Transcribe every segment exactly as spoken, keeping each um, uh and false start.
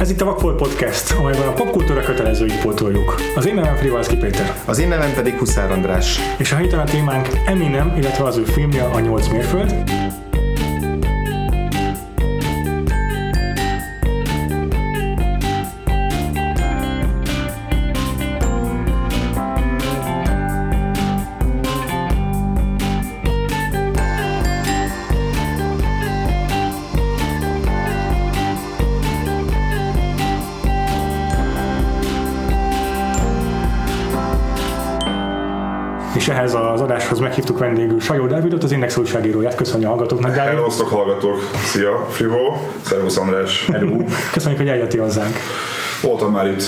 Ez itt a Vakfolt Podcast, amelyben a popkultúra kötelezőit pótoljuk. Az én nevem Frivalszky Péter. Az én nevem pedig Huszár András. És a héten a témánk Eminem, illetve az ő filmje a nyolc mérföld. És ehhez az adáshoz meghívtuk vendégül Sajó Dávidot, az Index újságíróját. Köszönjük a hallgatóknak, Dávid. Hellosztok, hallgatók. Szia, Frivo. Szervusz, András. Hello. Köszönjük, hogy eljöttél hozzánk. Voltam már itt.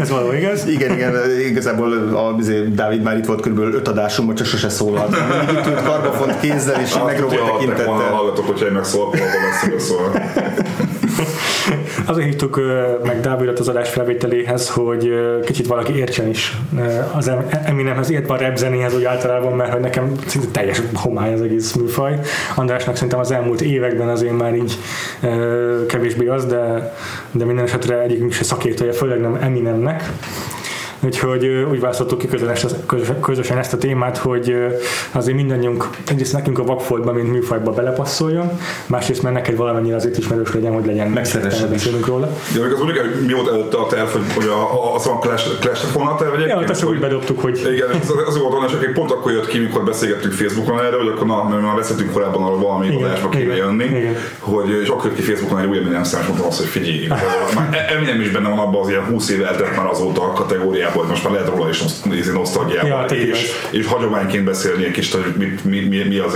Ez való, igaz? Igen, igen, igazából a, azért Dávid már itt volt körülbelül öt adásom, hogy csak sose szólalt. Mindig itt ült karbafont kézzel, és megrobó tekintettel. Azt volna hallgatok, hogyha én megszólaltam, akkor szól. Azért hívtuk meg Dávidot az adás felvételéhez, hogy kicsit valaki értsen is az Eminemhez, illetve a rap zenéhez úgy általában, mert hogy nekem szinte teljes homály az egész műfaj. Andrásnak szerintem az elmúlt években az én már így kevésbé az, de, de minden esetre egyikünk se szakértője, főleg nem Eminemnek. Úgyhogy úgy választottuk ki közösen ezt a témát, hogy azért mindannyiunk, egyrészt nekünk a Vakfoltban, mint műfajba belepasszoljon, másrészt mert neked valamennyire azért ismerős legyen, hogy legyen. Megszeresen beszélünk róla. Ja, meg az mondjuk, hogy mi volt előtte a terv, hogy azt a Clash-t volna a terv egyébként? Ja, ott azt úgy bedobtuk, hogy... Igen, az volt olyan, hogy pont akkor jött ki, mikor beszélgettünk Facebookon erre, hogy akkor na, mert már beszéltünk korábban arra valami adásba kéne jönni, hogy, és akkor jött ki Facebookon egy új Eminem szám, és mondtam azt, hogy figyelj, Eminem is benne van abban, az ilyen húsz év eltelt már azóta a kategóriában, hogy most már lehet róla is nosztalgiában, ja, és, és, és hagyományként beszélni egy kis, hogy mi, mi, mi, mi az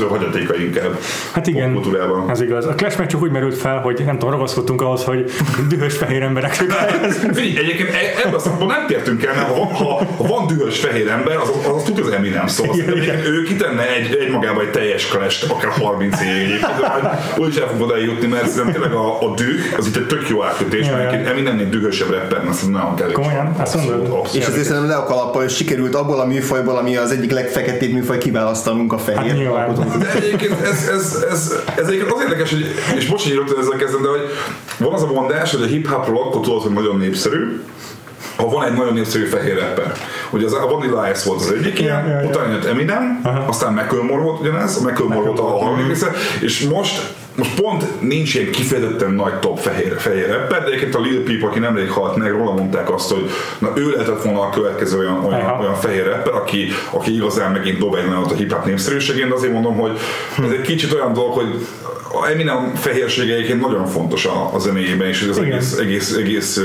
ő hagyatéka inkább. Hát igen, kultúrában. Ez igaz. A Clash meg csak úgy merült fel, hogy nem tudom, ragaszkodtunk ahhoz, hogy dühös fehér emberek. Figyelj, egyébként ebben a szempontból nem tértünk el, mert ha, ha van dühös fehér ember, az, az, az tudja az Eminem szó. Ő kitenne egy, egy magába egy teljes Clash-t, akár harminc évig. Úgyis el fogod eljutni, mert szerintem tényleg a, a düh, az itt egy tök jó átkötés, ja, mert Eminemnél dühösebb rapper, azt nem kell. Abszolút, és azért szerintem le a kalappal, és sikerült abból a műfajból, ami az egyik legfeketébb műfaj, kiválasztanunk a fehér. Hát, de egyébként ez, ez, ez, ez egyébként az érdekes, hogy, és most így rögtön ezzel kezdem, de hogy van az a mondás, hogy a hip-hopról akkor tudod, hogy nagyon népszerű, ha van egy nagyon népszerű fehér rapper. Ugye az, a Vanilla Ice volt az egyik ilyen, ja, ja, ja. Utána jött Eminem, aha. Aztán McElmore volt ugyanez, a McElmore volt a harmadik része, és most Most pont nincs ilyen kifejezetten nagy top fehér, fehér rapper, de egyébként a Lil Peep, aki nemrég halt meg, róla mondták azt, hogy na ő lehetett volna a következő olyan, olyan, olyan fehér rapper, aki, aki igazán megint dob egy nagyot a hip-hop népszerűségén, de azért mondom, hogy ez egy kicsit olyan dolog, hogy a Eminem fehérsége egyébként nagyon fontos a, a zenéjében is, hogy az igen. egész, egész, egész uh,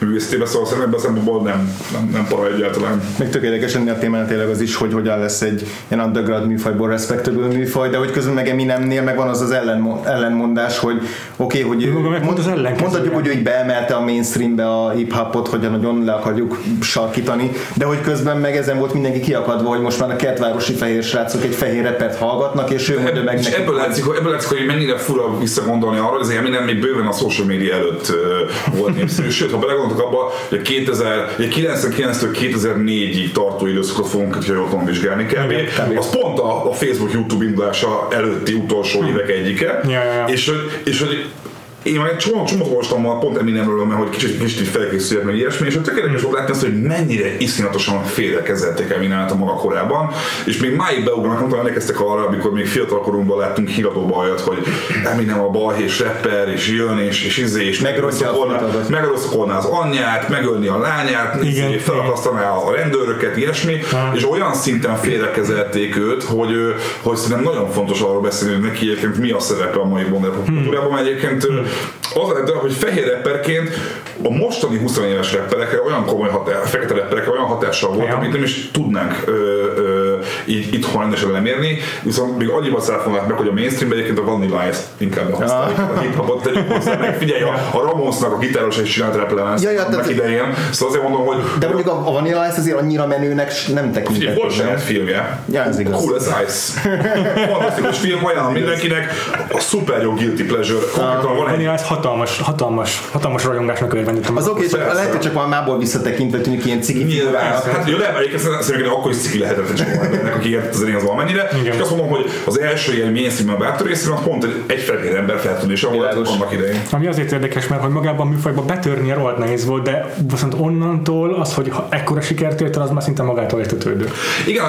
művésztében, szóval szerintem ebben a szempontból nem, nem, nem para egyáltalán. Még tök érdekes ennél a témán tényleg az is, hogy hogyan lesz egy ilyen underground műfajból respectable műfaj, de hogy közben meg Eminemnél megvan az az ellenmond, ellenmondás, hogy oké, okay, hogy ő, mond, az mondhatjuk, hogy ő így beemelte a mainstreambe a hip-hopot, hogy nagyon le akarjuk sarkítani, de hogy közben meg ezen volt mindenki kiakadva, hogy most már a kertvárosi fehér srácok egy fehér repet hallgatnak, és ő mondja meg nekik. Ebből látszik, hogy, ebből látszik, hogy mennyire fura visszagondolni arra, hogy Eminem még bőven a social media előtt uh, volt népszerű. Sőt, ha belegondoltok abba, hogy kilencvenkilenctől kétezer-négyig tartó időszakot fogunk, hogyha jól tudom vizsgálni kell, az pont a, a Facebook YouTube indulása előtti utolsó hmm. évek egyike, ja, ja, ja. És, és hogy én már egy csomó, csomót olvastam már pont Eminemről, mert hogy kicsit, kicsit így felkészüljek meg ilyesmi, és tök érdekes volt látni azt, hogy mennyire iszonyatosan félrekezelték Eminemet a maga korában, és még máig beugranak, nem tudom, elkezdtek arra, amikor még fiatal korunkban láttunk híradóba olyat, hogy Eminem a balhés rapper, és jön, és, és izé, és megerőszakolná az anyját, megölni a lányát, felakasztaná a rendőröket, ilyesmi, ha. És olyan szinten félrekezelték őt, hogy, hogy szerintem nagyon fontos arról beszélni, hogy neki egyébként mi a szerepe a mai bonderkultúrában, egyébként hmm. Az a dolog, hogy fehér rapperként a mostani huszonéves rapperekre olyan komoly hatás, fekete rapperekre olyan hatással volt, ja. Amit nem is tudnánk ö, ö, így itthon rendesen lemérni, viszont még annyiban szálltolnák meg, hogy a mainstreamben egyébként a Vanilla Ice inkább behozták a hip-hopot, tegyük hozzá meg, figyelj, a Ramonesnak a gitáros is csinált rappelánc, ja, ja, meg idején, szóval azért mondom, hogy... De mondjuk a Vanilla Ice azért annyira menőnek nem tekintettek. Figyelj, volt saját filmje, ja, ez igaz. Cool as Ice, fantasztikus film, ajánlom mindenkinek, a szuper jó guilty pleasure, konkrétan van. Ez hatalmas, hatalmas, hatalmas rajongásnak örvendítem. Az oké, okay, lehet, hogy csak már mából visszatekintve tűnik ilyen cigi figurának. Hát jó, lehet, egyébként szerintem akkor is cigi lehetett, csak embernek, aki értett a zenéhez valamennyire, igen. És azt mondom, hogy az első ilyen mainstream bátor részében pont egy, egy fehér ember feltűnés, ahol ez annak idején. Ami azért érdekes, mert hogy magában a műfajban betörni rohadt nehéz volt, de viszont onnantól az, hogy ekkora sikert ért el, az már szinte magától értetődő. Igen,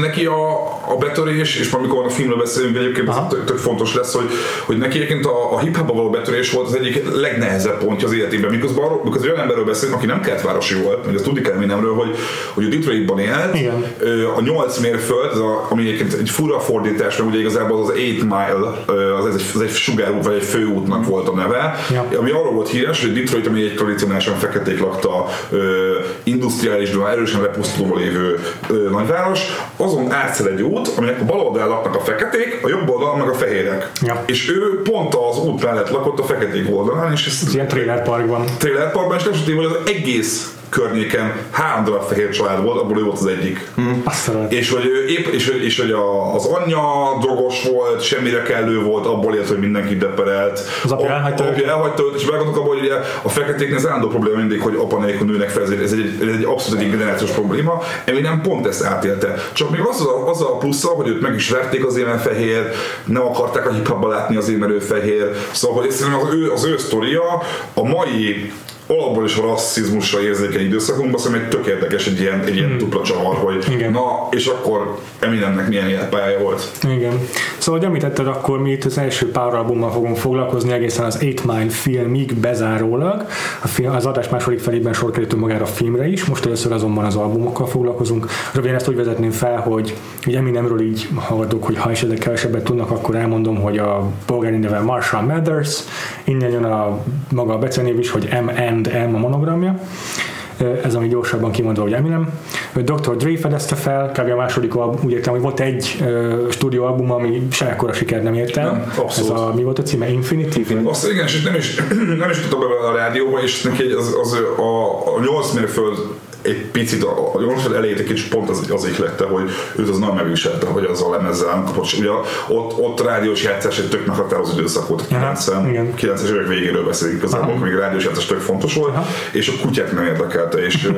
neki a, a betörés, és amikor a filmről beszélünk, egyébként tök, tök fontos lesz, hogy, hogy neki egyébként a, a hip-hopba való betörés volt az egyik legnehezebb pontja az életében, miközben arról, miközben olyan emberről beszélünk, aki nem kertvárosi volt, mert ezt tudni kell mindenről, hogy, hogy a Detroitban élt, igen. A nyolc mérföld, a, ami egyébként egy fura fordítás, mert ugye igazából az az eight mile, az egy, az egy sugárút vagy egy főútnak volt a neve, ja. Ami arról volt híres, hogy Detroit, ami egy tradicionálisan feketék lakta, industriális, de erősen lepusztulva lévő nagyváros, azon átszel egy út, aminek a bal oldalán laknak a feketék, a jobb oldalán meg a fehérek. Ja. És ő pont az út mellett lakott a feketék oldalán, és ez ilyen trailer parkban. Trailer parkban, és lesütték, hogy az egész környéken három darab fehér család volt, abból ő volt az egyik. Hmm. És hogy ő épp, és, és hogy a, az anyja drogos volt, semmire kellő volt, abból élt, hogy mindenki deperelt. Az apja elhagyta őt. elhagyta őt, és belegondolok abban, hogy ugye a feketéknél az állandó probléma mindig, hogy apa nélkül nőnek fel, ez egy, ez egy, egy abszolút egy generációs probléma, ami nem pont ezt átélte. Csak még az a, az a plusza, hogy őt meg is verték azért, mert fehér, nem akarták a hip-hopba látni azért, mert ő fehér. Szóval hogy szerintem az ő, az ő sztoria a mai alapból is a rasszizmusra érzékeny időszakunkban, szóval egy tök érdekes, egy ilyen, egy ilyen hmm. dupla csavar, hogy igen. Na, és akkor Eminemnek milyen életpályája volt. Igen. Szóval, hogy említetted, akkor mi itt az első Power albummal fogunk foglalkozni, egészen az Eight Mile filmig bezárólag. A film, az adás második felében sor kerítünk magára a filmre is, most először azonban az albumokkal foglalkozunk. Röviden ezt úgy vezetném fel, hogy, hogy Eminemről így hallgatók, hogy ha esetleg kevesebbet tudnak, akkor elmondom, hogy a polgári neve Marshall Mathers, innen jön a maga a becenév is, hogy em en M a monogramja, ez ami gyorsabban kimondva, hogy Eminem. doktor Dre fedezte fel, kb. A második album, úgy értem, hogy volt egy uh, stúdióalbum, ami sekkora sikert nem ért el. Ez a, mi volt a címe? Infinity? Azt igen, és nem is, nem is tudta be a rádióba, és neki az, az a nyolc mérföld egy picit, a nyolc elejét egy kicsit pont az, az ihlette, hogy őt az nem megviselte, hogy az a lemezzel nem kapott. Ugye ott, ott rádiós játszás egy tök meghatározó időszak volt. kilencvenes évek végéről beszélünk igazából, még rádiós játszás tök fontos volt, aha. És a kutyát nem érdekelte, és,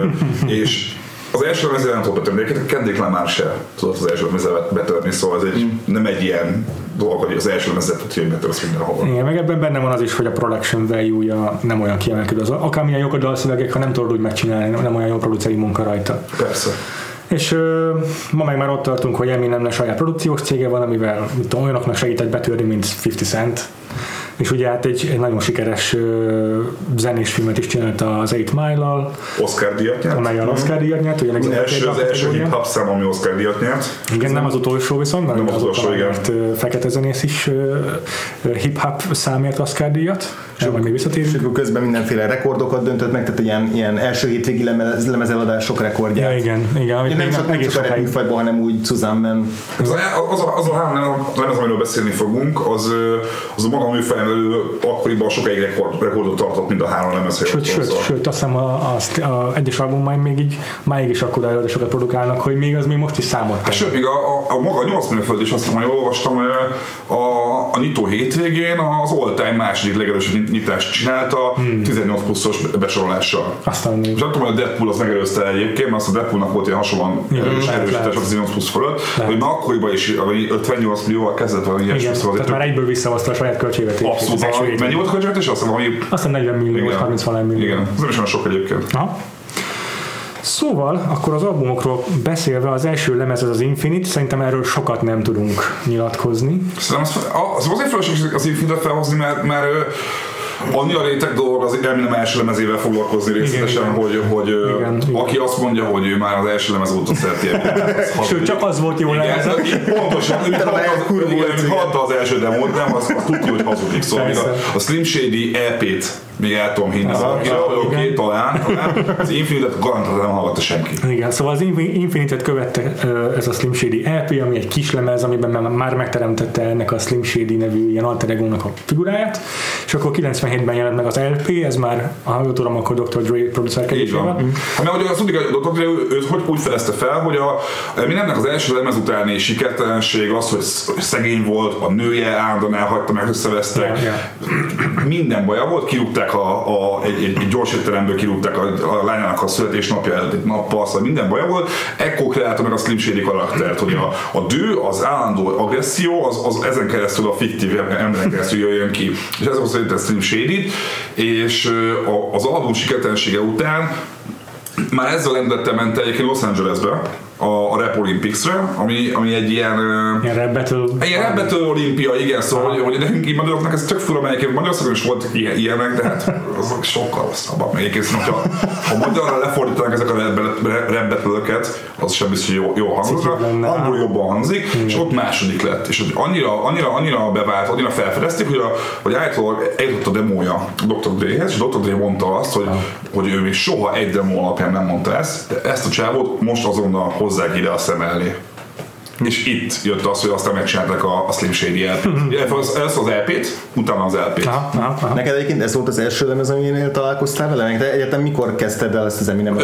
és az első lemezzel nem tudott betörni, de Kendrick Lamar se tudott az első lemezzel betörni, szóval ez egy, mm. nem egy ilyen dolog, hogy az első lemezzel tudja, hogy betörsz mindenhol. Igen, meg ebben benne van az is, hogy a production value-ja nem olyan kiemelkedő. Az, akármilyen jók a dalszövegek, ha nem tudod úgy megcsinálni, nem olyan jó produceri munka rajta. Persze. És ö, ma meg már ott tartunk, hogy Eminemnek saját produkciós cége van, amivel tudom, olyanoknak segített betörni, mint fifty cent. És ugye hát egy, egy nagyon sikeres uh, zenés filmet is csinált az Eight Mile-al. Oscar-díjat nyert. Amelyen Oscar-díjat nyert. Ugye, az első, az első hip-hop szám, ami Oscar-díjat nyert. Igen, ez nem az utolsó viszont, mert nem az utolsó, igen. Mert uh, fekete zenész is uh, hip-hop számért Oscar-díjat. És majd még visszatérünk. És közben mindenféle rekordokat döntött meg, tehát ilyen, ilyen első hétvégi lemez, lemezeladások rekordját. Ja, igen, igen. Én nem, nem csak a rap műfajban, hanem úgy Susan Man. Az, az, az a három lemez, amiről beszélni fogunk, az, az a maga műfajban akkoriban sokáig rekord, rekordot tartott, mint a három lemezhez. Sőt, sőt, sőt, azt hiszem az egyes albumban még így máig is akkora előadásokat produkálnak, hogy még az még most is számot kell. Sőt, még a, a, a maga nyolc mérföld is, azt hiszem, hogy olvastam, hogy a, a nyitó hétvégén az all-time második legerősebb nyitást csinálta, hmm. tizennyolc pluszos besorolással. Aztán és akkor a Deadpool az megerőzte egyébként, mert azt a Deadpoolnak volt ilyen hasonlóan erősítés a tizennyolc plusz fölött, hogy már akkoriban is ötvennyolc millióval kezdett valami ilyesmi. Igen, tehát már egyből visszahozta a saját költségvetését. Abszolút, mennyi volt a költségvetés? Azt hiszem negyven millió, harminc-valahány millió. Igen, ez nem is olyan sok egyébként. Aha. Szóval, akkor az albumokról beszélve az első lemez az az Infinite, szerintem erről sokat nem tudunk nyilatkozni. Szerintem az, az azért felesleges az Infinite-et felhozni, mert, mert annyira réteg dolog az Eminem első lemezével foglalkozni részletesen, igen, hogy, hogy igen, aki igen. Azt mondja, hogy ő már az első lemez óta szereti Eminemet. Sőt, csak az volt jó lemez. Pontosan, ő hallta az első demót, nem, azt tudja, hogy hazudik. Szóval a Slim Shady é pét még el tudom hinni, oké, talán, talán, az Infinite-et garantáltan nem hallgatta senki. Igen, szóval az Infinite-et követte ez a Slim Shady é pé, ami egy kis lemez, amiben már megteremtette ennek a Slim Shady nevű ilyen alter egónak a figuráját, és akkor kilencvenhétben jelent meg az el pé, ez már a hallgatóram akkor doktor Dre producerkedésével. Mm. Hát meg ugye azt tudjuk, hogy doktor Dre őt hogy úgy fedezte fel, hogy a mindennek az első lemez utáni sikertelenség az, hogy szegény volt, a nője állandóan elhagyta, meg összevesztek, yeah, yeah. Minden baja volt, kirúgták kirúgták, a, a, egy, egy gyors étteremből kirúgták a, a lányának a születésnapja előtt nappal, szóval minden baja volt. Ekkor kreálta meg a Slim Shady karaktert, hogy a, a dő, az állandó agresszió, az, az ezen keresztül a fiktív emberen keresztül jöjjön ki. És ez az, hogy a Slim Shady-t, és a, az album sikertelensége után már ezzel lendülettel ment egyébként Los Angelesbe, a, a Rap Olympics-re, ami, ami egy ilyen... Ilyen Rap Battle... Ilyen Rap Battle olimpia, igen, szóval, ah. hogy, hogy nekünk így magyaroknak ez tök fura, melyik Magyarországon is volt ilyen, ilyenek, de hát azok sokkal rosszabbak, meg egyébként, hogyha ha magyarra lefordítanak ezek a Rap Battle-öket, az sem biztos, hogy jó, jó hangozra, angol jobban hangzik, igen. És ott második lett, és annyira, annyira, annyira bevált, annyira felfedezték, hogy, a, hogy állítólag eljutott a demója doktor Dre-hez, és doktor Dre mondta azt, hogy, ah. hogy ő még soha egy demó alapján nem mondta ezt, de ezt a csávot most azonnal hozzák ide a szem elé. Mm. És itt jött az, hogy aztán megcsinálták a, a Slim Shady el pét. Először az el pét, utána az el pét. Aha, aha, aha. Neked egyébként ez volt az első lemez, aminél találkoztál vele? Te egyáltalán mikor kezdted el ezt az Eminem?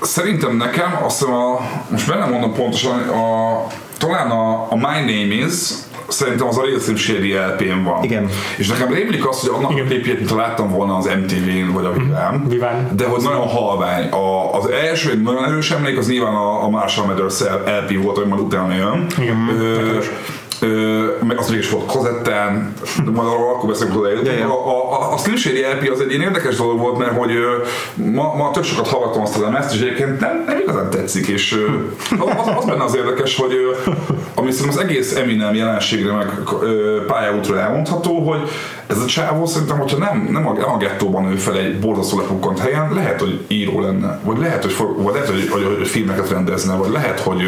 Szerintem nekem, azt hiszem a, most benne mondom pontosan, a, talán a, a My Name Is, szerintem az a Real Slim Shady el pén van. Igen. És nekem rémlik az, hogy annak igen. a klipjét, mint ha láttam volna az em té vén vagy a Viván, Viván. De hogy nagyon halvány. A, az első, egy nagyon erős emlék, az nyilván a, a Marshall Mathers el pé volt, hogy majd utána jön. Igen. Ö, meg az mégis volt kazettán, de majd arról akkor beszélünk, hogy eljutunk. A, a, a Slim Shady el pé az egy ilyen érdekes dolog volt, mert hogy ma, ma tök sokat hallgattam azt a lemezt, és egyébként nem, nem igazán tetszik, és az, az benne az érdekes, hogy ami szerintem az egész Eminem jelenségre meg pályaútra elmondható, hogy ez a csávó szerintem, hogyha nem, nem, a, nem a gettóban ő fel egy borzasztó lepukkant helyen, lehet, hogy író lenne, vagy lehet, hogy, for, vagy lehet, hogy, hogy, hogy filmeket rendezne, vagy lehet, hogy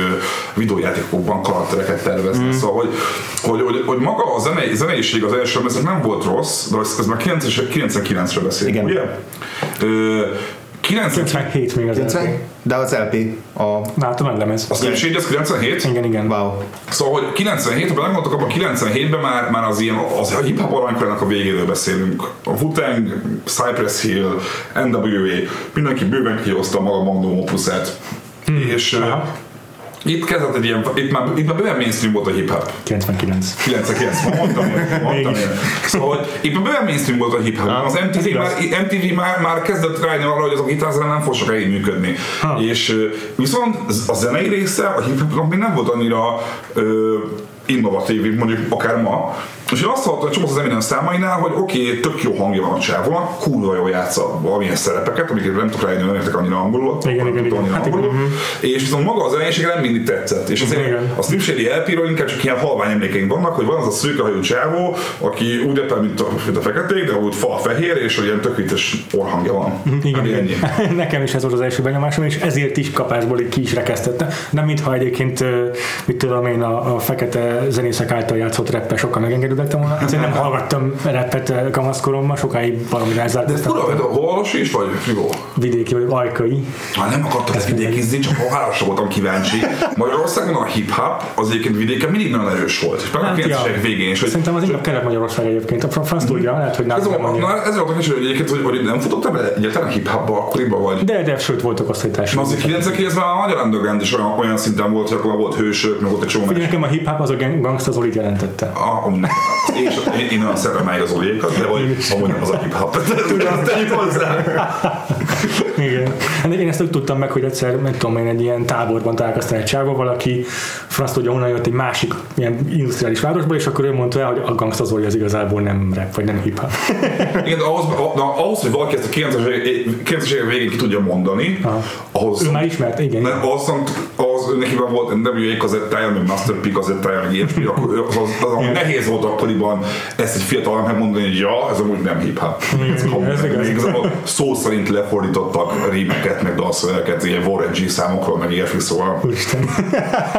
videójátékokban karaktereket tervezne, mm. szóval, hogy Hogy, hogy, hogy maga a zenei, zeneiség az első lemeznek nem volt rossz, de ez már kilencvenkilencről beszélünk, igen. ugye? Ö, kilencvenhét még az el pé. De az el pé a... Látom, nem lemez. A Slim Shady az kilencvenhét? Igen, igen. Wow. Szóval, hogy kilencvenhét, abban megmondtak, abban kilencvenhétben már, már az ilyen, az a hip-hop aranykorának a végéről beszélünk. A Wu-Tang, Cypress Hill, en dupla vé á, mindenki bőven kihozta maga Magnum Opus-et. Hmm. És... Aha. Itt kezdett egy ilyen, itt már, itt már bőven mainstream volt a hip-hop. kilencvenkilenc. kilencvenkilenc, mondtam én, mondtam én. Szóval itt már bőven mainstream volt a hip-hop. Az em té vé, már, em té vé már, már kezdett rájönni arra, hogy azok gitárzenén nem fog sokáig működni. Ha. És viszont a zenei része a hip-hopnak még nem volt annyira ö, innovatív, mondjuk akár ma. És én azt hallottam, hogy csomó az Eminem számainál, hogy oké, okay, tök jó hangja van a csávon, kurva jól játsza valamilyen szerepeket, amiket nem tudok rájönni, nem értek annyira angolul, igen, igen, igen. Annyira hát angolul. Igen. És viszont maga az elénysége nem mindig tetszett. És azért igen. a Slim Shady el péről inkább csak ilyen halvány emlékeink vannak, hogy van az a szőkehajú csávó, aki úgy epel, mint a, a feketék, de úgy fal fehér, és olyan tök vicces orrhangja van. Igen, igen. Nekem is ez volt az első benyomásom, és ezért is kapásból ki is rekesztette. Nem mintha egyébként, mit tudom én, a, a fekete zenészek által játszott rappel sokkal megengedőbb én nem hallgattam rappet kamaszkoromban, sokáig valamire elzártoztam. De fura, hogy a valós is vagy frigó? Vidéki vagy ajkai. Hát nem akartam ezt vidékizni, csak a hálásra voltam kíváncsi. Magyarországon a hip-hop az egyébként vidéken mindig nagyon erős volt. És például a kilencvenes évek végén is. Szerintem az inkább Kelet-Magyarország egyébként. A franc tudja, lehet, hogy nálam nem annyira. Ezért voltam is, hogy egyébként, hogy nem futottam bele egyáltalán a hip-hopba akkoriban vagy. De, de sőt voltak osztálytársak. Az kilencvenkilencben a magyar underground is olyan szinten volt, hogy akkor volt hősök, meg volt egy csomó. Nekem a hip-hop az a Gangsta Zolit jelentette. És én, én olyan szeretem meg az olékat, de vagy amúgy nem az a hip-hop, tudjátok, tegyük hozzá. Igen. Én ezt úgy tudtam meg, hogy egyszer, nem tudom én, egy ilyen táborban találkoztam egy csávóval, valaki franc tudja, onnan jött egy másik ilyen industriális városba, és akkor ő mondta el, hogy a Gangsta Zoli az igazából nem rap, vagy nem hip-hop. Igen, de ahhoz, na, ahhoz, hogy valaki ezt a kilencvenes évek végén ki tudja mondani, ahhoz... Ő már ismert, igen. Ne, ahhoz, ahhoz nekiben volt en dupla vé á kazettája, meg Master P kazettája, meg ilyesmi, akkor az, az, az nehéz volt akkoriban ezt egy fiatal megmondani, hogy ja, ez amúgy nem hip-hop. Igazából szó szerint lefordítottak rímeket, meg dalszövegeket, ilyen Warren G számokról, meg ilyesmi szóval. Úristen.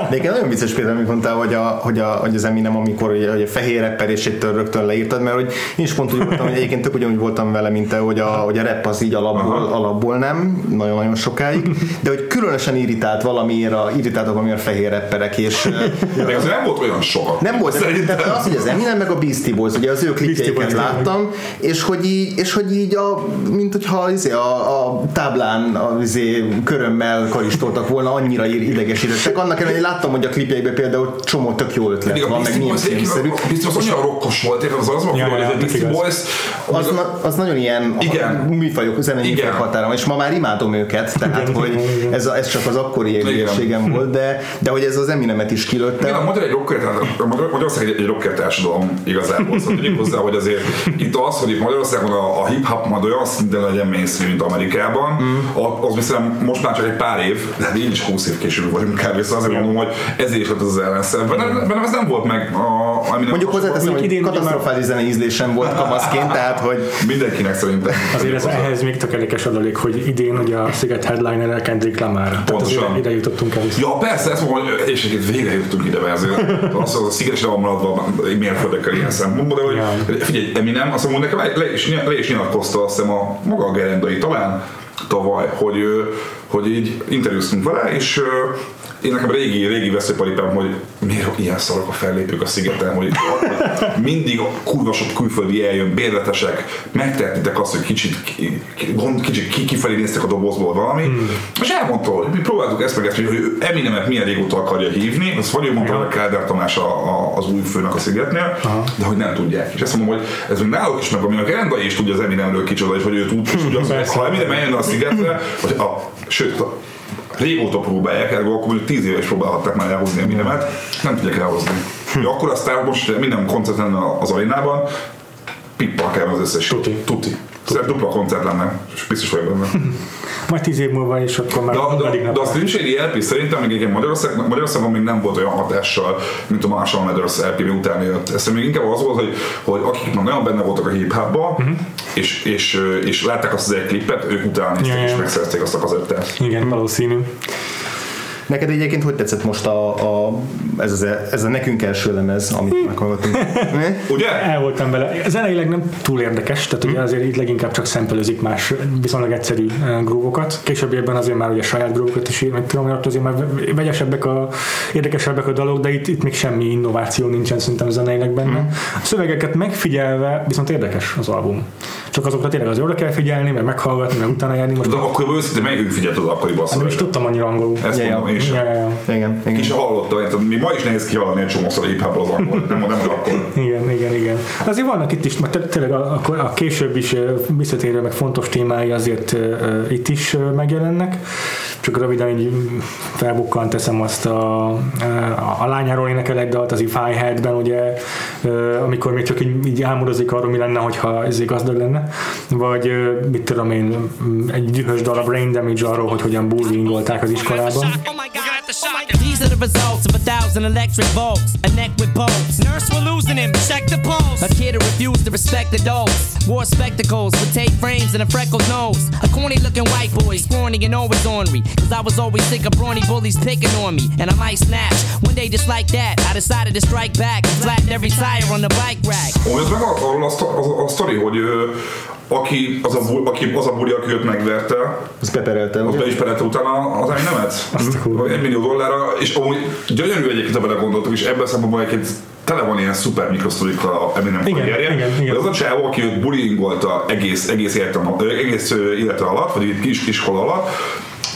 De igen, nagyon vicces például, amit mondtál, hogy, a, hogy, a, hogy az Eminem, amikor hogy a, hogy a fehér rapperésétől rögtön leírtad, mert hogy én is pont úgy voltam, hogy egyébként tök ugyanúgy voltam vele, mint te, hogy a, hogy a rap az így alapból, alapból nem, nagyon-nagyon sokáig, de hogy különösen irritált valamiért, irritáltak valamiért a fehér rapperek, és... De az nem volt olyan soha. Nem volt, szerintem. Az, hogy az Eminem meg a Beastie Boys, ugye az ő klipjeiket láttam, és hogy így, és hogy így a, mint hogyha az, a, a táblán a, az, körömmel karistoltak volna, annyira idegesítettek. Annak ellenére láttam, hogy a klipjeikben például csomó tök jó ötlet van, meg milyen filmszerű. A Beastie Boys olyan rokkos volt, érted, az az van, hogy a Beastie Boys... Az nagyon ilyen műfajok, zenei műfajok határa van, és ma már imádom őket, tehát hogy ez csak az akkori egészségem volt, de hogy ez az Eminemet is kilőtte. Igen, a Magyarország egy rocker társadalom igazából, szóval tudjuk hozzá, hogy azért itt az, hogy Magyarországon a hip-hop majd olyan szinten legyen mainstream, mint Amerikában, az viszont most már csak egy pár év, de így is húsz év később vagyunk kb. Szóval azért mondom, hogy ezért is lett az ellenszem. Bennem ez nem volt meg. A, mondjuk hozzáteszem, hogy katasztrofális zenei ízlésem volt kamaszként, tehát hogy... Mindenkinek szerintem. Azért ez ehhez még tökéletes adalék, hogy idén ugye a Sziget headliner-el Kendrick Lamar. Pontosan. Ide jutottunk el. Ja persze, ezt mondom, hogy és egyébként végre jutottunk ide, mert az a Sziget is le van maradva mérföldekkel ilyen szempontból, de hogy figyelj, Eminem, azt mondom, nekem le is nyilatkozta azt hiszem a maga a gerendai talán tavaly, hogy, hogy így interjúztunk vele, és én nekem régi, régi veszőparipám, hogy miért ilyen szarok a fellépők a Szigeten, hogy mindig a kurva sok külföldi eljön, bérletesek, megtehetitek azt, hogy kicsit, kicsit kifelé néztek a dobozból valami, hmm. és elmondta, hogy mi próbáltuk ezt meg ezt, hogy ő Eminemet milyen régóta akarja hívni, azt vagy ő mondta, hogy Kádár Tamás a, a, az új főnök a Szigetnél, aha. de hogy nem tudják. És azt mondom, hogy ez még náluk is meg, aminek Endai is tudja az Eminemről kicsoda, és hogy ő tud, és ugyanaz, ha Eminem eljönne a Szigetre, vagy a, sőt, a, régóta próbálják, erről akkor mondjuk tíz éve is próbálhatták már elhozni a Minemet, nem tudják elhozni. Hm. Akkor aztán most minden koncert lenne az arénában, pippal kell az összes. Tuti. Tuti. Szerintem dupla koncert lenne, és biztos vagyok benne. Majd tíz év múlva is, akkor már... De, de, de azt nincs éri el pé, szerintem még igen Magyarország, Magyarországon még nem volt olyan hatással, mint a Marshall Mathers el pé, miután jött. Ez még inkább az volt, hogy, hogy akik már nagyon benne voltak a hip-hopban, uh-huh. és, és, és látták azt az egy klippet, ők utána néztek, yeah. és megszerezték azt a kazettát. Igen, valószínű. Neked egyébként hogy tetszett most a, a, ez, az, ez a nekünk első lemez, amit meghallgattunk? Ugye? El voltam vele. Zeneileg nem túl érdekes, tehát ugye azért itt leginkább csak szempelőzik más viszonylag egyszerű groovokat. Később évben azért már ugye saját groovokat is meg tudom, hogy azért már vegyesebbek, a, érdekesebbek a dalok, de itt, itt még semmi innováció nincsen szerintem zeneileg benne. A szövegeket megfigyelve viszont érdekes az album. Csak azokra tényleg azért oda kell figyelni, meg meghallgatni, meg utána járni. Most de akkor őszintén melyikünk figyelt az akkoriban? Nem is tudtam annyira angolul. Ezt yeah, mondom én sem. Yeah, yeah. Igen, igen. Ki sem hallottam. Mi ma is nehéz kihallani egy csomószor hip-hopból az angol. Nem, nem akkor. Igen, igen, igen. Azért vannak itt is, mert tényleg a, a, a később is visszatérő, meg fontos témái azért uh, itt is uh, megjelennek. Csak röviden így felbukkan teszem azt a, a, a lányáról énekel egy dalt, az If I Had-ben, ugye, uh, amikor még csak így, így álmodozik arról, mi lenne, hogyha ez gazdag lenne. Vagy mit tudom én, egy dühös dal a Brain Damage arról, hogy hogyan bullyingolták az iskolában. These are the results of a thousand electric volts. A neck with bolts. Nurse, we're losing him. Check the pulse. A kid who refused to respect adults. Wore spectacles with tape frames and a freckled nose. A corny looking white boy, scrawny and always ornery. Cause I was always sick of brawny bullies picking on me. And I might snap. One day just like that, I decided to strike back. And slapped every tire on the bike rack. Oh, ez meg a sztori, hogy aki az a, bu- aki, az a buli, aki őt megverte, az beperelte, az be is perelte utána az Eminemet egy millió dollárra, és amúgy gyönyörű egyébként ebben gondoltuk, és ebben szempontból egyébként tele van ilyen szuper mikrosztorikkal Eminem karrierje, de az a csávó, aki őt bullyingolta egész, egész, egész élete alatt, vagy itt kis iskola alatt,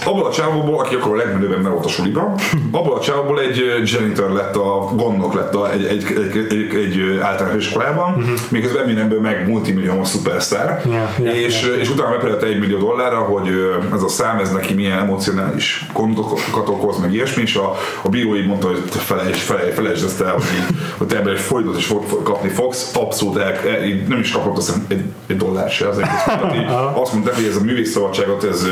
abból a csávóból, aki akkor a legmenőbb ember volt a suliban, abból a csávóból egy janitor lett, a gondnok lett a, egy, egy, egy, egy, egy általános iskolában, uh-huh. miközben Eminemből meg multimilliómos szupersztár, yeah, yeah, és, yeah. és utána megpedett egy millió dollárra, hogy ez a szám, ez neki milyen emocionális gondokat okoz, meg ilyesmi, és a, a bíró így mondta, hogy felejtsd, felejtsd, felejtsd ezt el, hogy te ebben egy folytot is kapni fogsz, abszolút el, nem is kapott azt hiszem egy, egy dollár se az egész mondat, azt mondták, hogy ez a művészszabadságot, ez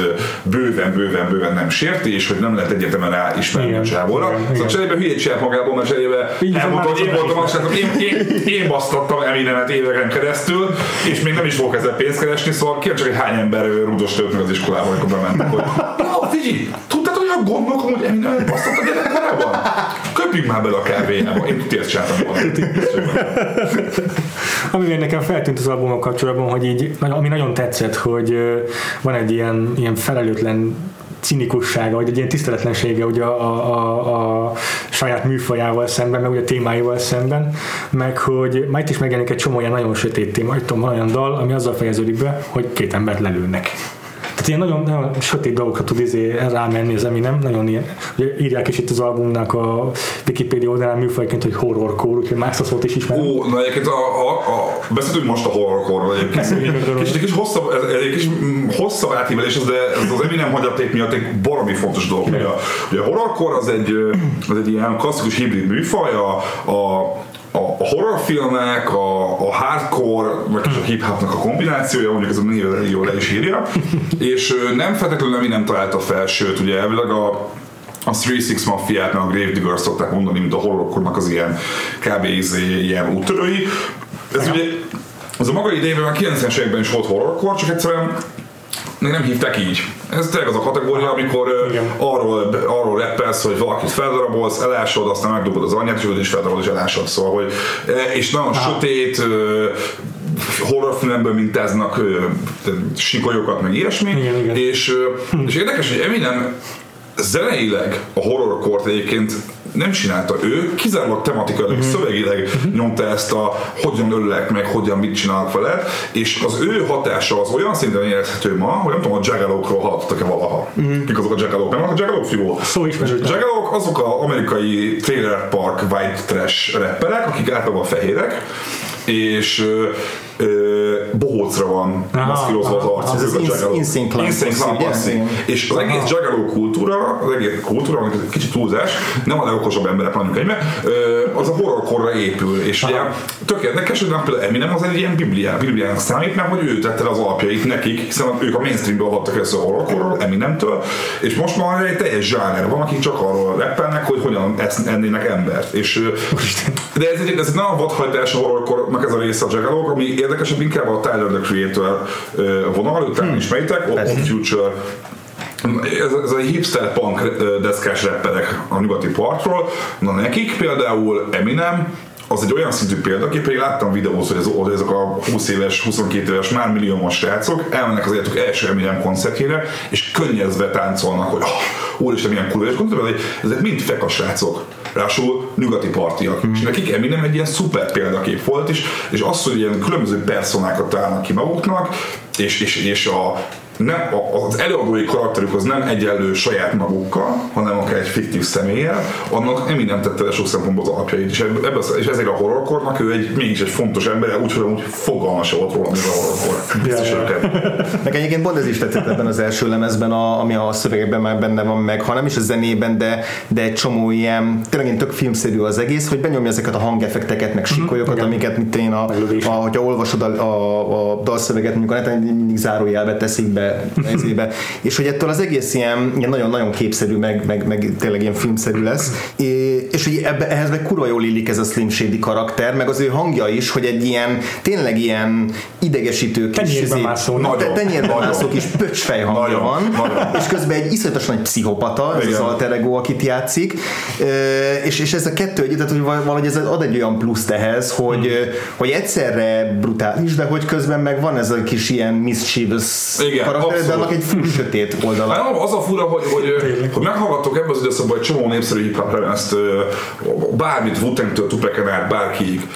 bőven, bőven bőven nem sérti, és hogy nem lehet egyértelműen ráismerni a csávóra. Szóval cserében hülyét csinált magából, mert cserében elmondta, hogy én voltam azt, hogy én, én, én basztattam Eminemet éveken keresztül, és még nem is fogok ezzel pénzt keresni, szóval kérd csak, hogy hány ember rúdos tölt meg az iskolában, amikor bementek, hogy ja, Figyi, tudtad, hogy a gondok amúgy Eminemet basztattak gyerekkorában? Köpjünk már bele a kávéjába, én tért csináltam valamit. Amivel nekem feltűnt az albumok kapcsolatban, hogy így, ami nagyon tetszett, hogy van egy ilyen, ilyen felelőtlen cinikussága, vagy egy ilyen tiszteletlensége ugye a, a, a saját műfajával szemben, meg ugye a témáival szemben, meg hogy már itt is megjelenik egy csomó ilyen nagyon sötét téma, itt van olyan dal, ami azzal fejeződik be, hogy két embert lelőnek. hát ilyen nagyon, nagyon sötét dolgokra tud izé rámenni az Eminem, nem nagyon ilyen, ugye írják is itt az albumnak a Wikipedia oldalán műfajként, hogy horrorcore, úgyhogy már ezt a szót is ismerem. Ó, na egyébként a, a, a, beszéltünk most a horrorcore-ra egyébként. És egy kis hosszabb, egy kis hosszabb átívelés, de ez az Eminem hagyaték miatt egy baromi fontos dolog. Ugye, ugye a horrorcore az egy, az egy ilyen klasszikus hibrid műfaj, a, a a horrorfilmek, a, a hardcore, vagy a hip-hopnak a kombinációja, mondjuk ez a névvel jól le is írja, és nem feltétlenül nem találta fel, sőt, ugye elvileg a a Three Six Mafiát, meg a Gravediggers szokták mondani, mint a horrorkornak az ilyen kb. Ilyen úttörői. Ez ugye, az a maga idejében már kilencvenes években is volt horrorkor, csak egyszerűen még nem hívták így. Ez tényleg az a kategória, amikor igen. arról, arról rappelsz, hogy valakit feldarabolsz, elásod, aztán megdobod az anyját, és őt is feldarabod, és elásod. Szóval, hogy, és nagyon aha. sötét horrorfilmből mintáznak sikolyokat, meg ilyesmi. Igen, igen. És, és érdekes, hogy Eminem zeneileg a horrorkort egyébként nem csinálta ő, kizárólag tematikailag, uh-huh. szövegileg nyomta ezt a hogyan öllek meg, hogyan mit csinálok vele, és az ő hatása az olyan szinten érezhető ma, hogy nem tudom, a Juggalókról hallottak-e valaha. Uh-huh. Kik azok a Juggalók? Nem a Juggalók fiú? Szóval ismerőtlen. Juggalók azok az amerikai Trailer Park white trash rapperek, akik általában fehérek, és ö, ö, bohócra van maszkírozva az arc, az Insane Clown Posse. És az egész Juggaló kultúra, az egész kultúra, az egy kicsit túlzás, nem a legokosabb emberek, mondjuk egyben, az a horrorkorra épül, és aha. ugye tök érdekes, hogy például Eminem az egy ilyen bibliá, bibliának számít, mert hogy ő tette az alapjait nekik, hiszen ők a mainstreamből adtak össze a horrorkorról, Eminemtől, és most már egy teljes zsáner van, akik csak arról rappelnek, hogy hogyan ennének embert. És, de ez egy, ez egy nagyon vadhajtás a horrorkor, ez a része a Juggalók, ami érdekesebb inkább a Tyler, the Creator vonal, utána hmm. ismeritek, Odd Future, ez, ez a hipster punk deszkás rapperek a nyugati partról, na nekik például Eminem, az egy olyan szintű példakép, hogy láttam videóhoz, hogy, ez, hogy ezek a húsz éves, huszonkét éves, már milliómos srácok elmennek az életük első Eminem koncertjére, és könnyezve táncolnak, hogy oh, úristen, milyen kurva, és gondolom, hogy ezek mind feka srácok, rásul nyugati partiak. Mm. És nekik Eminem egy ilyen szuper példakép volt is, és az, hogy ilyen különböző personákat találnak ki maguknak, és, és, és a nem, az előadói karakterük az nem egyenlő saját magukkal, hanem akár egy fiktív személlyel, annak Eminem tette le sok szempontból az alapjait. És, ebbe, és ezért a horrorkornak ő egy, mégis egy fontos ember, úgyhogy úgy fogalma se volt róla, mint a horrorkor. Biztos őket. Meg egyébként pont ez is tetszett ebben az első lemezben, a, ami a szövegekben már benne van meg, ha nem is a zenében, de, de egy csomó ilyen, tényleg tök filmszerű az egész, hogy benyomja ezeket a hangeffekteket, meg sikolyokat, mm-hmm. amiket mint én, a, a, hogyha olvasod a, a, a dalszöveget, mondjuk a neten mindig zárójelbe teszik be, ezébe. És hogy ettől az egész ilyen, ilyen nagyon-nagyon képszerű, meg, meg, meg tényleg ilyen filmszerű lesz. É, és hogy ebbe, ehhez meg kurva jól illik ez a Slim Shady karakter, meg az ő hangja is, hogy egy ilyen, tényleg ilyen idegesítő kis... Tenyérben mászó. Tenyérben mászó kis pöcsfej hangja van. És közben egy iszonyatos nagy pszichopata, ez az alter ego, akit játszik. És, és ez a kettő együtt, tehát hogy valahogy ez ad egy olyan pluszt ehhez, hogy, hogy egyszerre brutális, de hogy közben meg van ez a kis ilyen mischievous karakter, de annak egy full sötét oldala. Hát, az a fura, hogy, hogy, hogy meghallgattok ebben az időszakban egy csomó népszerű hip-hopra ezt bármit, Wu-Tang-től Tupac-en át, bárkiig.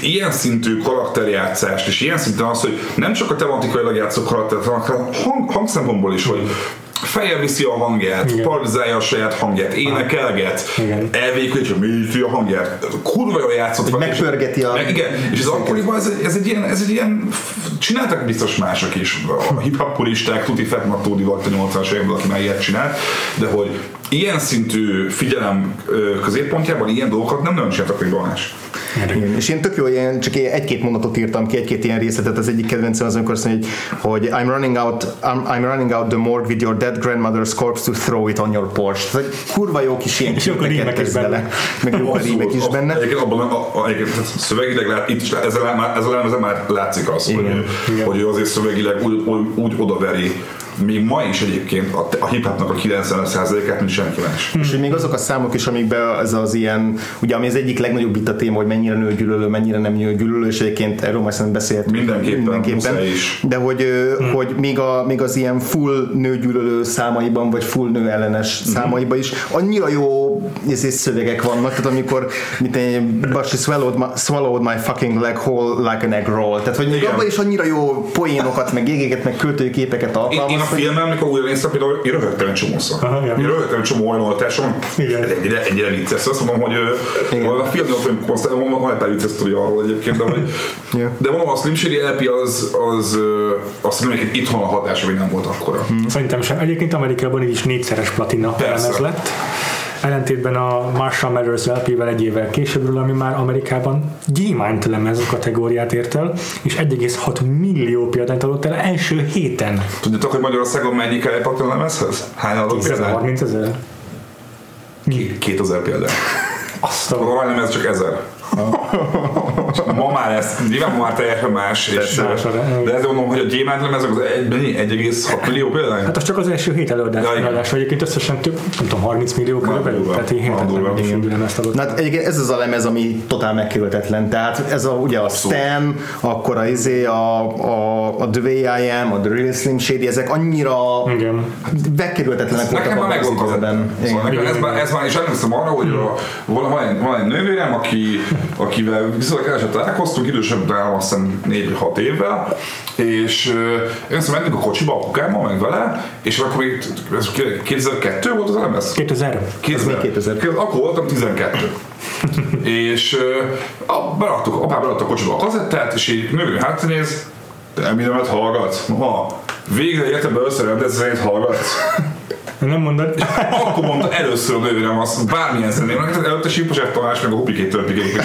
Ilyen szintű karakterjátszást, és ilyen szinten az, hogy nem csak a tematikailag játszó karaktert, hanem hang, hangszempontból is, hogy fejjel viszi a hangját, paralizálja a saját hangját, énekelget, elvékülés, hogy műtő a hangját, kurva jól játszott van. Megpörgeti a... Meg, igen, és az akkoriban ez, ez, egy ilyen, ez egy ilyen... Csináltak biztos mások is, a hip-hop puristák, Tuti Fatma Tódi volt a nyolcvanas években, aki már ilyet csinált, de hogy ilyen szintű figyelem középpontjában ilyen dolgokat nem nagyon csináltak, hogy balás. Igen. És én tök jó, én csak egy-két mondatot írtam ki, egy-két ilyen részletet, az egyik kedvencem az, amikor azt mondja, hogy I'm running out, I'm, I'm running out the morgue with your dead grandmother's corpse to throw it on your porch. Tehát kurva jó kis ilyen csipeket tesz bele. Meg jó a rímek is benne. Egyébként abban szövegileg, ez a lemezem már látszik az, hogy ő azért szövegileg úgy odaveri, még ma is egyébként a, a hip-hopnak a kilencven százalékát, mint senki más. És hogy még azok a számok is, amikben ez az ilyen, ugye ami az egyik legnagyobb vita téma, hogy mennyire nőgyűlölő, mennyire nem nőgyűlölő, és egyébként erről majd szerintem beszéltünk. Mindenképpen, mindenképpen. De hogy, hmm. hogy még, a, még az ilyen full nőgyűlölő számaiban, vagy full nőellenes hmm. számaiban is annyira jó szövegek vannak, tehát amikor mint én, but she swallowed my, swallowed my fucking leg whole like an egg roll. Tehát hogy még abban is annyira jó poénokat, meg jégéket, meg költői képeket alkalmaz. filmben, amikor újra néztem, például én röhögtem egy csomószor. Aha, én röhögtem egy csomó olyan oltáson, ennyire, ennyire vicces, azt mondom, hogy a filmben, hogy Konstantin, van egy pár vicces sztoria arról egyébként, de, hogy, yeah. De mondom, a Slim Shady el pé az, az, azt mondom, hogy itthon a hatása még nem volt akkora. Hmm. Szerintem sem. Egyébként Amerikában így is négyszeres platina lemez lett. Ellentétben a Marshall Mathers el pével egy évvel későbbről, ami már Amerikában gyémánt lemez kategóriát ért el, és egy egész hat millió példányt adott el első héten. Tudjátok, hogy Magyarországon mennyi kell a lemezhez? Hány adott példány? harmincezer. kétezer példány. Azt a... A lemez csak ezer. Ma már ez, nyilván ma már teljesen más, és, más de, de ezért mondom, hogy a gyémánt lemezek az egy egész hat millió példány? Hát az csak az első hét előadás, vagy egyébként összesen több, nem tudom, harminc millió körülbelül, tehát én hétetlen ezt adott. Hát egyébként ez az a lemez, ami totál megkerülhetetlen, tehát ez a, ugye a Stan, akkor a izé, a, a, a The Way I Am, a The Real Slim Shady, ezek annyira megkerülhetetlenek voltak abban az időben. Ez már is emlékszem arra, hogy van egy nővérem, aki akivel viszont keveset találkoztunk, idősebb nálam azt hiszem négy-hat évvel, és én szóval mentünk a kocsiba, a kukámmal, meg vele, és akkor még kétezer-kettő volt az elemez? kétezer. kétezer. Akkor voltam tizenkettő. És beraktuk, apám berakta a kocsiba a kazettát, és így nővő hátranéz, te mindenet hallgatsz? Ha, végre értebben összerendelt zenét hallgatsz. Nem mondod. És akkor mondta először a nővérem azt, bármilyen zenében, előtte Sípasát Tamás meg a Hupikék törpikék, hogy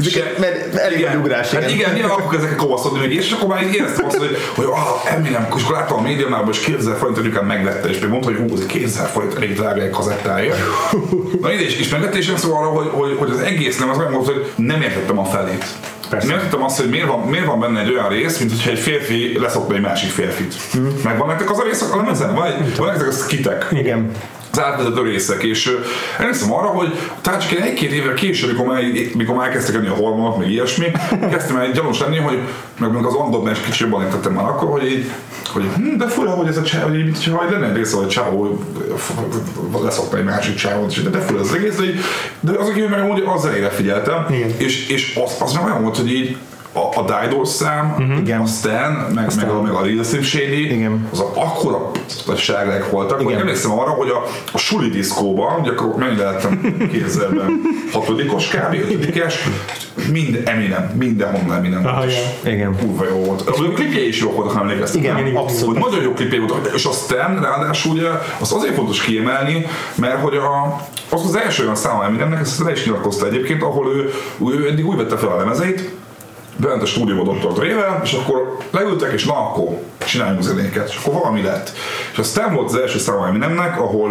illetve nem elég ugrás. Hát igen, igen, akkor ezeket kovasztod még, és akkor már így éreztem azt, hogy, hogy ah, Eminem, és akkor láttam a médiumában, és kétezer forint anyukám megvette, és még mondta, hogy hú, ez kétezer forint elég drága egy kazettáért. Na ide is, és megvette, és nem szó arra, hogy, hogy, hogy az egész nem, az megmondta, hogy nem értettem a felét. Persze. Miért tudtam azt, hogy miért van, miért van benne egy olyan rész, mint hogyha egy férfi leszokna egy másik férfit. Mm. Megvan nektek az a részek a lemezen? Van nektek a skitek? Igen. Az átvezető részek, és emlékszem arra, hogy talán csak egy-két évvel később, mikor már, mikor már elkezdtek enni a hormonok, meg ilyesmi, kezdtem el gyanús lenni, hogy meg az angolban is kicsit jobban értettem már akkor, hogy így, hogy hm, de fura, hogy ez a csávó, hogy ha lenne egy része, hogy csávó leszokta egy másik csávót, de fura ez az egész, de, így, de az, aki meg úgy az elére figyeltem, és, és az, az meg olyan volt, hogy így, a, a Dido szám, uh-huh. a Stan, meg, meg a, a Real Slim Shady, az akkora p***ságek voltak, igen. Hogy emlékszem arra, hogy a, a suli diszkóban, ugye akkor mennyi lehettem kétezerben, hatodikos kb. ötödikes, mind Eminem, mindenhonnan Eminem. Aha, igen. Kurva jó volt. A klipjei is jók voltak, nem emlékeztem. Igen, abszolút. Nagyon jó klipjei voltak. És a Stan ráadásul ugye, az azért fontos kiemelni, mert hogy a, az az első olyan száma Eminemnek, ezt le is nyilatkozta egyébként, ahol ő, ő eddig úgy vette fel a lemezeit, bement a stúdióba doktor Dre-vel, és akkor leültek, és na akkor csináljunk zenéket, és akkor valami lett. És a Stan volt az első száma Eminemnek, ahol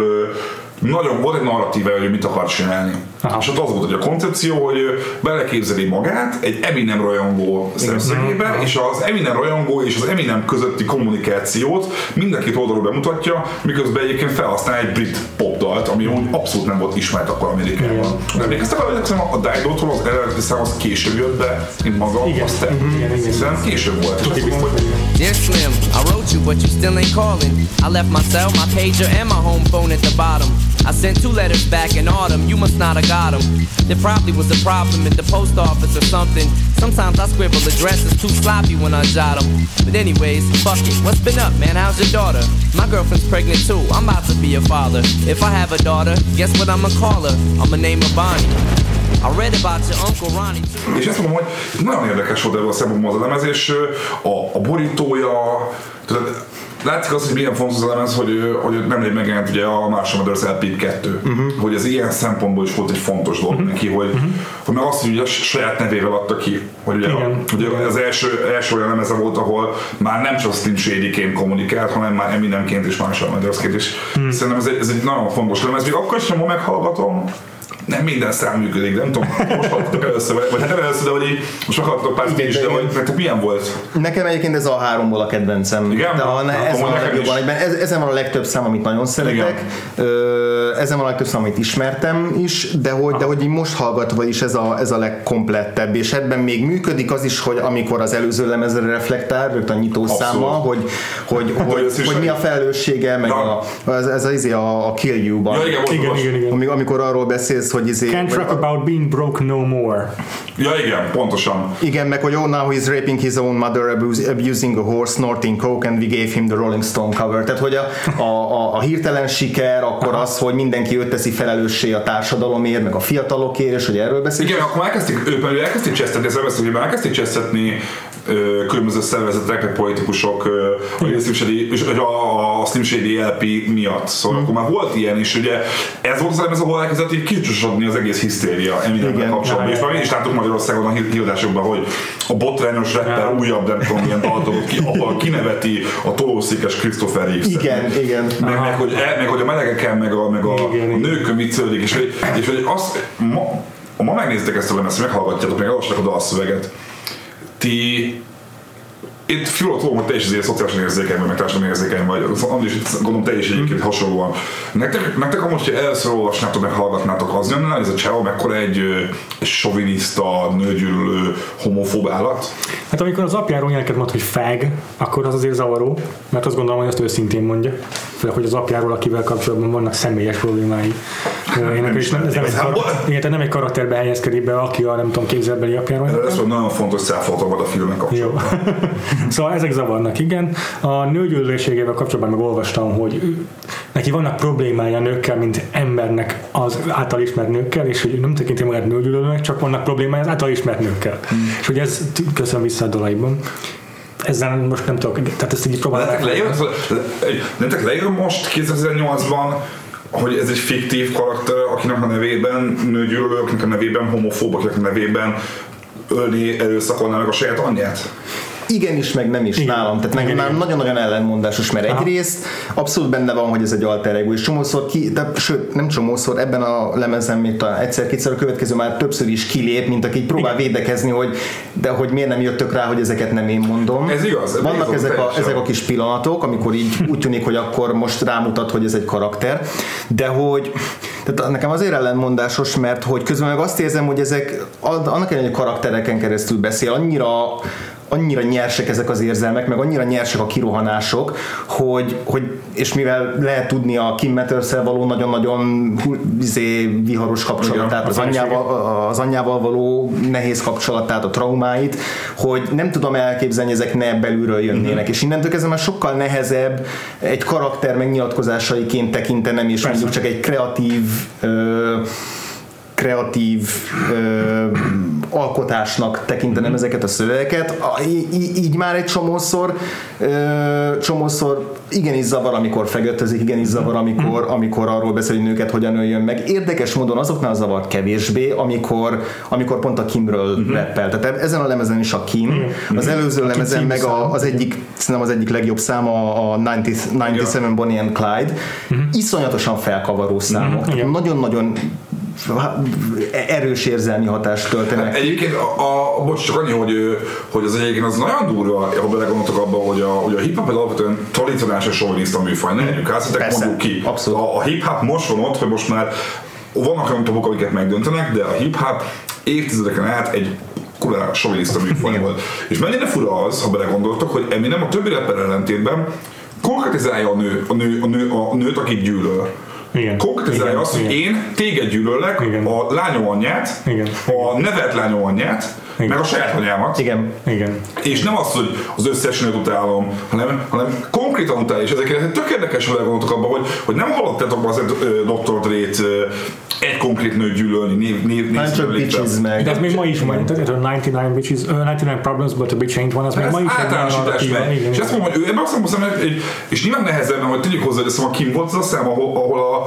nagyon volt egy narratíva, hogy mit akar csinálni. Aha. És ott az volt, hogy a koncepció, hogy beleképzeli magát egy Eminem rajongó szemszögébe, uh-huh. és az Eminem rajongó és az Eminem közötti kommunikációt mindenkit oldalról bemutatja, miközben egyébként felhasznál egy brit popdalt, ami úgy abszolút nem volt ismert akkor Amerikában. Emlékeztek arra, hogy a Dido-tól az eredeti szám az később jött be, mint maga a Stan. Szerintem később volt. Dear Slim, I wrote you, but you still ain't calling. I left my cell, my pager and my home phone at the bottom. I sent two letters back in autumn, you must not have got them. There probably was a problem at the post office or something. Sometimes I scribble addresses too sloppy when I jot them. But anyways, fuck it, what's been up man, how's your daughter? My girlfriend's pregnant too, I'm about to be a father. If I have a daughter, guess what I'ma call her? I'ma name her Bonnie. És ezt mondom, hogy nagyon érdekes volt ebből a szempontból az elemez, és a, a borítója, tehát látszik az, hogy milyen fontos az elemez, hogy, hogy nemrég megjelent ugye a Marshall Mathers el pé kettő, uh-huh. hogy ez ilyen szempontból is volt egy fontos dolog uh-huh. neki, hogy, uh-huh. hogy meg azt, hogy ugye a saját nevével adta ki, hogy ugye, a, ugye az első, első olyan lemeze volt, ahol már nem csak Slim Shady-ként kommunikált, hanem már Eminemként és Marshall Mathers-ként is. Uh-huh. Szerintem ez egy, ez egy nagyon fontos lemez, még akkor sem, ha meghallgatom, nem minden szám működik, nem tudom, most hallottak először, vagy hát nem először, de hogy így, most meghallottak pár szín is, de hogy nektek milyen volt? Nekem egyébként ez a háromból a kedvencem. Igen? De a, ne, ez van a legjobban egyben. Ez, ezen van a legtöbb szám, amit nagyon szeretek. Ö, ezen van a legtöbb szám, amit ismertem is, de hogy, de hogy így most hallgatva is ez a, ez a legkomplettebb, és ebben még működik az is, hogy amikor az előző lemezre reflektál, rögtön a nyitó száma, hogy, hogy, hogy, hogy, hogy mi a felelőssége, meg a, ez, ez az a, a Kill You-ban. Ja, igen, igen, igen, igen. Amikor arról beszélsz, egyrészt, hogy izé... Can't rap about being broke no more. Ja, igen, pontosan. Igen, meg hogy oh, now he's raping his own mother, abusing a horse, snorting coke, and we gave him the Rolling Stone cover. Tehát, hogy a, a, a, a hirtelen siker, akkor aha. az, hogy mindenki őt teszi felelőssé a társadalomért, meg a fiatalokért, és hogy erről beszél. Igen, akkor elkezdték, ők már elkezdték csesztetni, ez elkezdték, hogy elkezdték csesztetni különböző szervezetek, meg politikusok, és a, a Slim Shady el pé miatt. Szóval hmm. akkor már volt ilyen is, ugye ez volt az, ahol elkezdett így kicsúsodni az egész hisztéria Eminemben kapcsolatban. És már mi is láttuk Magyarországon a hirdásokban, hogy a botrányos rapper ja. újabb, nem tudom, ilyen daltok, ki, ahol kineveti a tolószékes Christopher Reeves-et. Igen, igen. Meg, meg, hogy, meg hogy a melegeken, meg a, meg a, igen, a nőkön viccelődik, és, és hogy azt, ma, ma megnéztek ezt a lemezt, meghallgatjátok, meg olvassátok a dalszöveget. Ti... Én filológusok, hogy te is azért szociálisan érzékeny vagy, meg társadalmi érzékeny vagy. Andris, gondolom te is egyébként hasonlóan. Nektek, nektek amúgy, hogy először olvasnátok, meg hallgatnátok, az jönne el, ez a csehó, mekkora egy soviniszta, nőgyűlölő, homofób állat? Hát amikor az apjáról ilyeneket mond, hogy fag, akkor az azért zavaró, mert azt gondolom, hogy azt őszintén mondja. Főleg, hogy az apjáról, akivel kapcsolatban vannak személyes problémái. Én is nem, ez nem, egy kar- igen, nem egy karakterbe helyezkedik be, aki a nem tudom, képzelbeli apjáról. Ez nagyon fontos száfoltogod a filmek kapcsolatban. Szóval ezek zavarnak, igen. A nőgyűlölőségével kapcsolatban meg olvastam, hogy neki vannak problémája nőkkel, mint embernek az által ismert nőkkel, és hogy nem tekinti magát nőgyűlölőnek, csak vannak problémája az által ismert nőkkel. Mm. És hogy ez, köszönöm vissza a dalaiban. Ezzel most nem tudok, tehát ezt így próbálok. Nektek leír most kétezer-nyolcban, hogy ez egy fiktív karakter, akinek a nevében nőgyűlölő, akinek a nevében homofób, akinek a nevében ölni, erőszakolná meg a saját anyját? Igenis, meg nem is igen. nálam, tehát nekem már igen. nagyon-nagyon ellenmondásos, mert aha. egyrészt abszolút benne van, hogy ez egy alter ego, és csomószor, ki, de, sőt, nem csomószor, ebben a lemezen, mint a egyszer-kétszer, a következő már többször is kilép, mint aki próbál igen. védekezni, hogy de hogy miért nem jöttök rá, hogy ezeket nem én mondom. Ez igaz. Vannak ez ezek, a, ezek a kis pillanatok, amikor így úgy tűnik, hogy akkor most rámutat, hogy ez egy karakter, de hogy tehát nekem azért ellenmondásos, mert hogy közben meg azt érzem, hogy ezek annak ellenére, hogy karaktereken keresztül beszél, annyira annyira nyersek ezek az érzelmek, meg annyira nyersek a kirohanások, hogy, hogy és mivel lehet tudni a Kim Matterszel való nagyon-nagyon izé, viharos kapcsolatát, az anyjával, az anyjával való nehéz kapcsolatát, a traumáit, hogy nem tudom elképzelni, ezek ne belülről jönnének, mm-hmm. és innentől kezdve már sokkal nehezebb egy karakter megnyilatkozásaiként tekintenem, és persze. mondjuk csak egy kreatív ö, kreatív ö, alkotásnak tekintenem mm-hmm. ezeket a szövegeket. Í- í- így már egy csomószor ö, csomószor igenis zavar, amikor fegöttözik, igenis zavar, amikor, amikor arról beszél, hogy nőket hogyan öljön meg. Érdekes módon azoknál zavar kevésbé, amikor, amikor pont a Kimről mm-hmm. rappel. Tehát ezen a lemezen is a Kim. Mm-hmm. Az előző a lemezen Kim meg a, az, egyik, az egyik legjobb száma a kilencvenhét Bonnie and Clyde. Mm-hmm. Iszonyatosan felkavaró számok. Mm-hmm. Nagyon-nagyon erős érzelmi hatást töltenek. Hát egyébként, a, a, bocs, csak annyi, hogy, hogy az egyébként az nagyon durva, ha belegondoltak abba, hogy a, hogy a hip-hop alapvetően tradicionális és soviniszta műfaj, ne legyünk házhatek, mondjuk ki. Abszolút. A, a hip-hop most van ott, hogy most már vannak olyan topok, amiket megdöntenek, de a hip-hop évtizedeken át egy kurvára soviniszta műfaj volt. És mennyire fura az, ha belegondoltak, hogy Eminem a többi rapper ellentétben konkretizálja a, nő, a, nő, a, nő, a nőt, akit gyűlöl. Konkretizálja azt, igen. hogy én téged gyűlöllek, igen. a lányom anyját, igen. a nevelt lányom anyját, igen. meg a saját anyámat. Igen. Igen. És nem azt, hogy az összes nőt utálom, hanem, hanem konkrétan utálja, és ezeket tök érdekes gondoltok abban, hogy, hogy nem hallottátok az doktor Dre-t egy konkrét nőt gyűlölni, név, név, név, név, név bitches meg. De ez még ma is van, tehát a ninety-nine bitches, uh, ninety-nine problems, but a bitch ain't one, az még ma is általánosítás meg. És ezt mondom, hogy ő ebben azt mondom, és nyilván nehezebb, hogy tegyük hozzá, hogy a Kim volt az a szám, ahol a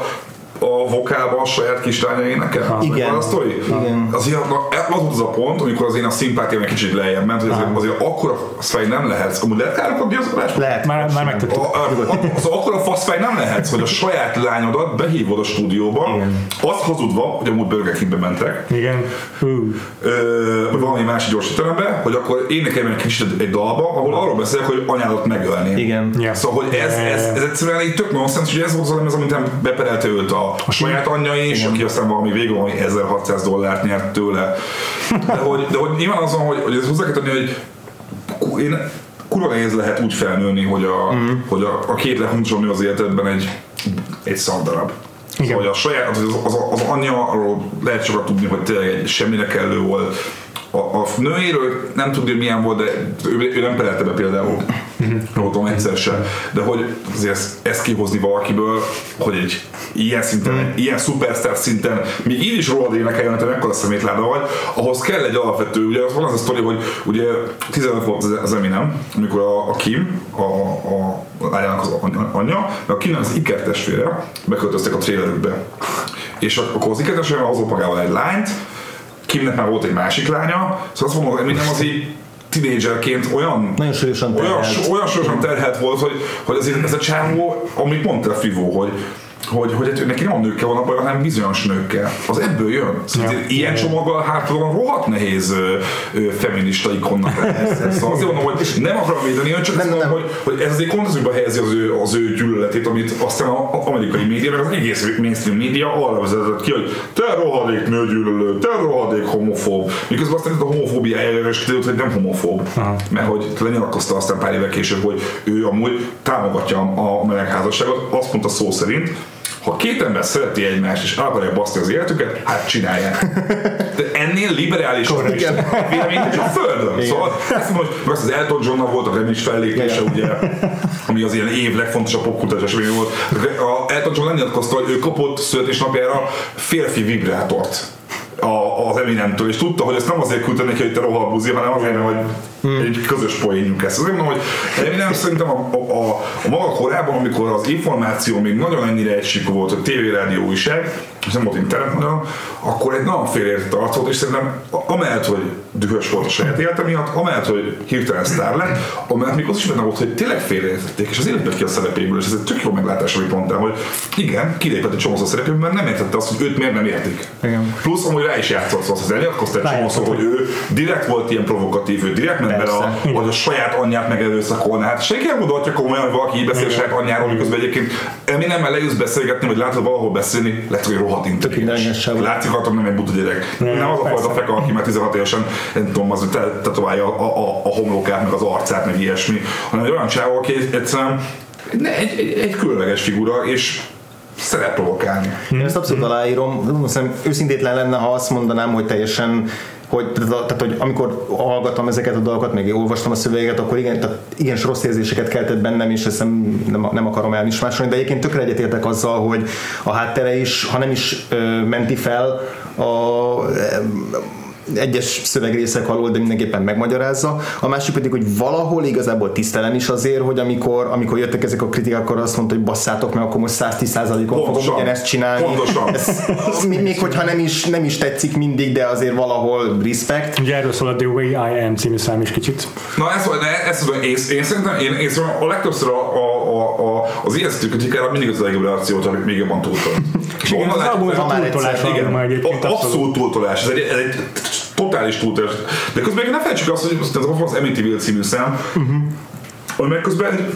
a vokálban a saját kislánya énekel? Igen. Az volt az a pont, amikor az én a szimpátiám egy kicsit lejjebb ment, hogy azért, azért akkora faszfej nem lehetsz. Amúgy lehet kárkodni az adásban? Lehet, már, már megtettük. Akkora faszfej nem lehetsz, hogy a saját lányodat behívod a stúdióba, igen. azt hazudva, hogy amúgy Burger Kingbe mentek, igen. Ö, vagy valami másik gyors étterembe, hogy akkor énekelj egy kicsit egy dalba, ahol arról beszélek, hogy anyádat megölném. Igen. Yeah. Szóval, hogy ez, ez, ez egyszerűen egy tök nonsens, hogy ez volt az, amit beperelte őt a a saját anyja is, igen. aki aztán valami végül valami ezerhatszáz dollárt nyert tőle. De hogy, de hogy nyilván azon, hogy, hogy ez hozzá kell tenni, hogy én kurva nehéz lehet úgy felnőni, hogy a, mm. hogy a, a két lefontosabb nő az életedben egy, egy szardarab. Igen. Hogy a saját, az, az, az anyáról lehet sokat tudni, hogy tényleg egy semminek kellő volt. A, a nőjéről nem tudni, milyen volt, de ő, ő nem perelte be például. Rótom egyszer sem. De hogy azért ezt, ezt kihozni valakiből, hogy egy ilyen szinten, mm. ilyen szupersztár szinten, még így is rólad énekeljen, hogy te mekkora szemétláda vagy, ahhoz kell egy alapvető, ugye van az a sztori, hogy ugye tizenöt volt az Eminem, amikor a, a Kim, a, a Ájának az anyja, de a Kimnek az ikertestvére beköltöztek a trailerükbe. És akkor az ikertestvére hozott magával egy lányt, Kimnek már volt egy másik lánya, szóval azt mondom, hogy Eminem az így tínédzserként olyan nagyon sűrűsen terhelt. Olyan sűrűsen terhelt volt, hogy, hogy azért ez a csávó, amit mondta a Fivó, hogy hogy, hogy hát neki nem a nőkkel van a baj, hanem bizonyos nőkkel. Az ebből jön. Szóval ja. Ilyen csomaggal hátulon rohadt nehéz ö, ö, feminista ikonnak lehet. Szóval azért mondom, hogy nem akarom védeni, ön csak nem, nem. Mondom, hogy, hogy ez azért kontextusban helyezi az ő, az ő gyűlöletét, amit aztán az amerikai média, meg az egész mainstream média arra vezetett ki, hogy te rohadék nőgyűlölő, te rohadék homofób. Miközben aztán a homofóbia elérés kiderült, hogy nem homofób. Aha. Mert hogy lenyilatkozta aztán pár évvel később, hogy ő amúgy támogatja a melegházasságot, azt mondta szó szerint, ha két ember szereti egymást és el akarja baszni az életüket, hát csinálják. De ennél liberális vélemény nincs a földön. Szóval ezt most, most az Elton Johnnal volt a remis fellépése, ugye, ami az ilyen év legfontosabb popkultúrás esemény volt. A Elton John lenyilatkozta, hogy ő kapott születésnapjára férfi vibrátort a, az Eminemtől, és tudta, hogy ezt nem azért küldte neki, hogy te rohadt buzi, hanem azért, hogy hmm. egy közös poénjunk ezt. Azért mondom, hogy Eminem szerintem a, a, a, a maga korában, amikor az információ még nagyon ennyire egysíkú volt, hogy tévé, rádió, újság, és nem volt internet nagyon, akkor egy nagyon félértett arc volt, és szerintem amellett, hogy dühös volt a saját élete miatt, amellett, hogy hirtelen sztár lett, amellett még az is benne volt, hogy tényleg félértették, és az életben ki a szerepéből, és ez egy tök jó meglátás, ami pontán, hogy igen, kilépett egy csomószor a szerepéből, mert nem értette azt, hogy őt miért nem értik. Igen. Plusz amúgy rá is játszott, az elnyilatkozta egy csomószor, hogy ő direkt volt ilyen provokatív, ő direkt ment bele, hogy a saját anyját megerőszakolna. Hát senki nem gondolhatja komolyan, hogy valaki beszél saját anyjáról, miközben egyébként Eminemmel leülsz beszélgetni, vagy látod valahol beszélni, lehet, hogy rohadt intelligens. Látszik, hogy nem egy buta gyerek. Nem, nem az a fajta feka, aki már tizenhat évesen, nem tudom, az tetoválja a, a, a homlokát, meg az arcát, meg ilyesmi, hanem egy olyan csávó, aki egyszerűen egy, egy, egy különleges figura, és szeret provokálni. Én ezt abszolút hmm. aláírom. Őszintétlen lenne, ha azt mondanám, hogy teljesen Hogy, tehát, hogy amikor hallgattam ezeket a dolgokat, meg olvastam a szöveget, akkor igen, tehát igenis rossz érzéseket keltett bennem, és ezt nem, nem, nem akarom elmismásolni, de egyébként tökre egyetértek azzal, hogy a háttere is, ha nem is ö, menti fel a ö, egyes szövegrészek alól, de mindenképpen megmagyarázza. A másik pedig, hogy valahol igazából tisztelem is azért, hogy amikor, amikor jöttek ezek a kritikák, akkor azt mondta, hogy basszátok meg, akkor most száz tíz százalékon fogom ugyanezt csinálni. Ez, még, még hogyha nem is, nem is tetszik mindig, de azért valahol respect. Ugye erről szól a The Way I Am című szám is kicsit. Na ez volt, ez volt, én, én szerintem én, én szóval a legtöbbször a, a, a, a, az ijesztő kritikára mindig az legjobb reakciót, amit még jobban túltol. És igen, az album ez a túltolás. Abszolút túltolás. Ez egy totális túltás. De közben ne felejtsük azt, hogy az Amityville című szám, uh-huh. ami meg közben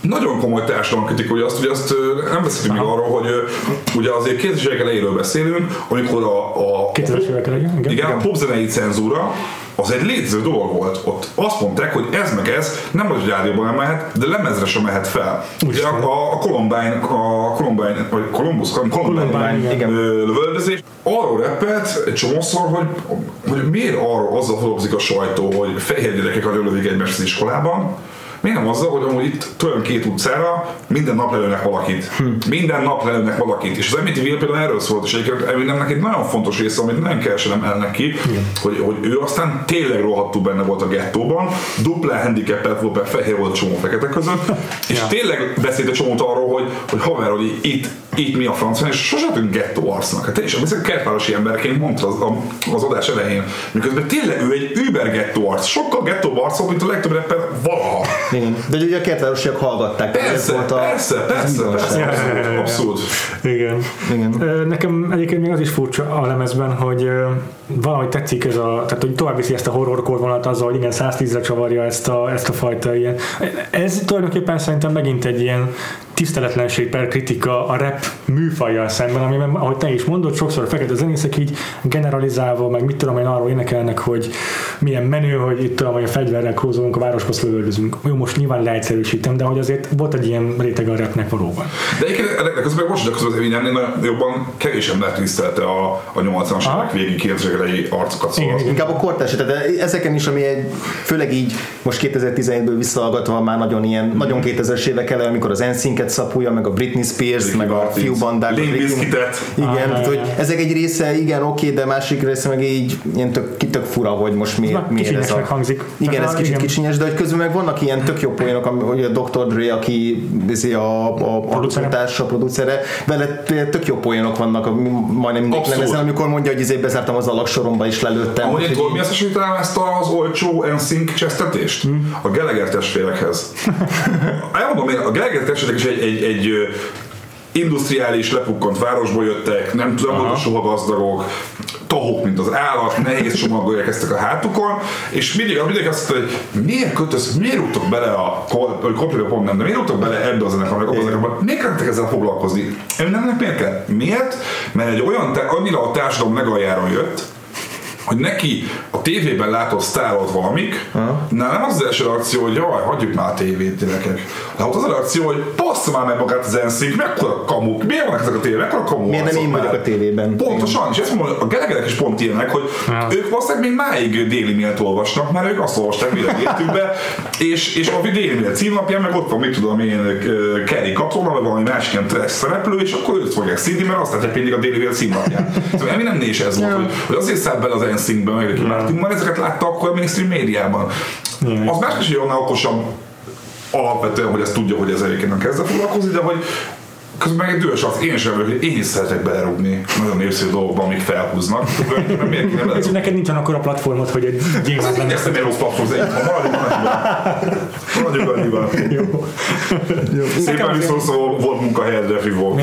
nagyon komoly társadalom kritika, hogy azt, hogy azt nem beszélünk még arról, hogy ugye azért kétezres évek elejéről beszélünk, amikor a, a, a, a popzenei cenzúra az egy létező dolog volt. Ott azt mondták, hogy ez meg ez nem az, hogy rádióban nem mehet, de lemezre sem mehet fel. Ugye a, a, a Columbine, a Columbine, vagy Columbus, Columbine lövöldözés. Arról reppelt egy csomószor, hogy, hogy miért arról azzal foglalkozik a sajtó, hogy fehér gyerekek nagyon lövik egymást az iskolában, miért nem azzal, hogy amúgy itt tőlem két utcára minden nap lelőnek valakit. Hm. Minden nap lelőnek valakit. És az Amityville például erről szólt, és egyébként Eminemnek egy nagyon fontos része, amit nem keresem el neki, hm. hogy, hogy ő aztán tényleg rohadtul benne volt a gettóban, duplán handicapelt volt, mert fehér volt csomó fekete között, és ja. tényleg beszélt a csomót arról, hogy, hogy haver, hogy itt, itt mi a francban, és sosem tűnt gettó arcnak. Hát tényleg, viszont kertvárosi emberként mondta az, az adás elején, miközben tényleg ő egy über gettó arc, sokkal gettóbb arcok, mint a legtöbb rapper valaha. Igen. De ugye a kertvárosiak hallgatták. Persze, volt a... persze, persze, persze, persze, abszolút. Igen. Igen. Nekem egyébként még az is furcsa a lemezben, hogy valahogy tetszik ez a, tehát hogy tovább viszi ezt a horrorkor vonalat azzal, hogy igen, száztízre csavarja ezt a, ezt a fajta ilyen. Ez tulajdonképpen szerintem megint egy ilyen tiszteletlenség per kritika a rap műfajjal szemben, amiben, ahogy te is mondod, sokszor a fekete zenészek így generalizálva, meg mit tudom én, arról énekelnek, hogy milyen menő, hogy itt tudom, hogy a fegyverrel kózolunk, a városhoz lövöldözünk. Jó, most nyilván leegyszerűsítem, de hogy azért volt egy ilyen réteg a rapnek valóban. De egyébként közben meg most csak az évnyelni, mert jobban kevésebb megtisztelte a, a nyolcvanas évek végig kétezerei arcokat szóval. Inkább a kortárs, tehát ezeken is, ami egy, főleg így most kétezer-tizenhétből visszahallgatva már nagyon ilyen, mm. nagyon kétezres évek elején, amikor az en szynket szapulja, meg a Britney Spears, Ricky meg Martins, a fiúbandák, igen, ah, hogy ezek egy része, igen, oké, de másik része meg így ilyen tök, tök fura, hogy most miért, miért ez a... Igen, ez kicsit kicsinyes, de hogy közben meg vannak ilyen tök jó poénok, hogy a doktor Dre, aki a, a, a produktortársa, producere, vele tök jó poénok vannak, majdnem mindig lemezen, amikor mondja, hogy izé bezártam az alagsoromba is lelőttem. Ahogy én tudom, mi összesítelem ezt az olcsó en szynk csesztetést? A Gallagher testvérekhez. Elmondom én, a Gallagher testvérekhez Egy, egy, egy industriális lepukkant városból jöttek, nem tudom, hogy soha gazdagok, tahók, mint az állat, nehéz csomagolja kezdtek a hátukon, és mindig, mindig azt mondta, hogy miért kötöz, miért rúgtok bele a kompletben pont nem, de miért rúgtok bele ebbe a zenekarban, miért kellett ezzel foglalkozni? Önnek miért kell? Miért? Mert egy olyan, annyira a társadalom legaljáról jött, hogy neki a tévében látott sztárod valamik, uh-huh. nem az első reakció, hogy jaj, hagyjuk már a tévét, gyerekek. De ott az a reakció, hogy bassza már meg magát az en szynk, mekkora kamuk, miért vannak ezek a tévében, mekkora kamuk. Miért nem én vagyok a tévében. Pontosan, és ezt mondom, a gyerekek is pont ilyenek, hogy uh-huh. ők valószínűleg még máig Daily Mailt olvasnak, mert ők azt olvasták minden életükbe, és, és a Daily Mail címlapján meg ott van, mit tudom én, Kerry Katona, vagy valami másik ilyen trash szereplő, és akkor őt fogják színi, mert azt látják mindig a Daily Mail címlapján. Szóval nem is ez volt, hogy, hogy azért száll bele az en szinkben, meg Ricky Martin, mert ezeket látta akkor a mainstream médiában. Yeah. Az másképp is olyan okosabb alapvetően, hogy ezt tudja, hogy ez egyébként nem kezdett foglalkozni, de hogy közben meg egy dühös az, én is elvök, hogy én is szeretek belerúgni nagyon népszerű dolgokban, amik felhúznak. Neked nincsen akkor a platformot, hogy egy gyémát lenne. Ez nem egy rossz platform, ez egyik, ha maradjuk annyiban. Szépen viszont szóval volt munkahelyed, de frivó.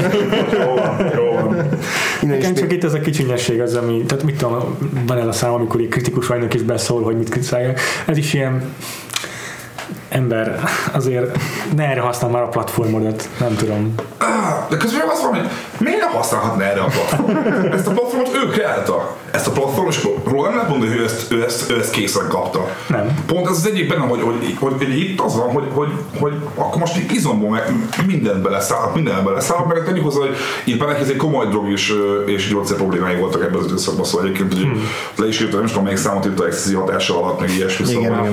Jó van. Nekem csak itt ez a kicsinyesség az, ami, tehát mit tudom, van el a szám, amikor egy kritikus vagynak is beszól, hogy mit kritizálják. Ez is ilyen ember, azért ne erre használ már a platformodat, nem tudom. De közben azt mondom, hogy miért nem használhatna erre a platformot? Ezt a platformot ő kreálta. Ezt a platformot, és róla nem lehet mondani, hogy ő ezt, ő ezt, ő ezt készen kapta. Nem. Pont ez az egyik benne, hogy, hogy, hogy, hogy itt az van, hogy, hogy, hogy akkor most így izomból meg mindent beleszállhat, mindent beleszállhat, meg tegyük hozzá, hogy éppen neki egy komoly drog és, és gyógyszer problémái voltak ebben az időszakban, szóval egyébként, hogy hmm. le is írta, nem is tudom, melyik számot írta ecstasy hatása alatt, meg ilyesmi, szóval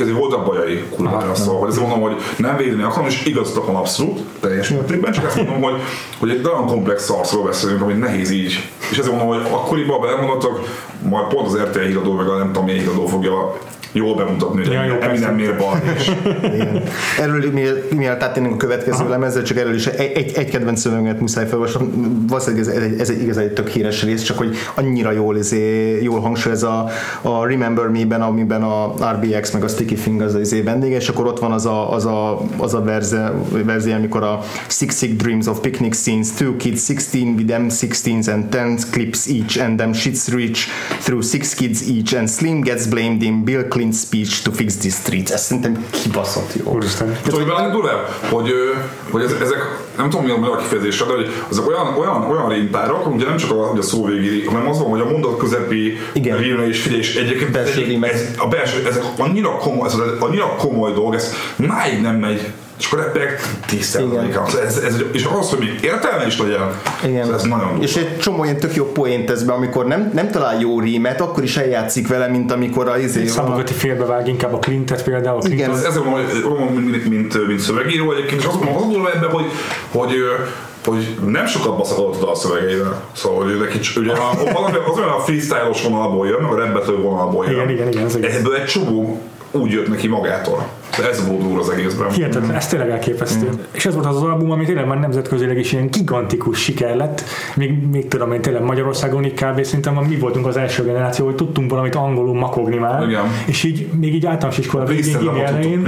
ezért voltak bajai. Aha, szóval, hogy ezt mondom, hogy nem védeni akarom, és igazodok van abszolút, teljes mértékben, csak ezt mondom, hogy, hogy egy nagyon komplex szarszról beszélünk, amit nehéz így. És ezért mondom, hogy akkoriban belemondottak, majd pont az er té el híradó, meg a nem tudom, milyen híradó fogja jól bemutatni, hogy ja, Eminem miért bal is. Erről mielőtt áttérnénk a következő lemezre, csak erről is egy, egy, egy kedvenc szövegünket muszáj felolvasnom. Valószínűleg ez, ez, ez egy igazán egy tök híres rész, csak hogy annyira jól, izé, jól hangsúly ez a, a Remember Me-ben, amiben a er bé iksz meg a Sticky Fingers az izé vendége, és akkor ott van az a, az a, az a verze, verze, amikor a Sick Sick Dreams of Picnic Scenes, Two Kids, Sixteen with them, Sixteens and Tens Clips each, and them shits reach through Six Kids each, and Slim gets blamed in Bill Clinton speech to fix this street. Ez szerintem kibaszott jó. Úristen. Tudod, hogy benne durvább, hogy, hogy ezek, nem tudom, mi a kifejezésre, de hogy ezek olyan, olyan, olyan rémpárok, ugye nem csak a, a szó végig, hanem az van, hogy a mondat közepi rímre is figyelj, és egyébként egy, ez, a belső, ezek annyira komoly, ez annyira komoly dolg, ez máig nem megy. És akkor ebbek tisztelnék. És az, hogy még értelme is legyen. Igen. Ez nagyon jó. És egy csomó ilyen tök jó poént ez be, amikor nem, nem talál jó rímet, akkor is eljátszik vele, mint amikor a izé... Szabogati félbevág inkább a Clintet például. Igen. Ez olyan, mint szövegíró egyébként, és azt mondom, azt gondolva ebben, hogy... hogy nem sokat baszakodott a szövegeivel. Szóval, hogy neki ugye az olyan a freestyle-os vonalból jön, meg a rap battle vonalból jön. Igen, igen, igen. Ebből egy csomó úgy jött neki magától. Ez bódul az egészben. Hihetetlen, ez tényleg elképesztő. Mm. És ez volt az az album, ami tényleg már nemzetközileg is ilyen gigantikus siker lett. Még, még tudom én, tényleg Magyarországon így kb. Szerintem mi voltunk az első generáció, hogy tudtunk valamit angolul makogni már. Igen. És így még így általános iskolában végig elején.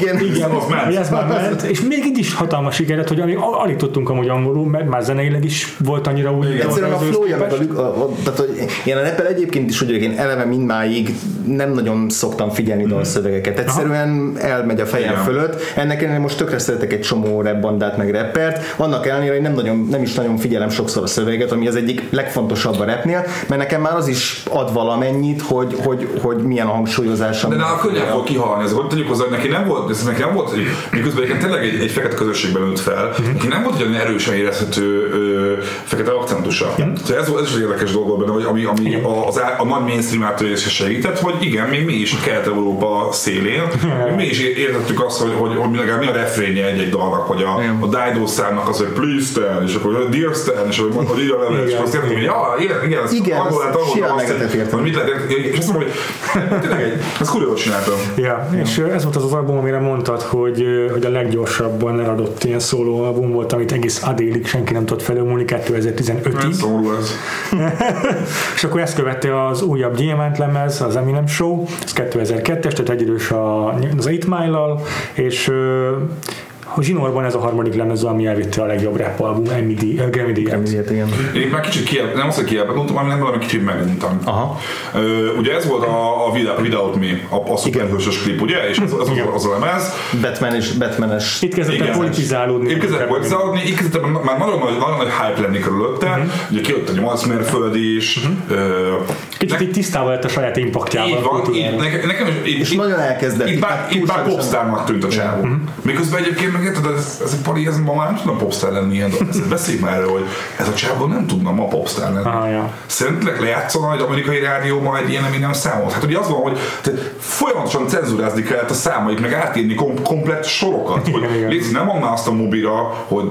Igen, igen, ez már ment. És még így is hatalmas siker lett, hogy alig, alig tudtunk amúgy angolul, mert már zeneileg is volt annyira úgy. Egyszerűen a flója, tehát ilyen a rappel egyébként is, hogy én eleve mindmáig nem nagyon szoktam figyelni dalszövegeket. Egyszerűen elmegy a fejem, igen, fölött. Ennek ellenére most tökre szeretek egy csomó rap bandát meg rappert. Annak ellenére, hogy nem, nagyon, nem is nagyon figyelem sokszor a szöveget, ami az egyik legfontosabb a rapnél, mert nekem már az is ad valamennyit, hogy, hogy, hogy milyen a hangsúlyozása. De nála könnyen fog kihalni. Ez, hogy tegyük hozzá, hogy neki nem volt, ez neki nem volt, miközben egyébként tényleg egy, egy fekete közösségben nőtt fel, neki nem volt olyan erősen érezhető ö, fekete akcentusa. Tehát ez, ez is egy érdekes dolog benne, hogy ami, ami az, a nagy mainstream áttöréshez segített, hogy igen, még mi is Kelet-Európa szélén, mi is értettük azt, hogy, hogy, hogy mi a refrénje egy-egy dalnak, hogy a, a Dido számnak az, hogy please stand, és akkor a dear stand, és akkor hogy így a levelet, és akkor azt értem, hogy ja, igen, igen, ez angol lett, angol lett, hogy mit lehet, és azt mondom, hogy tényleg egy, ezt kurva csináltam. Ja, és ez volt az az album, amire mondtad, hogy, hogy a leggyorsabban eladott ilyen szóló album volt, amit egész Adélig senki nem tudott felülmúlni kétezer-tizenötig. Szomorú ez. És akkor ezt követi az újabb gyémántlemez, az Eminem Show, ez kétezer-kettes, tehát egyidős az Eight Mile-al, és uh, zsinórban ez a harmadik lemez, ami elvitte a legjobb rap album, Grammy díjat. Én már kicsit kiebb, nem azt, hogy kiebb, mondtam, hanem valami kicsit megmondtam. Uh, ugye ez volt a, a Without Me, a, a szuperhősös klip, ugye? És az, az, az, az a lemez. Batman és Batman-es. Itt kezdett el politizálódni. Itt kezdett el politizálódni, itt kezdett el már nagyon nagy hype lenni körülötte. Uh-huh. Ugye kijött a nyolcmérföld is. Uh-huh. Uh, Kicsit így tisztában lett a saját impactjával. Van, így, nekem, nekem is, így, és így, nagyon elkezdett. Itt bár, bár popstárnak tűnt a csávó. Uh-huh. Miközben egyébként megérted, ez, ez egy pali, ez ma már nem tudna popstár lenni. Beszélj már erről, hogy ez a csávó nem tudna ma popstár lenni. Ah, ja. Szerinteleg lejátszana egy amerikai rádióban egy ilyen, ami nem számolt. Hát ugye az van, hogy folyamatosan cenzurázni kellett a számait, meg átírni kom- komplett sorokat. Hogy igen, légy, nem annál azt a mobira, hogy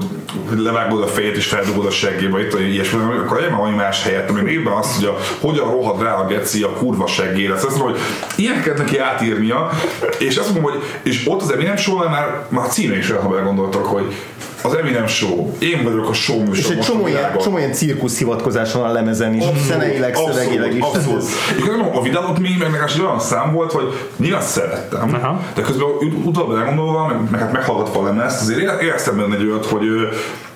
levágod a fejét és feldugod a seggébe, itt ilyesmi, akkor legyen valami más helyett, ami éppen az, hogy a, hogyan rohad rá a geci a kurva seggére. Szóval, hogy ilyen kellett neki átírnia, és azt mondom, hogy és ott az Eminem Show-nál már, már a címe is el, ha belgondoltak, hogy az Eminem Show, én vagyok a show műsor. És egy csomó ilyen, csomó ilyen cirkusz hivatkozás van a lemezen is, szeneileg, szövegileg is. Abszolút. A videót még meg egy olyan szám volt, hogy nyilván szerettem, aha, de közben utána elgondolva, meg, meg hát meghallgatva a lemezt, azért éreztem benne egy olyat, hogy,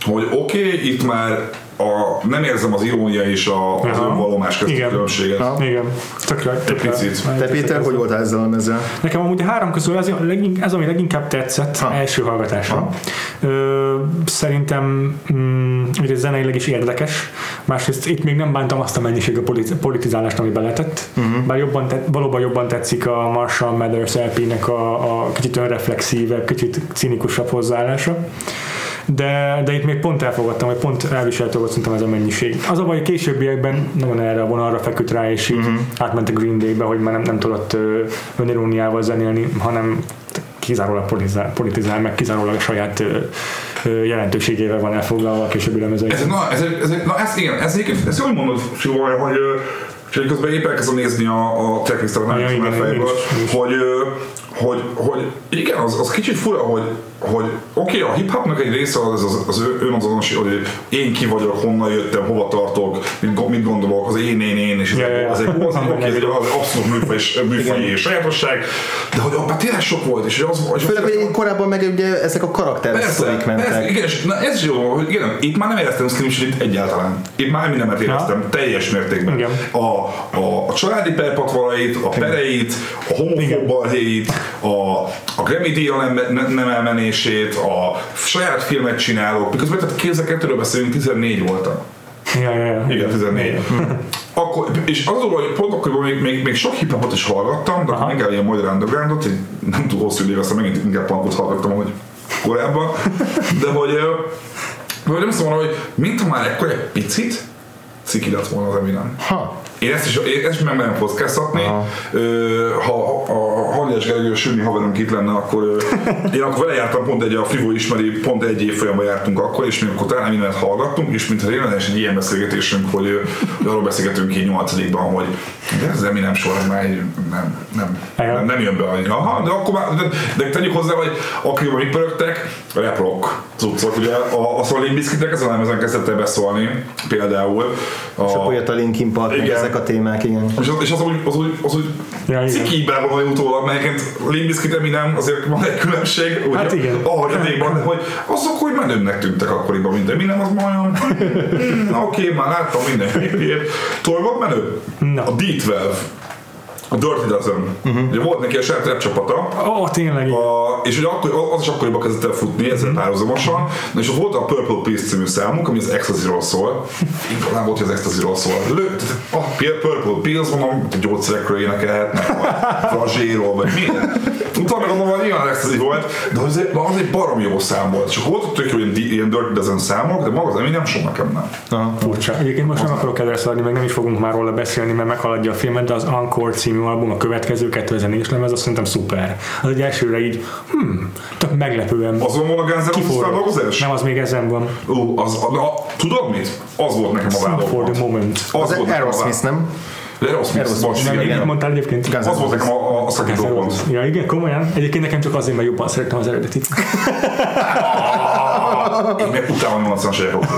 hogy oké, okay, itt már a, nem érzem az irónia és a, az önvallomás közti különbséget. Igen, igen. Tökre, tökre. Te Péter, hogy voltál ezzel a mezzel? Nekem amúgy a három közül ez, ez ami leginkább tetszett, ha. első hallgatásra. Ö, szerintem mm, zeneileg is érdekes, másrészt itt még nem bántam azt a mennyiség a politizálást, ami beletett, uh-huh. bár jobban te, valóban jobban tetszik a Marshall Mathers el pének a, a kicsit önreflexívebb, kicsit cinikusabb hozzáállása. De, de itt még pont elfogadtam, vagy pont elviseltől volt szerintem ez a mennyiség. Az a baj, későbbiekben nagyon erre a vonalra feküdt rá, és így uh-huh. átment a Green Day-be, hogy már nem, nem tudott öniróniával zenélni, hanem kizárólag politizál, politizál meg kizárólag a saját ö, ö, jelentőségével van elfoglalva a későbbi lemezei. Ez, na, ez, ez, na ez igen, ez igen, ez jól mondod, Sivaj, hogy és közben épp elkezdem nézni a, a tracklistet, nem tudom a fejből, hogy, hogy, hogy igen, az, az kicsit fura, hogy, hogy oké, okay, a hip-hopnak egy része az, az, az önazonos, hogy én ki vagyok, honnan jöttem, hova tartok, mit, mit gondolok, az én, én, én, és ez egy abszolút műfaj és sajátosság, de hogy abban tényleg sok volt. És az, és főleg, hogy korábban meg ugye ezek a karakteres sztorik mentek. Igen, és na, ez jó, hogy igen, itt már nem éreztem screenshot-t egyáltalán. Itt már mindenet éreztem, teljes mértékben. A A, a, a családi perpatvalait, a pereit, a homofób balhéit, a, a Grammy-díjra nem, nem, nem elmenését, a saját filmet csinálok, miközben tehát kétezer-kettőről beszélünk, tizennégy voltam. Ja, ja, ja. Igen, tizennégy. Akkor, és az dolog, hogy pont akkor még, még, még sok hip-hopot is hallgattam, de akkor inkább ilyen magyar undergroundot, nem túl hosszú idő, aztán megint inkább punkot hallgattam, hogy korábban, de hogy, hogy nem szóval, hogy mintha már ekkor egy picit ciki lett volna az Eminem. Ha. Én ezt is, ezt is meg nem podcastolni, ha, ha, ha, ha Almiás Gergő, Sülni haverom itt lenne, akkor én akkor vele jártam, pont egy a Frivo ismeri, pont egy évfolyamban jártunk akkor, és mi akkor talán mindent hallgattunk, és mintha én lenne is egy ilyen beszélgetésünk, hogy arról beszélgetünk így nyolcadikban, hogy de ezzel mi nem sor, már nem, nem, nem, nem jön be annyira. Aha, de akkor már, de, de tegyük hozzá, hogy akikben mi pörögtek, rap rock cuccok, ugye a, a Limp Bizkitek ezen a lemezen kezdett el beszólni, például. A, és akkor jött a Linkin Park, igen, ezek a témák, igen. És az, és az, az, az, az úgy ja, cikíben van, hogy utólag, melyiként Limp Bizkit, mi nem, azért van egy különbség, ugye, hát igen, ahogy a végban, de hogy azok, hogy menőnek tűntek akkoriban minden, mi nem, az majd na oké, okay, már láttam mindenképp. Tolva menő? No. A D tizenkettő. A Dirty Dozen. Uh-huh. Ugye volt neki a saját rap csapata. Ó, oh, tényleg. A, és ugye akkor, az is akkoriban kezdett el futni, ezzel uh-huh. párhuzamosan. És ott volt a Purple Peace című számunk, ami az Ecstasy-ról szól. Inkább volt, hogy az Ecstasy-ról szól. Lőtt, a Purple Peace, mondom, a gyógyszerekről énekelhetnek, vagy frazséról, vagy minden. Utána gondolom, hogy ilyen Ecstasy volt, de az egy, az egy barom jó szám volt. És akkor volt tök jó ilyen Dirty Dozen számok, de maga az nem sok nekem nem. Ah, furcsa. Egyébként most nem akarok kedvre szaladni, meg nem is fogunk már róla beszélni, mert meghaladja a filmet, de az Encore című album, a következő kétezer-négyes lemez, az szerintem szuper. Az egy elsőre így, hmm, tök meglepően. Azon van a Guns N' Roses? Nem, az még ezen van. Ó, az, a, a, tudod mit? Az volt nekem a vállalatot. Az, az volt Aerosmith, nem? Aerosmith, bocs, igen. Így mondtál egyébként? Az volt nekem a, a szakító pont. Ja, igen, komolyan. Egyébként nekem csak azért, mert jobban szerettem az eredetit. Én meg utána nyolcvanas évek óta.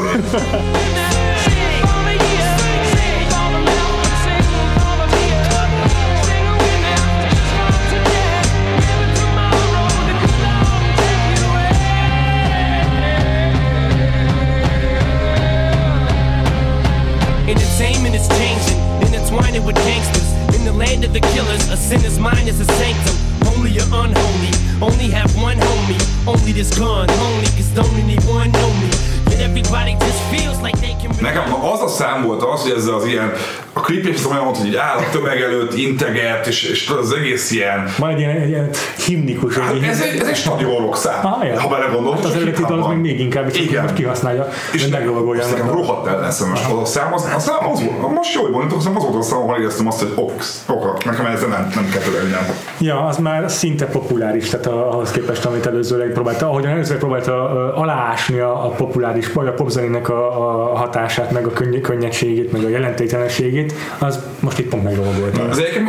Wined with gangsters in the land of the killers. A sinner's mind is a sanctum, holy or unholy. Only have one homie, only this gun, only 'cause only need one homie. And everybody just feels like they can. Nekem az a szám volt az, hogy ez az ilyen a klip is olyan volt, hogy áll a tömeg előtt, integet, és, és az egész ilyen... Van egy ilyen, ilyen himnikus. Hát, ez, egy, ez egy stadion rock szám, ah, ja, ha belegondolok. Hát az eredeti dal az még, még inkább, csak igen, most kihasználja, és meglovagolja. És nekem rohadt ellenszem, és az a szám, az, az, az, az volt, most jól mondjuk, az volt a szám, ahol éreztem azt, hogy ox, ox, nekem ezzel nem, nem kell tőlem. Ja, az már szinte populáris, tehát ahhoz képest, amit előzőleg próbálta, ahogyan előzőleg próbálta aláásni a, a populáris, vagy a popzenének a, a hatását, meg a könny- könnyedségét, meg a jelentéktelenségét, az most itt pont megdolgolt. Az egyébként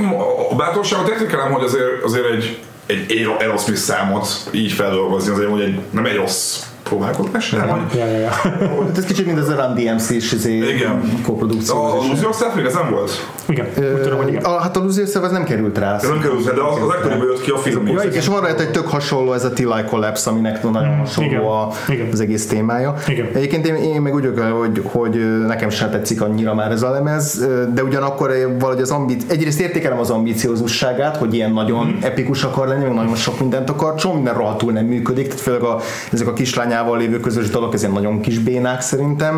a bátorságot értékelem, hogy azért, azért egy, egy Aerosmith számot így feldolgozni, azért hogy egy, nem egy rossz próbálkozás, nem? Hogy... Ja, ja, ja. Ez kicsit mint az a Run D M C-s koprodukció. A Lose Yourself még ez nem volt? Igen, úgy tudom, hogy igen. Hát a Lose Yourself az nem került rá. Ez nem került rá, de az ekkoriban jött ki a film. És van rajta egy tök hasonló, ez a Till I Collapse, aminek nagyon hasonló az egész témája. Egyébként én meg úgy vagyok, hogy nekem sem tetszik annyira már ez a lemez, de ugyanakkor valahogy az ambíció, egyrészt értékelem az ambíciózusságát, hogy ilyen nagyon epikus akar lenni, meg nagyon sok mindent akar, csomó minden rohadtul nem működik, tehát főleg a, ezek a kislány lévő közös dalok, ezért nagyon kis bénák szerintem.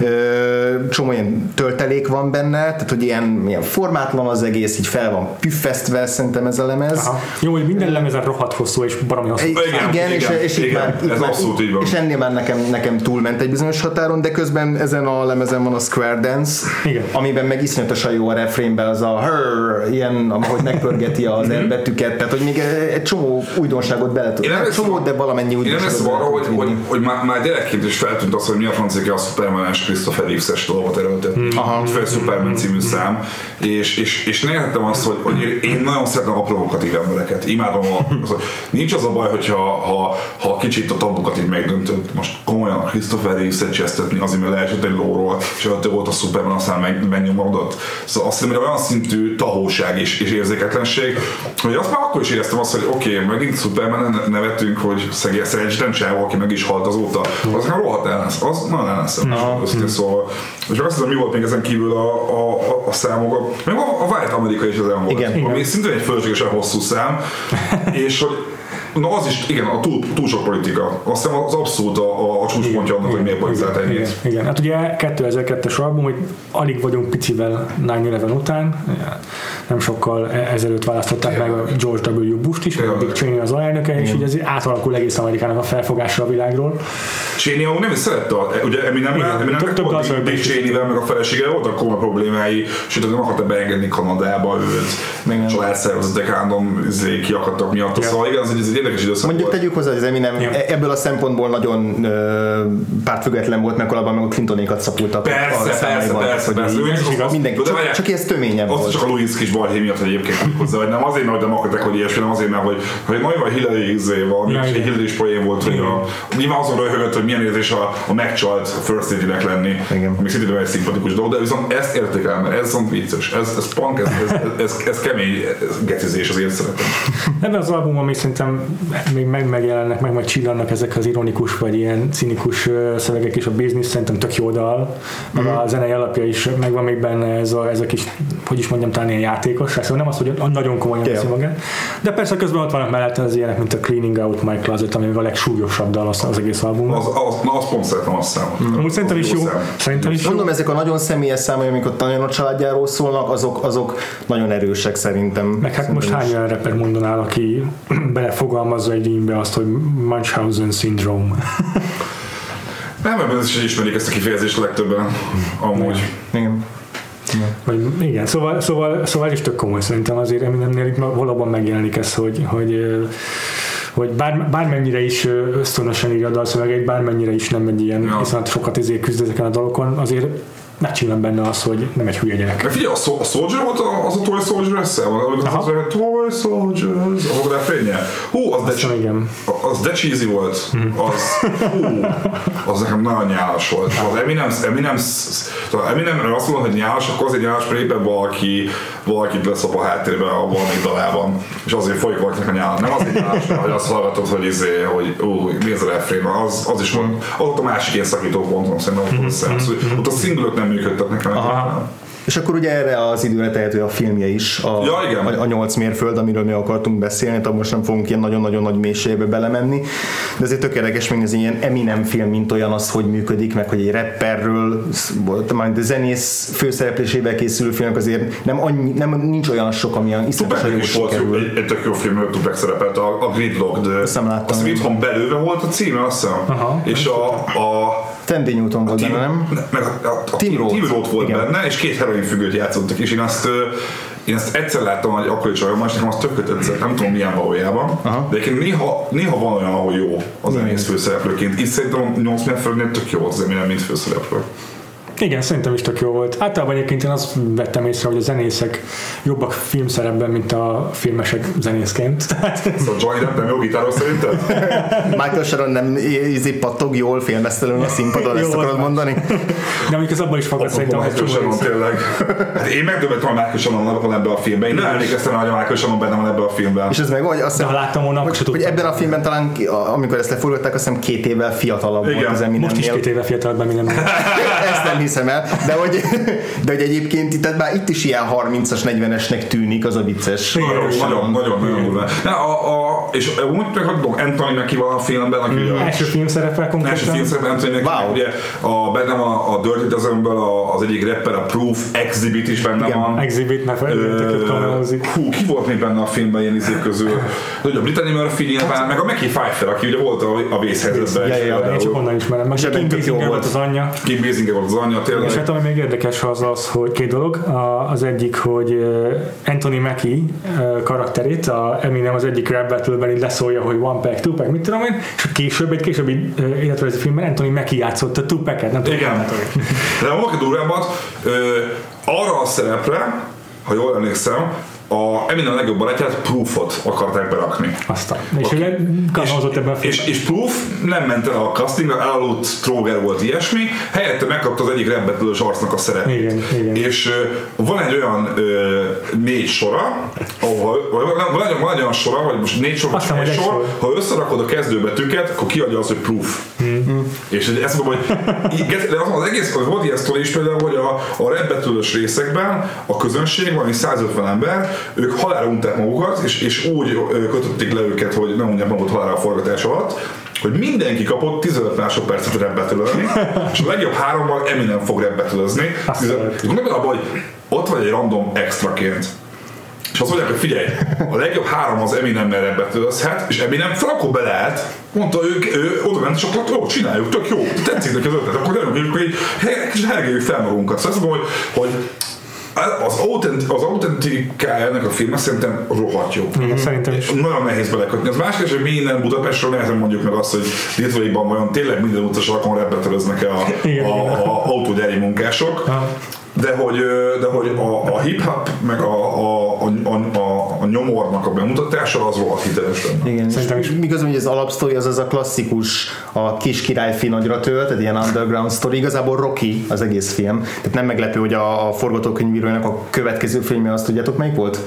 Mm, mm. Csomó ilyen töltelék van benne, tehát hogy ilyen, ilyen formátlan az egész, így fel van püffesztve szerintem ez a lemez. Aha. Jó, hogy minden lemezen rohadt hosszú és baromi hosszú. Igen, igen, igen, és, és, igen, már, igen. Ez már, abszolút így van. És ennél már nekem, nekem túlment egy bizonyos határon, de közben ezen a lemezen van a Square Dance, igen, amiben meg iszonyatosan jó a refrénben az a hör, ilyen, ahogy megpörgeti az elbetűket, tehát hogy még egy csomó újdonságot beletud. Csomó, de valamennyi újdonságot. Hogy, hogy, hogy már, már gyerekként is feltűnt az, hogy mi a francéke a Superman-es Christopher Reeves-es dolgot erőltetni. Főleg Superman című szám. És, és, és nézhetem azt, hogy, hogy én nagyon szeretem a provokatív embereket. Imádom a, az, hogy nincs az a baj, hogyha ha, ha kicsit a tabukat így megdöntöd. Most komolyan a Christopher Reeves-et csesztetni azért, mert leesett egy lóról, és előtte volt a Superman, aztán meg, megnyomodott. Szóval azt hiszem, hogy olyan szintű tahóság és, és érzéketlenség, hogy azt már akkor is éreztem azt, hogy oké, okay, megint Superman nevetünk, hogy szerencsétlen csávó, aki meg is halt azóta, az már rohadt ellensz, az nagyon ellenszem. Mm. Szóval, és azt hiszem, mi volt még ezen kívül a, a, a, a számok, meg a, a White America is ezen volt, igen, ami igen, szintén egy fölöslegesen hosszú szám, és hogy na az is, igen, a túl, túl sok politika. Azt hiszem az abszolút a, a csúcspontja annak, igen, hogy miért politizált ennyit. Igen, igen, hát ugye kétezer-kettes album, hogy alig vagyunk picivel nine eleven után, nem sokkal ezelőtt választották igen, meg a George W. Bush-t is, igen, meg a Dick Cheney az alelnöke, és így ez átalakul egész Amerikának a felfogása a világról. Cheney amúgy nem is szerette, ugye Eminemnek volt Dick Cheney-vel, meg a felesége voltak komoly problémái, sőt, nem akarta beengedni Kanadába őt. családszervezetek random kiakadtak miatt. Ja. Szóval igen, ez egy, ez egy érdekes időszak. Mondjuk volt. Tegyük hozzá, hogy az Eminem ja. ebből a szempontból nagyon pártfüggetlen volt, mert alapban meg a Clintonékat szapultak. Persze, persze, persze, persze. Mindenki, csak ez töményebb volt. Azt csak a Louis kis balhé miatt egyébként tudjuk hozzá, hogy nem azért, mert nem akartak, hogy ilyesmi, nem azért, mert hogy nagyon Hillary valami, egy Hillary poén volt, hogy nyilván azon röhögött, hogy milyen érzés a, a megcsalt First Lady-nek lenni, még szintén egy szimpatikus dolog, de viszont ezt érték el, mert ez viszont vicces, ez, ez punk, ez, ez, ez, ez kemény ez getizés, az én szeretem. Ebben az albumon még szerintem még meg megjelennek, meg majd csillannak ezek az ironikus vagy ilyen cinikus szövegek is, a Business szerintem tök jó dal, mm. a zenei alapja is megvan még benne, ez a, ez a kis, hogy is mondjam, talán ilyen játékos, szóval nem az, hogy nagyon komolyan veszi magát, de persze közben ott vannak mellette az ilyenek, mint a Cleaning Out My Closet, ami a legsúlyosabb dal az, az egész albumon. Az, az, az pont szerintem azt számoltam. Amúgy szerintem is jó. Szerintem is mondom, jó. Ezek a nagyon személyes számai, amik ott nagyon a családjáról szólnak, azok, azok nagyon erősek szerintem. Meg hát szerintem most hány olyan rapper mondanál, aki belefogalmazza egy rímbe azt, hogy Munchausen syndrome. Nem, ebben is ismerik ezt a kifejezést legtöbben, amúgy. Igen. Vagy, igen, szóval, szóval, szóval is tök komoly szerintem azért, aminél itt valóban megjelenik ez, hogy, hogy, hogy bár, bármennyire is ösztönösen írja a dalszövegeit, bármennyire is nem egy ilyen, ja. hiszen sokat ezért küzd ezeken a dalokon, azért megcsillan benne az, hogy nem egy hülye gyerek. De figyelj, a, so- a Soldier volt az a Toy Soldier összevan, az a Toy Soldiers, ahol a fénye. Hú, az de, c- az de cheesy volt. Mm. Az, hú, az nekem nagyon nyálas volt. Az Eminem, Eminem, Eminemre azt mondod, hogy nyálas, akkor azért nyálas, mert éppen valaki, valakit leszap a háttérben a valamelyik dalában. És azért folyik valakinek a nyálas. Nem azért nyálas, hogy azt hallgatod, hogy izé, hogy ú, nézz a refrén, az, az is mond, az ott a másik ilyen szakító ponton szerintem ott a szinglök nem működtek nekem. És akkor ugye erre az időre tehető a filmje is, a, ja, a, a nyolc mérföld, amiről mi akartunk beszélni, tehát most nem fogunk ilyen nagyon-nagyon nagy mélységbe belemenni, de azért tök érdekes még az ilyen Eminem film, mint olyan az, hogy működik, meg hogy egy rapperről, majd a zenész főszereplésével készülő filmek azért nem, annyi, nem nincs olyan sok, ami a iszletesen jósra kerül. Egy, egy tök jó film, hogy Tupac szerepelt, a, a Gridlocked, azt itthon belőve volt a címe, azt hiszem. Aha, és a, a Tandy Newton volt benne, nem? Meg a, a, a Tim Roth volt igen. benne, és két heroin függőt játszottak, és én azt, én azt egyszer láttam egy akkori csajommal, és nekem azt tököt egyszer, nem tudom milyen valójában, aha. de egyébként néha, néha van olyan, ahol jó az egész főszereplőként. Itt szerintem nyolc mérföldnél tök jó az Eminem, mint főszereplő. Igen, szerintem is tök jó volt. Általában egyébként én azt vettem észre, hogy a zenészek jobbak filmszerepben, mint a filmesek zenészként. Tehát... Szóval Johnny Depp nem jó gitáros szerinted? Michael Sharon nem ízi pattog jól félmeztelően a színpadon, ezt akarod mondani? De amikor abban is fakad szerintem, hogy Michael Sharon tényleg. Hát én megdöbbentem, hogy Michael Sharon van ebben a filmben. Én nem emlékeztem, hogy a Michael Sharon benne van ebben a filmben. És ez meg vagy azt hiszem, ebben a filmben talán, amikor ezt leforgatták, azt hiszem két évvel fiatalabb volt az Eminemnél. Most is két évvel fiatalabb Eminemnél. Hiszem el, de hogy, de hogy egyébként itt, már itt is ilyen harmincas, negyvenesnek tűnik, az a vicces. Nagyon, nagyon, nagyon durva. És úgy tudom, Anthony Mackie van a filmben, aki mm, első film szerepel konkrétan. Első film szerepel Anthony Mackie, wow. ugye a, bennem a, a Dirty Dozenből az egyik rapper, a Proof, Exhibit is bennem igen, van. Exhibit, mert felültek a hú, ki volt még benne a filmben ilyen izék közül? Ugye a Brittany Murphy nyilván, meg a Mackie Pfeiffer, aki ugye volt a, a vészhelyzetben. Ja, ja, én csak onnan ismerem. Meg Kim Basinger volt az anyja. Kim Basinger volt az anyja. Tényleg. És hát ami még érdekes az az, hogy két dolog, az egyik, hogy Anthony Mackie karakterét a Eminem az egyik rap battle-ben így leszólja, hogy one pack, two pack, mit tudom én, és később, egy későbbi életrajzi filmben Anthony Mackie játszott a two packet, nem tudom. Igen. De a valaki durvábbat arra a szerepre, ha jól emlékszem, a Eminem legjobb barátját, Proofot akarták berakni. Aztán. És okay. ugye kazahozott ebben a filmben. És, és Proof nem ment el a castingra, elaludt tróger volt ilyesmi, helyette megkapta az egyik rebbetülős arcnak a szerepét. Igen, igen. És uh, van egy olyan uh, négy sora, ahol, van, egy, van egy olyan sora, vagy most négy sor, aztán, egy sor, sor, ha összerakod a kezdőbetűket, akkor kiadja az, hogy Proof. Mm-hmm. És ezt mondom, hogy de az, az egész, hogy volt ilyen sztori is például, hogy a, a rebbetülős részekben a közönség, valami százötven ember, ők halálra unták magukat, és, és úgy kötötték le őket, hogy nem mondják magukat halálra a forgatás alatt, hogy mindenki kapott tizenöt másodpercet rappbetülölni, és a legjobb hárommal Eminem fog rappbetülözni. Gondolj abba, hogy ott vagy egy random extraként. És azt mondják, hogy figyelj, a legjobb három az Eminemmel rappbetülözhet, és Eminem felakó beleállt, mondta ők, ő oda ment, és akkor jó, csináljuk, tök jó, tetszik neki az ötlet, akkor nem, hogy hergéljük fel magunkat. Szóval azt mondom, hogy, hogy Az autentikája ennek a filmnek szerintem rohadt jó. Mm-hmm. Szerintem is. Nagyon nehéz belekötni. Az másképp, hogy mi innen Budapestről nehezen mondjuk meg azt, hogy Litvániában vajon tényleg minden utas alkalommal rebeteleznek-e a, a, a, a autógyári munkások. Ah. De hogy, de hogy a, a hip-hop meg a, a, a, a, a nyomornak a bemutatása az rohadt hiteles lenne. Igen, és igazán, hogy az alapsztori az az a klasszikus, a kis királyfi nagyra tölt, tehát ilyen underground sztori, igazából Rocky az egész film. Tehát nem meglepő, hogy a, a forgatókönyvírójának a következő filmje, azt tudjátok melyik volt?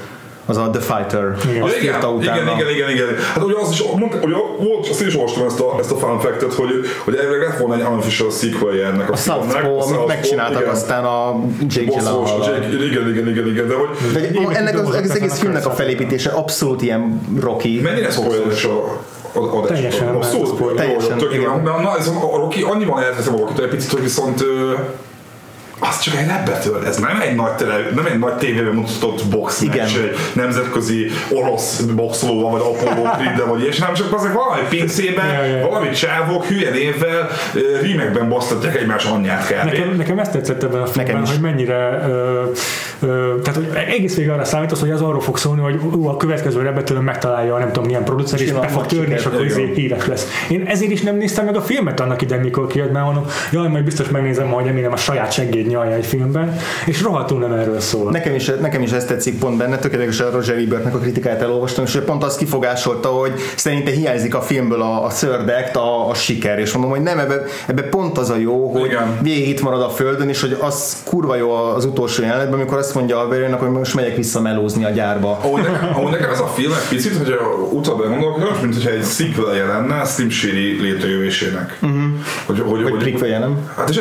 Az a The Fighter. Igen, azt igen, igen, igen, igen, igen. Hát ugye azt is, mondta, ugye, azt is olvastam ezt a, ezt a fun fact-et, hogy, hogy elvileg lett volna egy unofficial sequel-je ennek a, a filmnek. A amit megcsináltak igen, aztán a Jake Gyllenhaal. Igen, igen, igen, igen. De hogy, de én én ennek az, az egész filmnek a felépítése abszolút ilyen Rocky. Mennyire spoileres a adás. Teljesen. Abszolút. Teljesen. Na, ez a Rocky, annyiban elteszem a Rocky-t egy picit, hogy viszont az csak egy lebbetől, ez nem egy nagy, tele, nem egy nagy tévében mutatott box meccs, egy nemzetközi orosz boxolóval, vagy Apollo Creed-del, vagy ilyes, nem csak azért valami pincében, valami csávok hülye névvel rímekben basztatják egymás anyját kb. Nekem, nekem ezt tetszett ebben a filmben, hogy mennyire ö, ö, tehát hogy egész végig arra számítasz, hogy az arról fog szólni, hogy ú, a következő lebbetől megtalálja a nem tudom milyen producer, és be fog törni, és akkor híres lesz. Én ezért is nem néztem meg a filmet annak idején, mikor kijött, mert mondom, jaj, majd biztos megnézem, hogy emélem a saját segéd nyalja egy filmben, és rohadtul nem erről szól. Nekem is, nekem is ez tetszik pont benne, tökéletesen a Roger Ebertnek a kritikáját elolvastam, és pont azt kifogásolta, hogy szerinte hiányzik a filmből a, a szördekt, a, a siker, és mondom, hogy nem, ebbe, ebbe pont az a jó, hogy igen, végig itt marad a földön, és hogy az kurva jó az utolsó jelenetben, amikor azt mondja Albertnak, hogy most megyek vissza melózni a gyárba. Ó, nekem, ó, nekem ez a film egy picit, hogy utána gondolkodok, mint hogyha egy sequelje lenne Slim Shady létrejövésének. Uh-huh. Hogy, hogy, hogy, hogy prequelje, nem? Hát és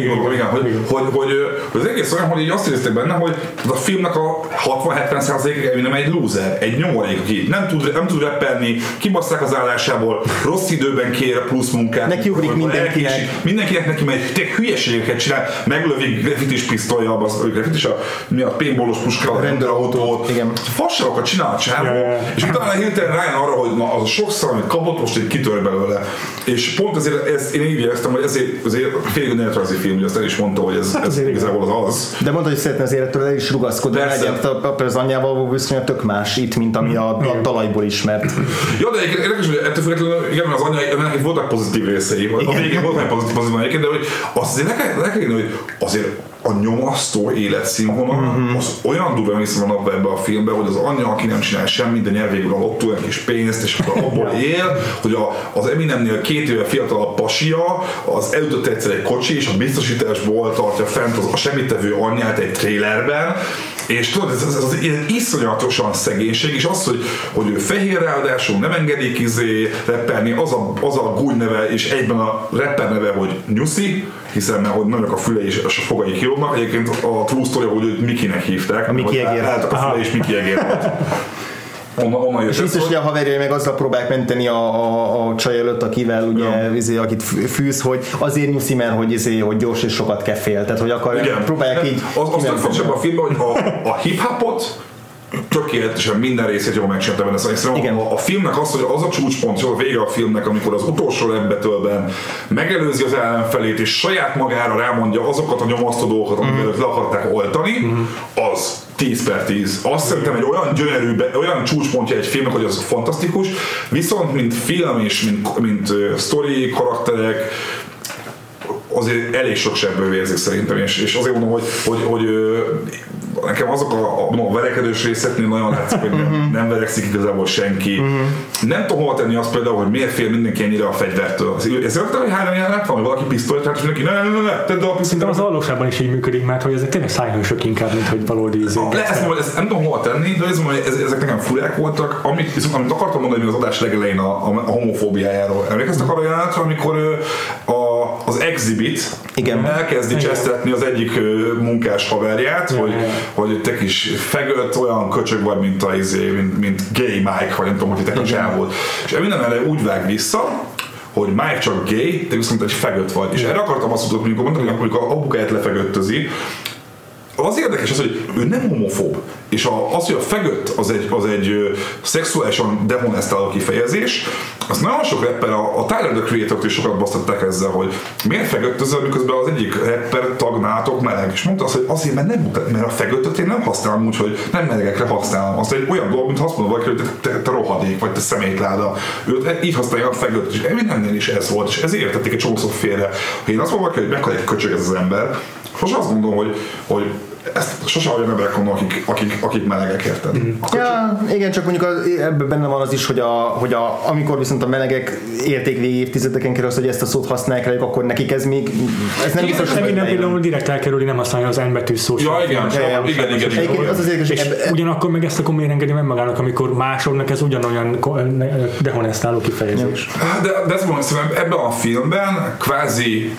igen, hogy, hogy, hogy, hogy az egész olyan, hogy így azt érezték benne, hogy a filmnek a hatvan-hetven százaléka nem egy lúzer, egy nyomorék, aki nem tud, nem tud rappelni, kibasszák az állásából, rossz időben kér plusz munkát. Neki ugrik mindenkinek. Mindenkinek neki megy, tényleg hülyeségeket csinál, meglövik grafitis pisztolyjal, grafitis a, a paintballos puska, a rendőrautót, fasságokat csinál a csávó, és utána hirtelen rájön arra, hogy na, az a sokszor, amit kapott, most így kitör belőle. És pont ezért ez, én így éreztem, hogy ezért, ezért félig néletrajzi film, ugye azt el is mondta, hogy ez, hát ez igazából az az. De mondta, hogy szeretne az életről el is rugaszkodni, egyet az anyjával viszonylag tök más itt, mint ami a, a talajból ismert. Ja, de érdekes, hogy ettől függetlenül, igen, az anyja, itt voltak pozitív részei, vagy a végén voltak pozitív, pozitív egyébként, de hogy azt azért le kell írni, hogy azért a nyomasztó életszínvonal, mm-hmm, az olyan durva viszont van abban ebben a filmben, hogy az anyja, aki nem csinál semmit, de nyer végül a lottó, egy kis pénzt, és akkor abból él, hogy a, az Eminemnél két éve fiatalabb pasia, az elütött egyszer egy kocsi, és a biztosításból tartja fent az a semmittevő anyját egy trélerben, és tudod, ez, ez, ez az iszonyatosan szegénység, és az, hogy, hogy ő fehér ráadásul, nem engedik izé reperni, az a, az a gúny neve, és egyben a rapper neve, hogy Nyuszi, hiszen mert hogy nagyok a fülei és a fogai kilógnak, egyébként a true story, hogy őt Mikinek hívták, a Miki Egér, álltak a fülei és Miki Egér volt. Onna, onna és biztos, hogy a haverjai meg azzal próbálják menteni a, a, a csaj előtt, akivel ugye, ja, izé, akit fűz, hogy azért nyuszi, mert hogy, izé, hogy gyors és sokat kefél, tehát hogy akar, próbálják így az, azt nem fontosabb a filmben, hogy a, a hip-hopot tökéletesen minden részét jól megcsinálta benne, szóval a, a filmnek az, hogy az a csúcspont, a vége a filmnek, amikor az utolsó lebbetőlben megelőzi az ellenfelét és saját magára rámondja azokat a nyomasztó dolgokat, amiket mm-hmm le akarták oltani, mm-hmm, az tíz per tíz. Azt szerintem egy olyan gyönyörű, olyan csúcspontja egy filmnek, hogy az fantasztikus, viszont mint film és mint, mint uh, sztori, karakterek, azért elég sok sebből vérzik szerintem, és, és azért mondom, hogy, hogy, hogy uh, nekem azok a, a, a verekedős részeknél nagyon látszik, hogy nem, nem verekszik igazából senki. Nem tudom hova tenni azt például, hogy miért fél mindenki ennyire a fegyvertől. Ez rögtön, hogy három jelenet van, hogy valaki pisztolyt rá, és neki ne, ne, ne, ne, tedd a pisztolyt. De az valóságban is így működik, mert hogy ezek tényleg szájhősök inkább, mint hogy valódi ízé. Nem tudom hova tenni, de ez, ez, ezek nekem furák voltak. Amit, viszont, amit akartam mondani az adás legelején a, a, a homofóbiájáról. Emlékeztek arra jelenetre, amikor a, az Exhibit igen elkezdi csesztetni az egyik munkás haverját, igen, hogy, igen, hogy te kis fegölt, olyan köcsög vagy, mint a izé, mint, mint gay Mike, vagy nem tudom, hogy te kis volt. És minden erre úgy vág vissza, hogy Mike csak gay, te viszont egy fegölt vagy. És erre akartam azt mondani, amikor mondtam, hogy apukáját lefegöttözi. Az érdekes az, hogy ő nem homofób. És a, az, hogy a faggot az egy, az egy szexuálisan dehonesztáló kifejezés, azt nagyon sok rapper, a, a Tyler the Creator-t is sokat basztatták ezzel, hogy miért faggötözöl, miközben az egyik rapper tag nálatok meleg. És mondta azt, hogy azért, mert, nem, mert a faggotot én nem használom úgy, hogy nem melegekre használom. Azt egy olyan dolog, mint azt mondom valaki, hogy te, te, te rohadék, vagy te szemétláda. Őt így használja a faggotot, és Eminemnél is ez volt, és ezért értették egy csomószor félre. Ha én azt mondom valaki, hogy meghal egy köcsög ez az ember, most azt gondolom, hogy, hogy ezt sosem olyan emberek vannak, akik, akik, akik melegek, érted? Mm. Ja, igen, csak mondjuk az, ebben benne van az is, hogy, a, hogy a, amikor viszont a melegek érték végig évtizedeken keresztül, hogy ezt a szót használják rájuk, akkor nekik ez még... Ez nem biztos, hogy minden például direkt elkerülni, nem használja az N-betű szót. Ja, igen, igen, igen. Az az érdekes, és ugyanakkor meg ezt akkor miért engedi meg magának, amikor másoknak ez ugyanolyan dehonesztáló kifejezés. De ezt mondom, szerintem ebben a filmben kvázi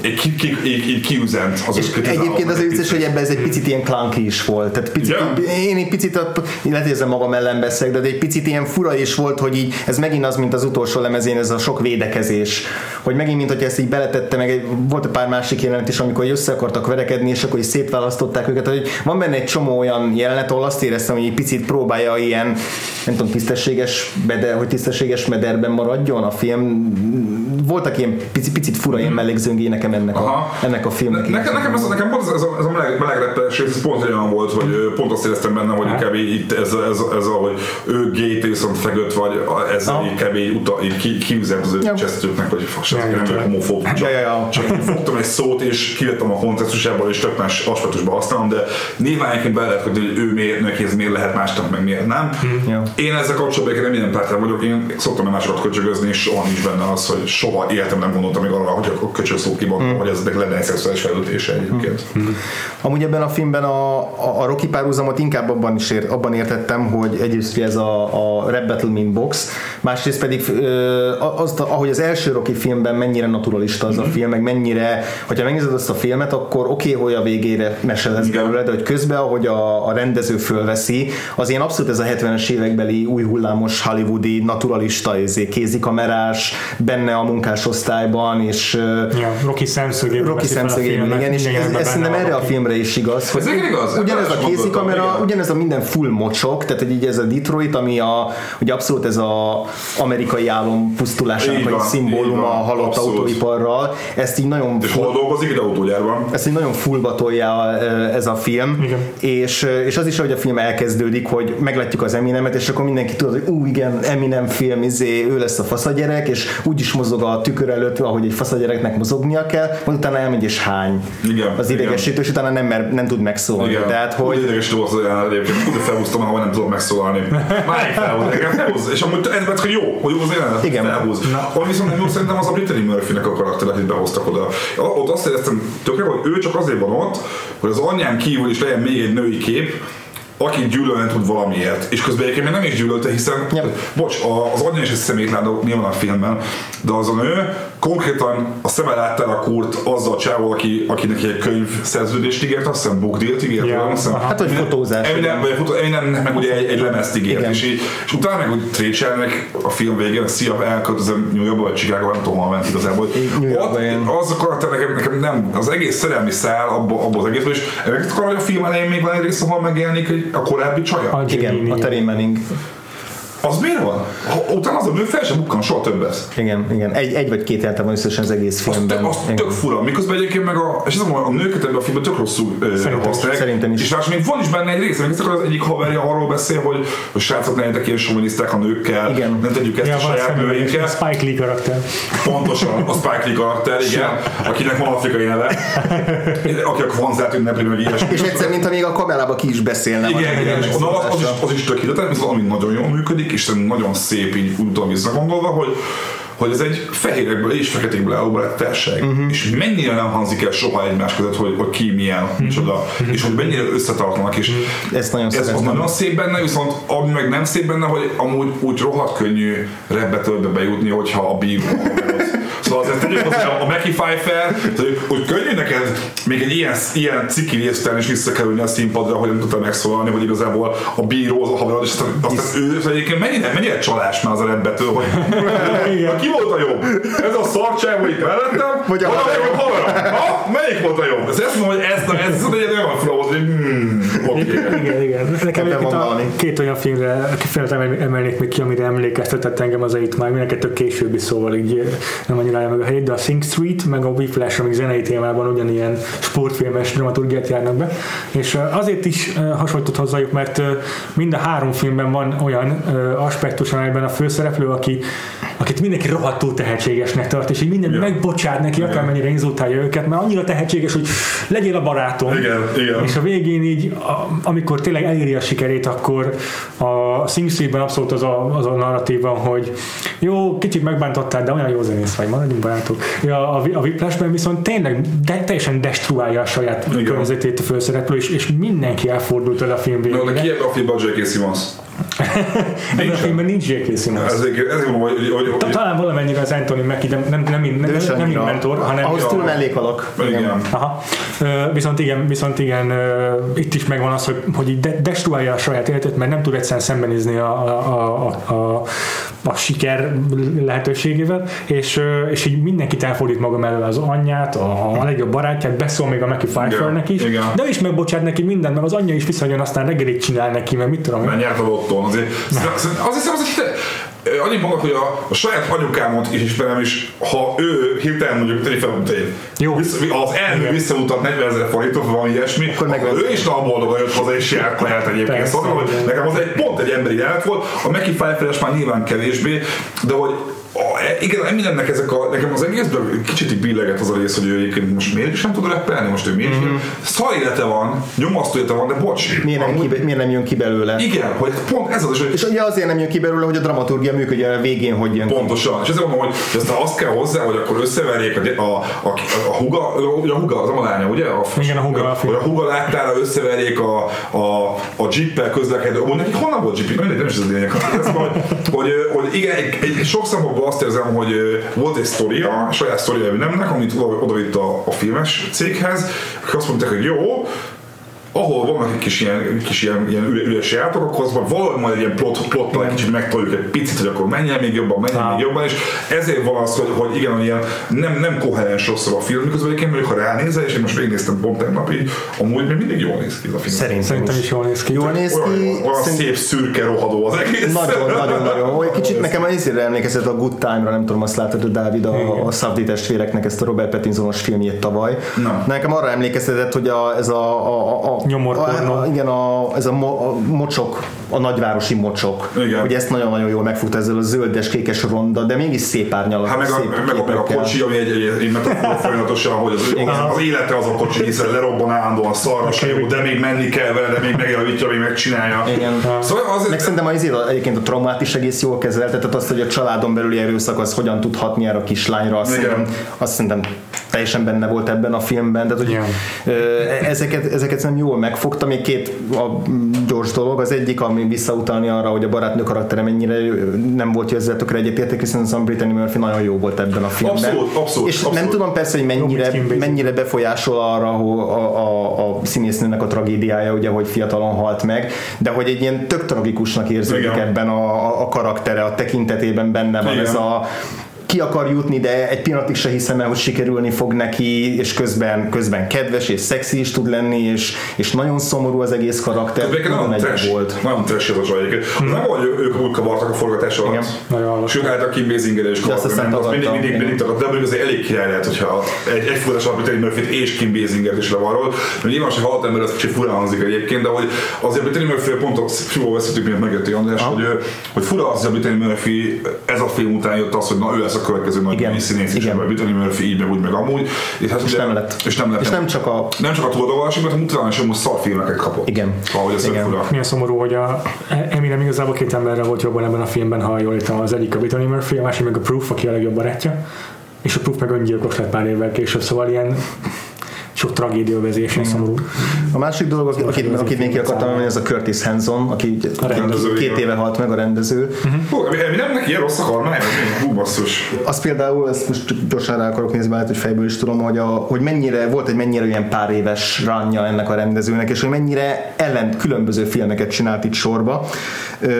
Egy, ki, egy, egy kiúzent az és egyébként az vicces, hogy ebben ez egy picit ilyen clunky is volt. Tehát picit, yeah. Én egy picit, lehet érzem magam ellen beszélek, de, de egy picit ilyen fura is volt, hogy így, ez megint az, mint az utolsó lemezén, ez a sok védekezés. Hogy megint, mint hogyha ezt így beletette, meg egy, volt egy pár másik jelenet is, amikor össze akartak verekedni, és akkor így szétválasztották őket. Tehát, hogy van benne egy csomó olyan jelenet, ahol azt éreztem, hogy egy picit próbálja ilyen, nem tudom, tisztességes, beder, hogy tisztességes mederben maradjon a film. Voltak ilyen pici, picit fura ilyen mellékzöngéi nekem ennek a, ennek a filmnek. Ne, nekem, nekem, nekem pont ez a, ez a meleg, melegreppelés, ez pont olyan volt, hogy pont azt éreztem benne, hogy inkább itt ez, ez, ez a, hogy ő gét, viszont fegött vagy, ez inkább kiüzelt az ő csesztőknek, vagy nem homofób. Csak fogtam egy szót, és kivettem a kontextusából, és tök más aspektusban használom, de nyilván egyébként bele lehet, hogy ő miért, miért lehet másnak, meg miért nem. Én ezzel kapcsolatban nem minden pártán vagyok, én szoktam másokat köcsögözni, és soha nincs benne az, hogy soha életem nem gondoltam még arra, hogy a köcsög szó kibak, mm. hogy ez lenne egy szexuális felültése egyébként. Mm. Mm. Amúgy ebben a filmben a, a, a Rocky párhuzamot inkább abban is ért, abban értettem, hogy egyrészt ez a, a Rap Battle Mint Box, másrészt pedig az, ahogy az első Rocky filmben mennyire naturalista az mm. a film, meg mennyire, hogyha megnézed azt a filmet, akkor oké, okay, hogy a végére mesélsz belőle, de hogy közben, ahogy a, a rendező fölveszi, az ilyen abszolút ez a hetvenes évekbeli új hullámos hollywoodi naturalista, kézikamerás, benne a munkásosztályban, és ja, Rocky szemszögében Rocky szemszögében, igen, és ez, ez szerintem erre a filmre is igaz, hogy igaz, ugyanez a kézikamera, ugyanez a minden full mocsok, tehát így ez a Detroit, ami a, ugye abszolút ez a amerikai álom pusztulásának egy szimbóluma a halott abszolút autóiparral, ezt így nagyon és hol dolgozik ide autógyárban? Ezt így nagyon fullba tolja ez a film, igen. És, és az is, hogy a film elkezdődik, hogy meglátjuk az Eminemet, és akkor mindenki tudod, hogy ú, igen, Eminem film, izé, ő lesz a faszagyerek, és úgy is mozog a tükör előtt, ahogy egy faszagyereknek mozognia kell, majd utána elmegy és hány. Igen, az idegesítő, és utána nem, mer, nem tud megszólalni. Tehát, hogy... Úgy idegesítő az olyan egyébként, úgy felhúztam, ahol nem tudok megszólalni. Már felhúz, nekem felhúz. És amúgy ez hogy jó, hogy jó az jelenet, igen, felhúz. Ami viszont nem jó, szerintem az a Brittany Murphy-nek a karakterét itt behoztak oda. Ott azt éreztem tökre, hogy ő csak azért van ott, hogy az anyján kívül is legyen még egy női kép, aki gyűlölni tud valamiért, és közben egyébként nem is gyűlölte, hiszen, yep. bocs, az anyja is egy szemétláda nyilván a filmben, de az a nő konkrétan a szemmel átterakórt azzal a csávol, aki, akinek egy könyvszerződést ígért, azt hiszem book dealt ígért, yeah. azt hiszem, hát hogy fotózás. Eminem meg ugye egy, egy lemezt ígért, és, így, és utána meg úgy Trécselnek a film végén, szia, elköltözöm New Yorkba, vagy Chicago, nem tudom, hol ment igazából, ott az a karakter nekem, nekem nem, az egész szerelmi szál abba, abba az egészben, és emlékszek arra, hogy a film elején még van egy rész, ahol megjelenik egy a korábbi csaja? A igen, a Terry Manning. Az miért van? Utána az a bőn fel sem bukkan soha többet. Igen, igen. Egy, egy vagy két jelente van összesen az egész filmben. Az, az tök fura. Miközben egyébként meg a, és mondom, a nőket ebben a filmben tök rosszul használják. És más, még van is benne egy rész, amikor az egyik haverja arról beszél, hogy a srácok ne értek ilyen soviniszták a nőkkel, igen. nem tegyük ezt ja, a saját nőinkkel. A Spike Lee karakter. Pontosan, a Spike Lee karakter, igen, akinek van afrikai neve, aki a kvanzát ünnepli, meg ilyesmi. És egyszer, mint amíg a kamerába ki is beszélne. Igen, igen, és az is tök hihetetlen, viszont ami nagyon jól működik, és nagyon szép így utólag visszagondolva, hogy, hogy ez egy fehérekből és feketékből álló barátság. Uh-huh. És mennyire nem hangzik el soha egymás között, hogy, hogy ki milyen, uh-huh. micsoda, uh-huh. és hogy mennyire összetartanak. És uh-huh. Ez nagyon, ez nagyon szép benne, viszont ami meg nem szép benne, hogy amúgy úgy rohadt könnyű Rap Battle-be bejutni, hogyha a bíró Szóval azért tegyük hozzá, a Mackie Pfeiffer, hogy könnyű neked még egy ilyen, ilyen ciki résztelen is visszakerülni a színpadra, hogy nem tudta megszólalni, hogy igazából a bíró az a haverad, és aztán ő egyébként mennyire, mennyire csalás már az a rebbetől, hogy ki volt a jobb? Ez a szarcsámba itt mellettem, vagy a haverad? Ha? Melyik volt a jobb? Ez ezt mondom, hogy ez, ez, ez egy olyan flavor, hogy hmm, oké. Okay. Igen, igen. Nekem egyébként a két olyan filmre feltétlenül emelnék még ki, amire emlékeztetett engem az itt már, mind a kettő későbbi, szóval így nem annyira állja meg a helyét, de a Sing Street meg a Whiplash, amik zenei témában ugyanilyen sportfilmes dramaturgiát járnak be, és azért is hasonlított hozzájuk, mert mind a három filmben van olyan aspektus, amelyben a főszereplő, aki, akit mindenki rohadtul tehetségesnek tart, és így minden ja. megbocsát neki, ja. akármennyire inzultálja őket, mert annyira tehetséges, hogy legyél a barátom, igen, igen. és a végén így, a, amikor tényleg eléri a sikerét, akkor a Sing Streetben abszolút az a, az a narratíva, hogy jó, kicsit megbántottál, de olyan jó zenész vagy, maradjunk barátok. Ja, a Whiplashben viszont tényleg de, teljesen destruálja a saját igen. környezetét a főszereplő, és, és mindenki elfordult el a film végére. No, de ki ebben a filmben a J K. Simmons? Ebben a filmben nincs J K. Simmons. Talán valamennyire az Anthony Mackie, de nem, nem, nem, nem, nem mint mentor, hanem... Ahhoz túl mellékalak. Viszont igen, viszont igen, uh, itt is megvan az, hogy, hogy így de, destruálja a saját életet, mert nem tud egyszerűen szembenézni a, a, a, a, a siker lehetőségével, és, és így mindenkit elfordít magam elől, az anyját, a, a legjobb barátját, beszól még a Mackie Pfeiffernek is, igen. de ő is megbocsát neki mindent, mert az anyja is visszajön, aztán reggelit csinál neki, mert mit tudom. Mert nyert a lottón, azért. Azt hiszem, azért annyit mondok, hogy a, a saját anyukámot is ismerem, és ha ő hirtelen mondjuk tényleg felmutatél, az elmű visszamutat negyvenezer forintot, valami ilyesmi, akkor, akkor ő is nagyon boldogan jött haza, és járt lehet egyébként. Szóval, nekem az egy pont egy emberi jelenet volt, a Mackie Pfeiffer-es már nyilván kevésbé, de hogy A, igen, mindennek ezek a, nekem az egészből kicsit billeget az a rész, hogy ő egyébként most miért is nem tud rappelni, most ő miért mm-hmm. szar élete van, nyomasztó élete van, de bocs. Miért nem, ki, miért nem jön ki belőle? Igen, hogy pont ez az is. Hogy és ugye azért nem jön ki belőle, hogy a dramaturgia működjön a végén, hogy jön pontosan. Ki. És ezért mondom, hogy aztán azt kell hozzá, hogy akkor összeverjék a, a, a, a huga, ugye a huga, az a madánya, ugye? A, igen, a huga. A, hogy a huga láttára összeverjék a, a, a jeep-el közlekedő. Nekik honnan volt jeep? Nem, nem is az lényeg. Hogy, hogy igen, egy, egy sok számokban azt érzem, hogy volt egy sztoria, saját sztoria Eminemnek, amit odavitt a, a filmes céghez, akik azt mondták, hogy jó, ahol vannak egy kis ilyen, kis ilyen, ilyen üres játok, akkor azban valahogy majd egy ilyen plot, plottal egy kicsit megtoljuk egy picit, hogy akkor menjen még jobban, menjen ha. még jobban, és ezért van az, hogy, hogy igen, hogy ilyen nem, nem koherens rosszul a film, miközben egyébként mondjuk, ha ránézel, és én most végignéztem pont tegnap így, amúgy még mindig jól néz ki a film. Szerintem, Szerintem is jól néz ki. Jól néz ki. Olyan, olyan, olyan szép szürke rohadó az egész. Nagyon-nagyon-nagyon. Olyan kicsit nekem az észre emlékezett a Good Time-ra, nem tudom, azt látod, hogy Dávid a, a Safdie testvéreknek ezt a Robert Pattinson-os filmjét tavaly. Na. Nekem arra emlékeztetett, hogy a, ez a, a, a A, igen, a, ez a, mo, a mocsok, a nagyvárosi mocsok. Igen. Hogy ezt nagyon-nagyon jól megfogta ezzel a zöldes, kékes ronda, de mégis szép árnyalat. Hát meg a, meg a, meg a kocsi, ami egy, egy, egy metafora folyamatosan, hogy az, az élete az a kocsi, hiszen lerobban állandóan szarvas, okay. jó, de még menni kell vele, de még megjavítja, még megcsinálja. Igen. Szóval azért... Meg szerintem azért egyébként a traumát is egész jól kezelte, tehát azt, hogy a családon belüli erőszak az hogyan tudhatni erre a kislányra, azt szerintem, azt szerintem teljesen benne volt ebben a filmben. Tehát, hogy ezeket, ezeket szerintem jól megfogta. Még két a gyors dolog. Az egyik, ami visszautalni arra, hogy a barátnő karaktere mennyire nem volt jözzeletökre egyetértek, hiszen a Brittany Murphy nagyon jó volt ebben a filmben. Abszolút, abszolút. És abszolút. Nem tudom persze, hogy mennyire, mennyire befolyásol arra hogy a, a, a színésznőnek a tragédiája, ugye, hogy fiatalon halt meg, de hogy egy ilyen tök tragikusnak érződik igen. ebben a, a karaktere, a tekintetében benne van igen. ez a ki akar jutni, de egy pillanatig se hiszem el, hogy sikerülni fog neki, és közben, közben kedves, és szexi is tud lenni, és, és nagyon szomorú az egész karakter. Nagyon egyéb volt. Nagyon trash az a egyébként. Hmm. Nem volt, hogy ők úgy kavartak a forgatás alatt. Sőt, álltak Kim Basinger és kavartak. Mindig, mindig, mindig takart. De mondjuk azért elég király lehet, hogyha egy, egy forgatás alatt Brittany Murphyt és Kim Basingert is levarról. Nyilván, hogy halott ember, az kicsit furán hangzik egyébként, de hogy azért Brittany Murphy pont a szóval veszítük, miért megjött András, hogy, hogy fura az, hogy Brittany Murphy ez a film után jött az, hogy na, ő lesz a következő nagy színész is, mert Brittany Murphy így meg úgy meg amúgy. És, hát és, ugye, nem lett. és nem lett. És nem csak a... Nem csak a tudatovallások, mert utána is most szar filmeket kapott. Igen. Ahogy ez igen. Milyen szomorú, hogy a Eminem igazából két emberre volt jobban ebben a filmben, ha jól értem, az egyik a Brittany Murphy, a másik meg a Proof, aki a legjobb barátja. És a Proof meg öngyilkos lett pár évvel később, szóval ilyen... sok tragédiavezés és szomorú. A másik dolog, akit, akit, akit még ki akartam emelni, ez a Curtis Hanson, aki két éve halt meg, a rendező. Hú, nem neki ilyen rossz a karmája, hú basszus. Az például, ezt most gyorsan rá akarok nézni, mert hogy fejből is tudom, hogy, a, hogy mennyire, volt egy mennyire ilyen pár éves ranja ennek a rendezőnek, és hogy mennyire ellent különböző filmeket csinált itt sorba. Ö,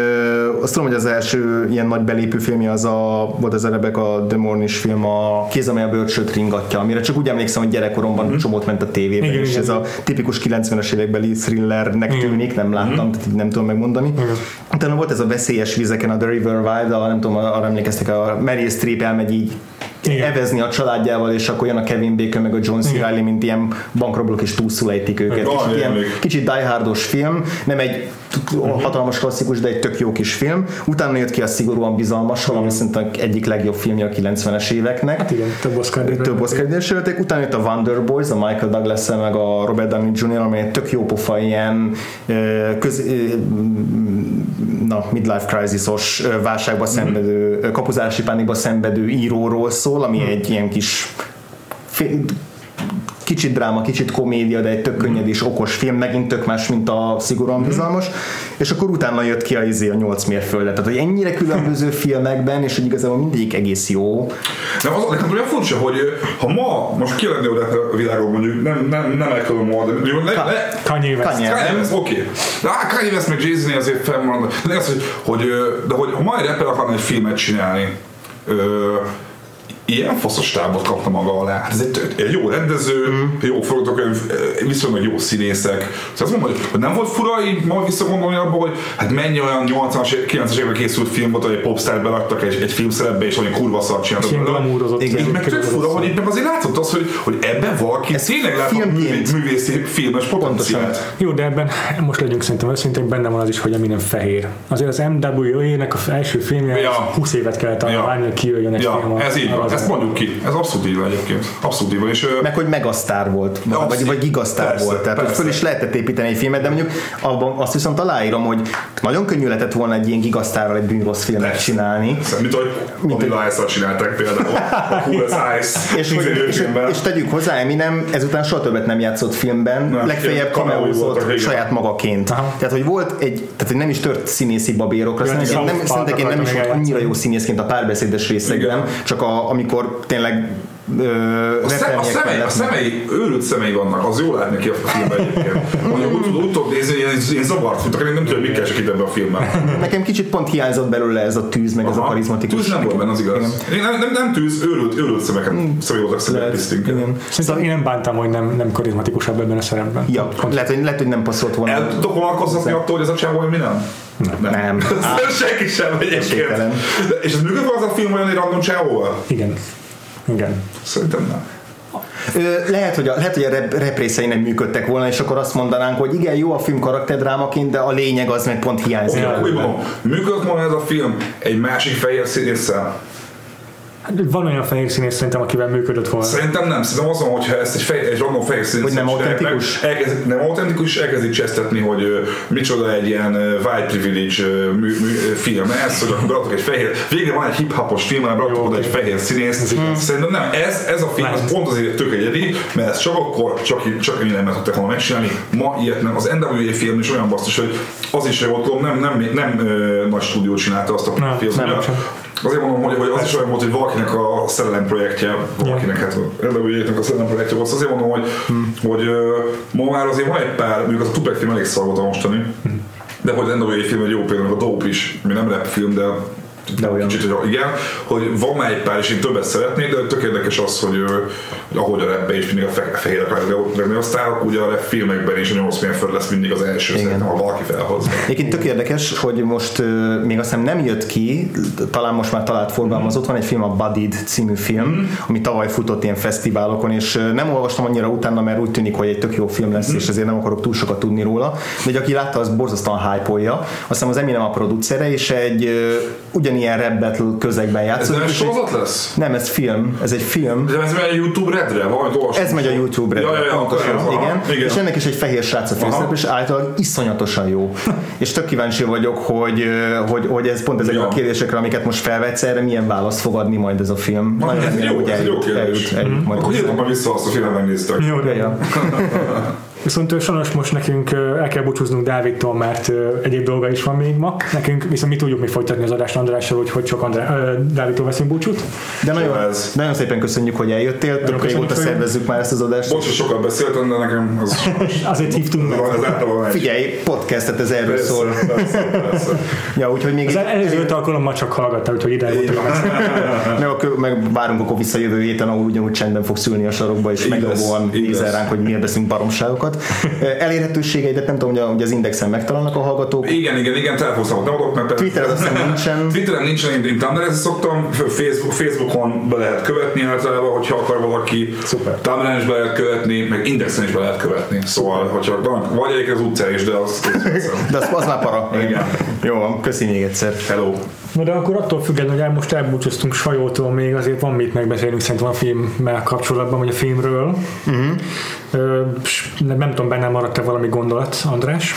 azt tudom, hogy az első ilyen nagy belépő filmje az a, volt az előbbek a The Mornish film, a Kéz, amely a bölcsőt ringatja, amire csak úgy emlékszem, hogy gyerekkoromban mm-hmm. csomót ment a tévében, igen, és igen, ez igen. A tipikus kilencvenes évekbeli thrillernek tűnik, nem láttam, mm-hmm. nem tudom megmondani. Igen. Utána volt ez a Veszélyes vizeken, a The River Wild, a, nem tudom, arra emlékeztek, a Meryl Streep elmegy így igen. evezni a családjával, és akkor jön a Kevin Bacon meg a John C. Reilly, mint ilyen bankroblok, és túlszulejtik őket. Kicsit, ilyen, kicsit diehardos film, nem egy hatalmas klasszikus, de egy tök jó kis film. Utána jött ki a Szigorúan bizalmas, valami szerintem egyik legjobb filmje a kilencvenes éveknek. Hát igen, több Oscar-díjat is jelölték. Utána jött a Wonder Boys, a Michael Douglas-el meg a Robert Downey junior, amely egy tök jó pofa ilyen köz, na, midlife crisis-os válságba szenvedő, mm-hmm. kapuzási pánikba szenvedő íróról szól, ami mm. egy ilyen kis kicsit dráma, kicsit komédia, de egy tök könnyed és okos film, megint tök más, mint a Szigorúan bizalmas, és akkor utána jött ki a izé a nyolc mérföldet. Tehát, hogy ennyire különböző filmekben, és hogy igazából mindegyik egész jó. De az nekem olyan fontos, hogy ha ma, most ki lenni oda a világról mondjuk, nem, nem, nem elkelom ma, de Kanye West. Kanye West, oké. De Kanye West meg Jay-Z azért felmaradnak. De az, hogy, hogy, de hogy ha ma egy rapper akarna egy filmet csinálni, ö, ilyen faszos stábot kapta maga alá. Hát ez egy, egy jó rendező, mm. jó forgatókönyv, viszonylag jó színészek. Szóval azt mondom, hogy nem volt fura így ma visszagondolni abba, hogy hát mennyi olyan nyolcvanas, kilencvenes években készült film volt, hogy egy popstárt belaktak egy, egy filmszerepbe, és olyan kurva szart csináltak. Így meg tök fura, hogy itt meg azért látszott az, hogy, hogy ebben valaki ez tényleg látott művész, művészi filmes potenciát. Jó, de ebben most legyünk szerintem őszintén, benne van az is, hogy ami nem fehér. Azért az em dupla vé á-nek az első filmje ja. húsz évet kellett várni, hogy kijöjjön egy ja, film. Ez így van. Ezt mondjuk ki, ez abszolút így van egyébként. Abszolút így van. És, meg hogy megasztár volt, abszolút, vagy, vagy gigasztár persze, volt. Tehát persze. Föl is lehetett építeni egy filmet, de mondjuk abban azt viszont aláírom, hogy nagyon könnyű lehetett volna egy ilyen gigasztárral egy bűnrossz filmet persze. csinálni. Persze. Mint hogy a Vanilla Ice-ra csinálták például. A Cool as Ice. és, hogy, és, és tegyük hozzá, Eminem ezután soha többet nem játszott filmben, nem, legfeljebb kameózott saját magaként. Aha. Tehát, hogy volt egy, tehát hogy nem is tört színészi babérokra, szerintem én nem is volt annyira jó színészként a párbeszédes részekben, csak a amikor tényleg Ö, a, szem, a, szemei, a szemei, őrült szemei vannak, az jól látni ki a filmben egyébként. Mondjuk úgy tudok nézni, hogy én zavart futok, én nem tudom, hogy mit kell sekít ebben a filmben. Nekem kicsit pont hiányzott belőle ez a tűz, meg aha. ez a karizmatikus. Tűz nem volt benne, az igaz. Én nem, nem, nem tűz, őrült, őrült szemeket, mm. személyoltak szemeket tisztünk. Szóval én nem bántam, hogy nem, nem karizmatikusabb ebben a szerepben. Ja, lehet hogy, lehet, hogy nem passzolt volna. El tudok vonalkozhatni attól, hogy ez a csávó, hogy mi nem? Nem. nem. Senki sem egyébként. És ez működik az a film olyan egy random csávóval? Igen. Igen. Szerintem nem. Ö, lehet, hogy a, lehet, hogy a rep, rep részei nem működtek volna, és akkor azt mondanánk, hogy igen, jó a film karakterdrámaként, de a lényeg az meg pont hiányzik. Okay, úgy mondom, működött volna ez a film egy másik fehér színésszel? Van olyan fehér színész szerintem, akivel működött volna. Szerintem nem, szerintem azon, hogyha ezt egy, fej, egy random fehér színész nem autentikus, elkezd, nem autentikus, elkezdik csesztetni, hogy uh, micsoda egy ilyen uh, white privilege uh, mű, mű, film. Ez, hogy akkor beadok egy fehér, végre van egy hip-hopos film, mert beadok oda egy fehér színész. Hmm. Szerintem nem, ez, ez a film az pont azért tök egyedi, mert ez csak akkor, csak, csak én nem tudtak volna megcsinálni. Ma ilyet nem. Az en dupla vé á film is olyan basszus, hogy az is jól nem, nem, nem, nem ö, nagy stúdió csinálta azt a nem, filmet. Nem, azért mondom, hogy, hogy az is olyan volt, hogy valakinek a szerelem projektje, valakinek hát előjétnek a szerelem projektje volt, azért mondom, hogy, hmm. hogy, hogy ma már azért van egy pár, mondjuk az a Tupac film elég szar volt a mostani, hmm. de hogy az en dupla vé á film egy jó például, a Dope is, mi nem rap film, de, de olyan. Kicsit, hogy igen, hogy van már egy pár, és én többet szeretnék, de tök érdekes az, hogy, hogy ahogy a rapben is mindig a fehérek legnagyobb sztárok, ugye a rap filmekben is a nyolc mérföld lesz mindig az első, szerintem, ha valaki felhoz. Egyébként tök érdekes, hogy most még azt hiszem nem jött ki, talán most már talált forgalmazott, van egy film, a Buddied című film, mm. ami tavaly futott ilyen fesztiválokon, és nem olvastam annyira utána, mert úgy tűnik, hogy egy tök jó film lesz, mm. és ezért nem akarok túl sokat tudni róla, de aki látta, az borzasztóan hype-olja. Azt hiszem az Eminem a producere, és egy ugyan ugyanilyen rap battle közegben játszódik. Ez nem sorozat lesz? Nem, ez film. Ez egy film. De ez megy a YouTube Redre? Ez megy a YouTube Redre. Ja, ja, pontosan, ja, igen. igen. És ennek is egy fehér srác a főszerep, és általában iszonyatosan jó. és tök kíváncsi vagyok, hogy, hogy, hogy ez pont ezekre ja. a kérdésekre, amiket most felvetsz, erre milyen választ fog adni majd ez a film. Na, ez jó, ez egy jó kérdés. Akkor írtam már vissza azt a filmet, megnéztek. Jó, de viszont sajnos most nekünk el kell búcsúznunk Dávidtól, mert egyéb dolga is van még ma. Nekünk viszont mi tudjuk még folytatni az adást Andrással, úgyhogy csak Andrá- Dávidtól veszünk búcsút. De nagyon, nagyon szépen köszönjük, hogy eljöttél. Tök régóta szervezzük már ezt az adást. Bocs, sokat beszéltem, de nekem az... Azért hívtunk meg. Figyelj, podcastet, ez erről persze, szól. Persze, persze. Ja, úgyhogy még... Az előző öt alkalommal csak hallgattál, úgyhogy ide eljöttem. meg, meg várunk akkor vissza jövő héten, ahol ugyanúgy csendben fogsz ülni a sarokba, és megdobóan nézel ránk, hogy miért beszélünk baromságokat. Elérhetőségeidet nem tudom, hogy az Indexen megtalálnak a hallgatók. Igen, igen, igen, telefonszámot nem adok, mert Twitteren aztán nincsen. Twitteren nincsen, én Tumblr-re szoktam, Facebook, Facebookon be lehet követni általában, hogyha akar valaki. Tumblr-en is be lehet követni, meg Indexen is be lehet követni. Szóval, hogyha vagy egyik az utca is, de az... de az, az már para. Igen. Jó van, köszi még egyszer. Hello. Na de akkor attól függően, hogy el most elbúcsúztunk Sajótól, még azért van mit megbeszélünk szerintem a filmmel kapcsolatban, vagy a filmről. Uh-huh. Ö, nem, nem tudom, bennem maradt-e valami gondolat, András?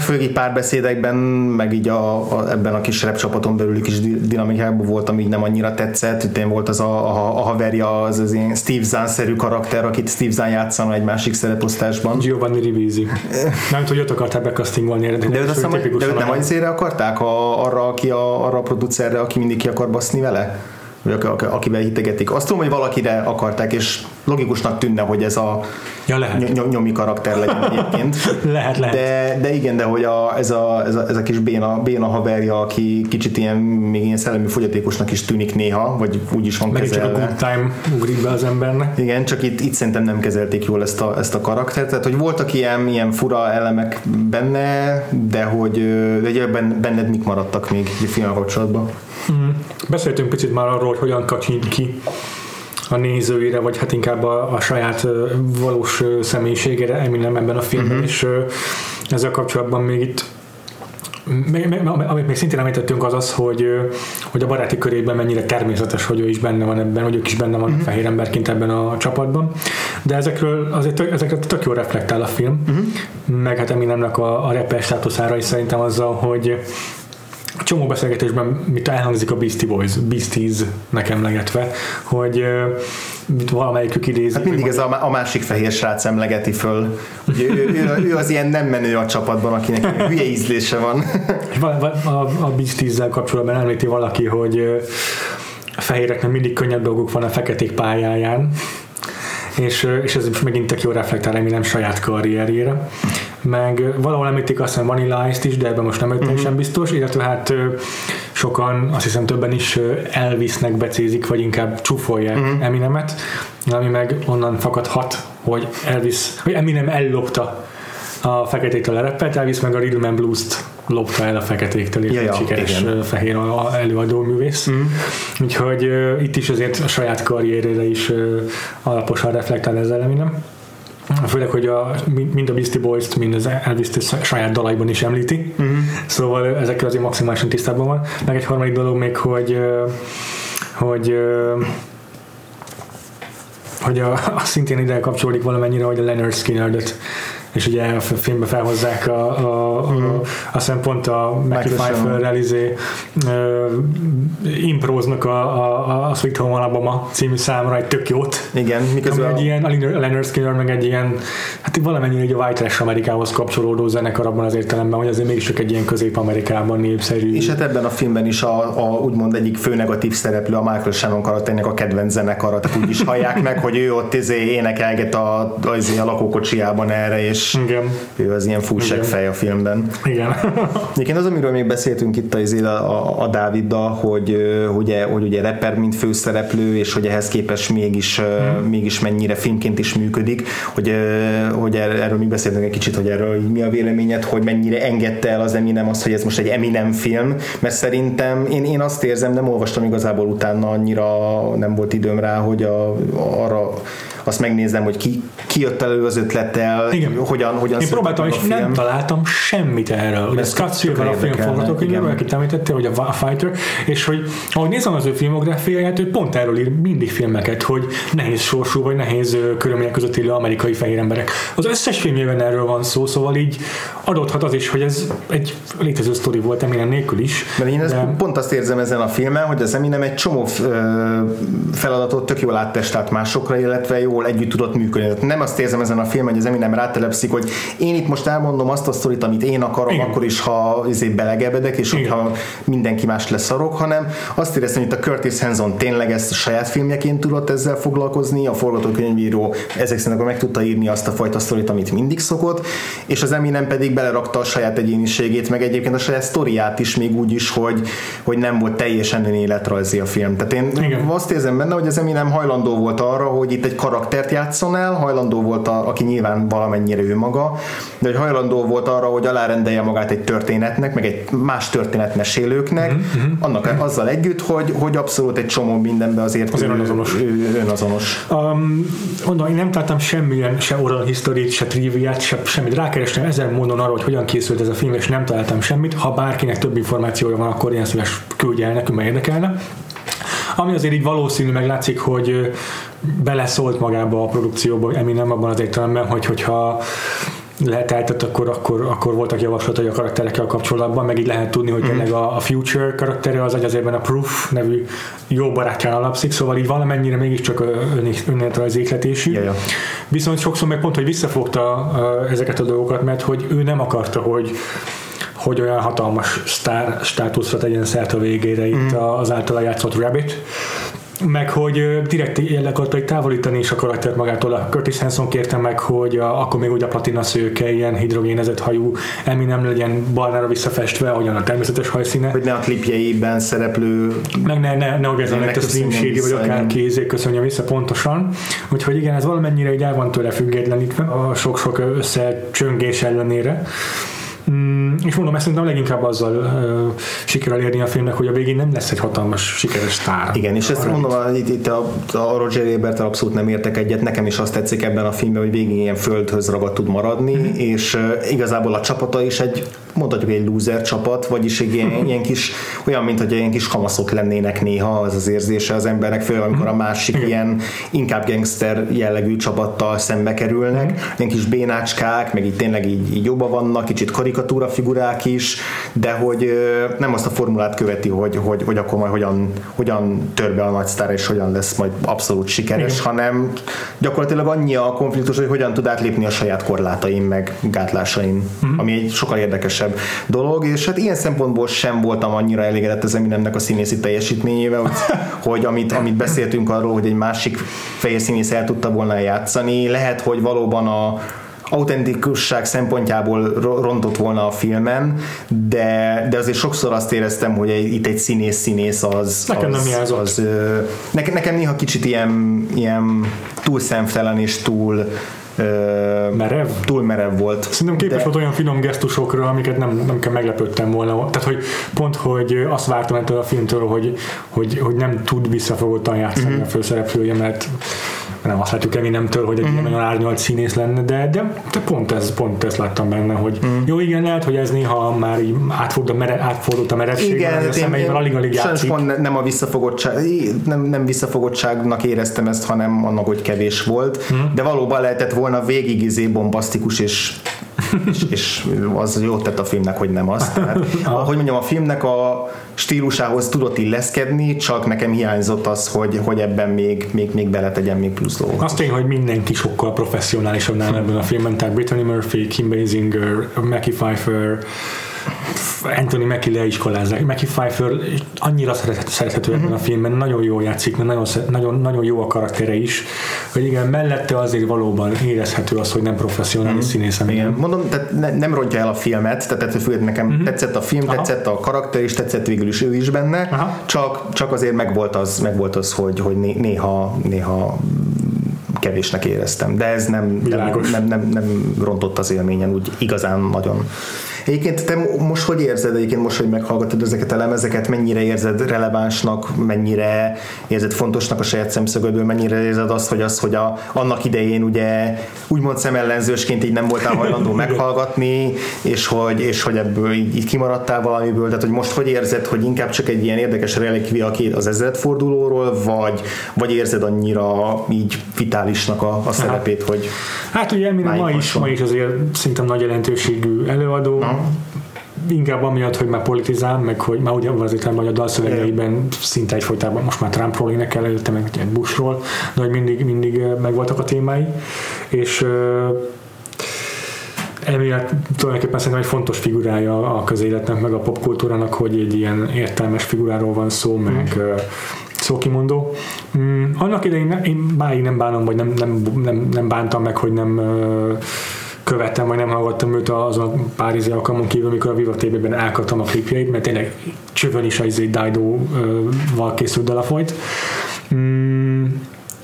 Főleg így párbeszédekben, meg így a, a, ebben a kis rap csapaton belüli kis dinamikában voltam, így nem annyira tetszett. Ütén volt az a, a, a haverja, az, az ilyen Steve Zahn-szerű karakter, akit Steve Zahn játszana egy másik szereposztásban. Giovanni Ribisi. Nem tudom, hogy ott akarták bekasztingolni erre. De őt aztán, de őt nem azért akarták a, arra, aki a, arra a producerre, aki mindig ki akar baszni vele? Vagy akivel hitegetik. Azt tudom, hogy valakire akarták, és logikusnak tűnne, hogy ez a ja, ny- ny- nyomi karakter legyen egyébként. lehet, lehet. De, de igen, de hogy a, ez, a, ez, a, ez a kis béna, béna haverja, aki kicsit ilyen, még ilyen szellemi fogyatékosnak is tűnik néha, vagy úgy is van kezelve. Mert csak a good time ugrik be az embernek. Igen, csak itt, itt szerintem nem kezelték jól ezt a, ezt a karaktert. Tehát, hogy voltak ilyen, ilyen fura elemek benne, de hogy de benned mik maradtak még a film kapcsolatban? Mm. Beszéltünk picit már arról, hogy hogyan kacsint ki a nézőire, vagy hát inkább a, a saját uh, valós uh, személyiségére Eminem ebben a filmben, uh-huh. és uh, ezzel kapcsolatban még itt még, még, amit még szintén említettünk az az, hogy, hogy a baráti körében mennyire természetes, hogy ő is benne van ebben, hogy ők is benne van uh-huh. fehér emberként ebben a csapatban, de ezekről azért tök, ezekre tök jól reflektál a film, uh-huh. meg hát Eminemnek a, a rapper státuszára is szerintem azzal, hogy a csomó beszélgetésben mit elhangzik a Beastie Boys, Beasties nekem legetve, hogy mit valamelyikük idézik. Hát mindig ez a, a másik fehér srác emlegeti föl. Ugye, ő, ő, ő az ilyen nem menő a csapatban, akinek hülye ízlése van. A, a, a Beasties-zel kapcsolatban említi valaki, hogy a fehéreknek mindig könnyebb dolguk van a feketék pályáján, és, és ez most megint tök jól reflektál Eminem saját karrierjére. Meg valahol említik azt hiszem Vanilla Ice-t is, de ebben most nem ötlen mm-hmm. sem biztos, illetve hát sokan, azt hiszem többen is Elvisnek becézik, vagy inkább csúfolják mm-hmm. Eminemet, ami meg onnan fakadhat, hogy Elvis, hogy Eminem ellopta a feketéktől a rappet, Elvis meg a Rhythm and Blues-t lopta el a feketéktől, és ja, ja, sikeres igen. fehér előadó művész. Mm. Úgyhogy uh, itt is azért a saját karrierére is uh, alaposan reflektál ezzel Eminem. Főleg, hogy a, mind a Beastie Boys-t, mind az Elvis-t saját dalaiban is említi. Mm-hmm. Szóval ezekkel azért maximálisan tisztában van. Meg egy harmadik dolog még, hogy hogy, hogy a, a szintén ide kapcsolódik valamennyire, hogy a Leonard Skinner-t és ugye a filmbe felhozzák a, a, mm. a, aztán pont a Mackie Pfeiffer-rel izé, impróznak a, a, a Sweet Home Alabama című számra egy tök jót. Igen, miközben ami a... egy ilyen, a Leonard Skinner meg egy ilyen, hát valamennyire egy a White Trash Amerikához kapcsolódó zenekar abban az értelemben, hogy azért mégiscsak egy ilyen Közép-Amerikában népszerű. És hát ebben a filmben is a, a úgymond egyik fő negatív szereplő, a Michael Shannon karakterének a kedvenc zenekara, tehát úgy is hallják meg, hogy ő ott izé énekelget a, izé a lakókocsiában erre, és igen. Ő az ilyen fújseggfej a filmben. Igen. Egyébként az, amiről még beszéltünk itt a, a, a Dáviddal, hogy, hogy, hogy ugye rapper mint főszereplő, és hogy ehhez képest mégis, hmm. mégis mennyire filmként is működik, hogy, hogy erről mi beszéltünk egy kicsit, hogy erről mi a véleményed, hogy mennyire engedte el az Eminem azt, hogy ez most egy Eminem film, mert szerintem én, én azt érzem, nem olvastam igazából utána, annyira nem volt időm rá, hogy a, arra azt megnézem, hogy ki, ki jött elő az ötlettel, igen. hogyan, hogyan Én próbáltam, és nem találtam semmit erről. Ugye Scott Silver a filmforgatókönyvből, akit említettél, hogy a Fighter, és hogy ahogy nézem az ő filmográfiáját, ő pont erről ír mindig filmeket, hogy nehéz sorsú, vagy nehéz körülmények között élő amerikai fehér emberek. Az összes filmjében erről van szó, szóval így adódhat az is, hogy ez egy létező sztori volt Eminem nélkül is. De én de... pont azt érzem ezen a filmen, hogy az Eminem egy csomó feladatot tök jól áttestált másokra, illetve jól együtt tudott működni. Nem azt érzem ezen a filmen, hogy az Eminem rátelepszik, hogy én itt most elmondom azt a sztorit, amit én akarom, igen. akkor is, ha belegebedek, és igen. hogyha mindenki más leszarok, hanem azt éreztem, hogy itt a Curtis Hanson tényleg ezt a saját filmjeként tudott ezzel foglalkozni, a forgatókönyvíró ezek szerintem meg tudta írni azt a fajta sztorit, amit mindig szokott, és az Eminem pedig belerakta a saját egyéniségét, meg egyébként a saját sztoriát is, még úgy is, hogy, hogy nem volt teljesen önéletrajzi a film. Tehát én igen. azt érzem benne, hogy az Eminem hajlandó volt arra, hogy itt egy karaktert játsszon el, hajlandó volt, a, aki nyilván valamennyire ő maga, de hogy hajlandó volt arra, hogy alárendelje magát egy történetnek, meg egy más történetmesélőknek, mm-hmm. annak mm-hmm. azzal együtt, hogy, hogy abszolút egy csomó mindenben azért az ő, önazonos. Ő, önazonos. Um, mondom, én nem találtam semmilyen, se oral historyt, se triviát, se, semmit. Rákerestem ezen módon arra, hogy hogyan készült ez a film, és nem találtam semmit. Ha bárkinek több információja van, akkor ilyen szíves küldje el nekünk, mert érdekelne. Ami azért így valószínű, meg látszik, hogy beleszólt magába a produkcióba, Eminem abban az értelemben, hogy, hogyha lehetett, akkor, akkor, akkor voltak javaslatai a karakterekkel kapcsolatban, meg így lehet tudni, hogy tényleg mm-hmm. a, a Future karaktere az agyazérben a Proof nevű jó barátján alapszik, szóval így valamennyire mégiscsak önéletrajzi ihletésű. Yeah, yeah. Viszont sokszor meg pont, hogy visszafogta ezeket a dolgokat, mert hogy ő nem akarta, hogy hogy olyan hatalmas sztár státuszra tegyen szert a végére mm. itt az általa játszott Rabbit, meg hogy direkt el akarta távolítani is a karaktert magától. A Curtis Hanson kérte meg, hogy a, akkor még úgy a platina szőke, ilyen hidrogénezett hajú, Eminem nem legyen barnára visszafestve, ahogyan a természetes hajszíne. Hogy ne a klipjeiben szereplő... Meg ne, ne, ne olyan lett a Slim Shady, vagy akár kézé köszönje vissza pontosan. Úgyhogy igen, ez valamennyire így el van tőle függetlenítve a sok-sok összecsöngés ellenére. Mm, és mondom, ezt szerintem leginkább azzal uh, sikerül érni a filmnek, hogy a végén nem lesz egy hatalmas sikeres sztár. Igen, és ezt mondom, itt, itt a, a Roger Ebert-tel abszolút nem értek egyet, nekem is azt tetszik ebben a filmben, hogy végén ilyen földhöz ragadt tud maradni, mm-hmm. és uh, igazából a csapata is egy, mondhatjuk, egy lúzer csapat, vagyis egy ilyen, mm-hmm. ilyen kis, olyan, mint hogy ilyen kis kamaszok lennének néha, az az érzése az embernek, főleg amikor a másik mm-hmm. ilyen inkább gangster jellegű csapattal szembe kerülnek, mm-hmm. ilyen kis bénácskák, meg itt tényleg így, így jobban vannak, kicsit karikatúra figurák is, de hogy nem azt a formulát követi, hogy, hogy, hogy akkor majd hogyan, hogyan tör be a nagy sztár, és hogyan lesz majd abszolút sikeres, igen. hanem gyakorlatilag annyi a konfliktus, hogy hogyan tud átlépni a saját korlátain, meg gátlásain, uh-huh. ami egy sokkal érdekesebb dolog, és hát ilyen szempontból sem voltam annyira elégedett az Eminemnek a színészi teljesítményével, hogy, hogy amit, amit beszéltünk arról, hogy egy másik fehér színész el tudta volna játszani, lehet, hogy valóban a autentikusság szempontjából rontott volna a filmen, de, de azért sokszor azt éreztem, hogy egy, itt egy színész-színész az... Nekem az, nem az, az, ne, nekem néha kicsit ilyen, ilyen túl szemtelen és túl Ö, merev? Túl merev volt. Szerintem képes de... volt olyan finom gesztusokra, amiket nem, nem kell meglepődtem volna. Tehát, hogy pont, hogy azt vártam ettől a filmtől, hogy, hogy, hogy nem tud visszafogottan játszani mm-hmm. a főszereplője, mert nem azt látjuk Eminemtől, hogy egy mm-hmm. nagyon árnyalt színész lenne, de, de, de pont, ez, pont ezt láttam benne, hogy mm. jó, igen, lehet, hogy ez néha már így átfordult a merevségben, a szemeivel alig-alig játszik. Pont nem a visszafogottság, nem, nem visszafogottságnak éreztem ezt, hanem annak, hogy kevés volt, mm. de valóban lehetett volna végig izé bombasztikus, és, és, és az jót tett a filmnek, hogy nem az. Tehát, ahogy mondjam, a filmnek a stílusához tudott illeszkedni, csak nekem hiányzott az, hogy, hogy ebben még, még, még beletegyem még plusz dolgot. Azt tény, hogy mindenki sokkal professzionálisabb nálam ebben a filmben, tehát Brittany Murphy, Kim Basinger, Mackie Pfeiffer, Anthony Mackie leiskolázzák. Mackie Pfeiffer annyira szerethető, szerethető ebben a filmben, nagyon jól játszik, mert nagyon, nagyon, nagyon jó a karaktere is, hogy igen, mellette azért valóban érezhető az, hogy nem professzionális mm. színész. Mondom, tehát ne, nem rontja el a filmet, tehát főleg nekem mm-hmm. tetszett a film, aha. tetszett a karakter is, tetszett végül is ő is benne, csak, csak azért megvolt az, megvolt az, hogy, hogy néha, néha kevésnek éreztem, de ez nem, nem, nem, nem, nem rontott az élményen úgy igazán nagyon. Egyébként te most hogy érzed, egyébként most, hogy meghallgatod ezeket a lemezeket, mennyire érzed relevánsnak, mennyire érzed fontosnak a saját szemszögödből, mennyire érzed azt, hogy az, hogy a, annak idején ugye úgymond szemellenzősként így nem voltál hajlandó meghallgatni, és hogy, és hogy ebből így, így kimaradtál valamiből, tehát hogy most hogy érzed, hogy inkább csak egy ilyen érdekes relikvia az ezredfordulóról, vagy, vagy érzed annyira így vitálisnak a, a szerepét, hogy hát ugye Eminem ma is, ma is azért szerintem nagy jelentőségű előadó, na. Inkább amiatt, hogy már politizál, meg hogy már ugye azért a magyar dalszövegeiben szinte egyfolytában most már Trumpról énekel, előtte meg Bushról, de hogy mindig, mindig megvoltak a témái, és emiatt tulajdonképpen szerintem egy fontos figurája a közéletnek, meg a popkultúrának, hogy egy ilyen értelmes figuráról van szó, meg mm. szókimondó. Mm, annak idején nem, én báig nem bánom, vagy nem, nem, nem, nem bántam meg, hogy nem ö, követtem, vagy nem hallgattam őt azon a párizsi alkalmon kívül, amikor a Viva té vében elkaptam a klipjeit, mert tényleg csövön is az egy Dido-val készült dala folyt. Mm,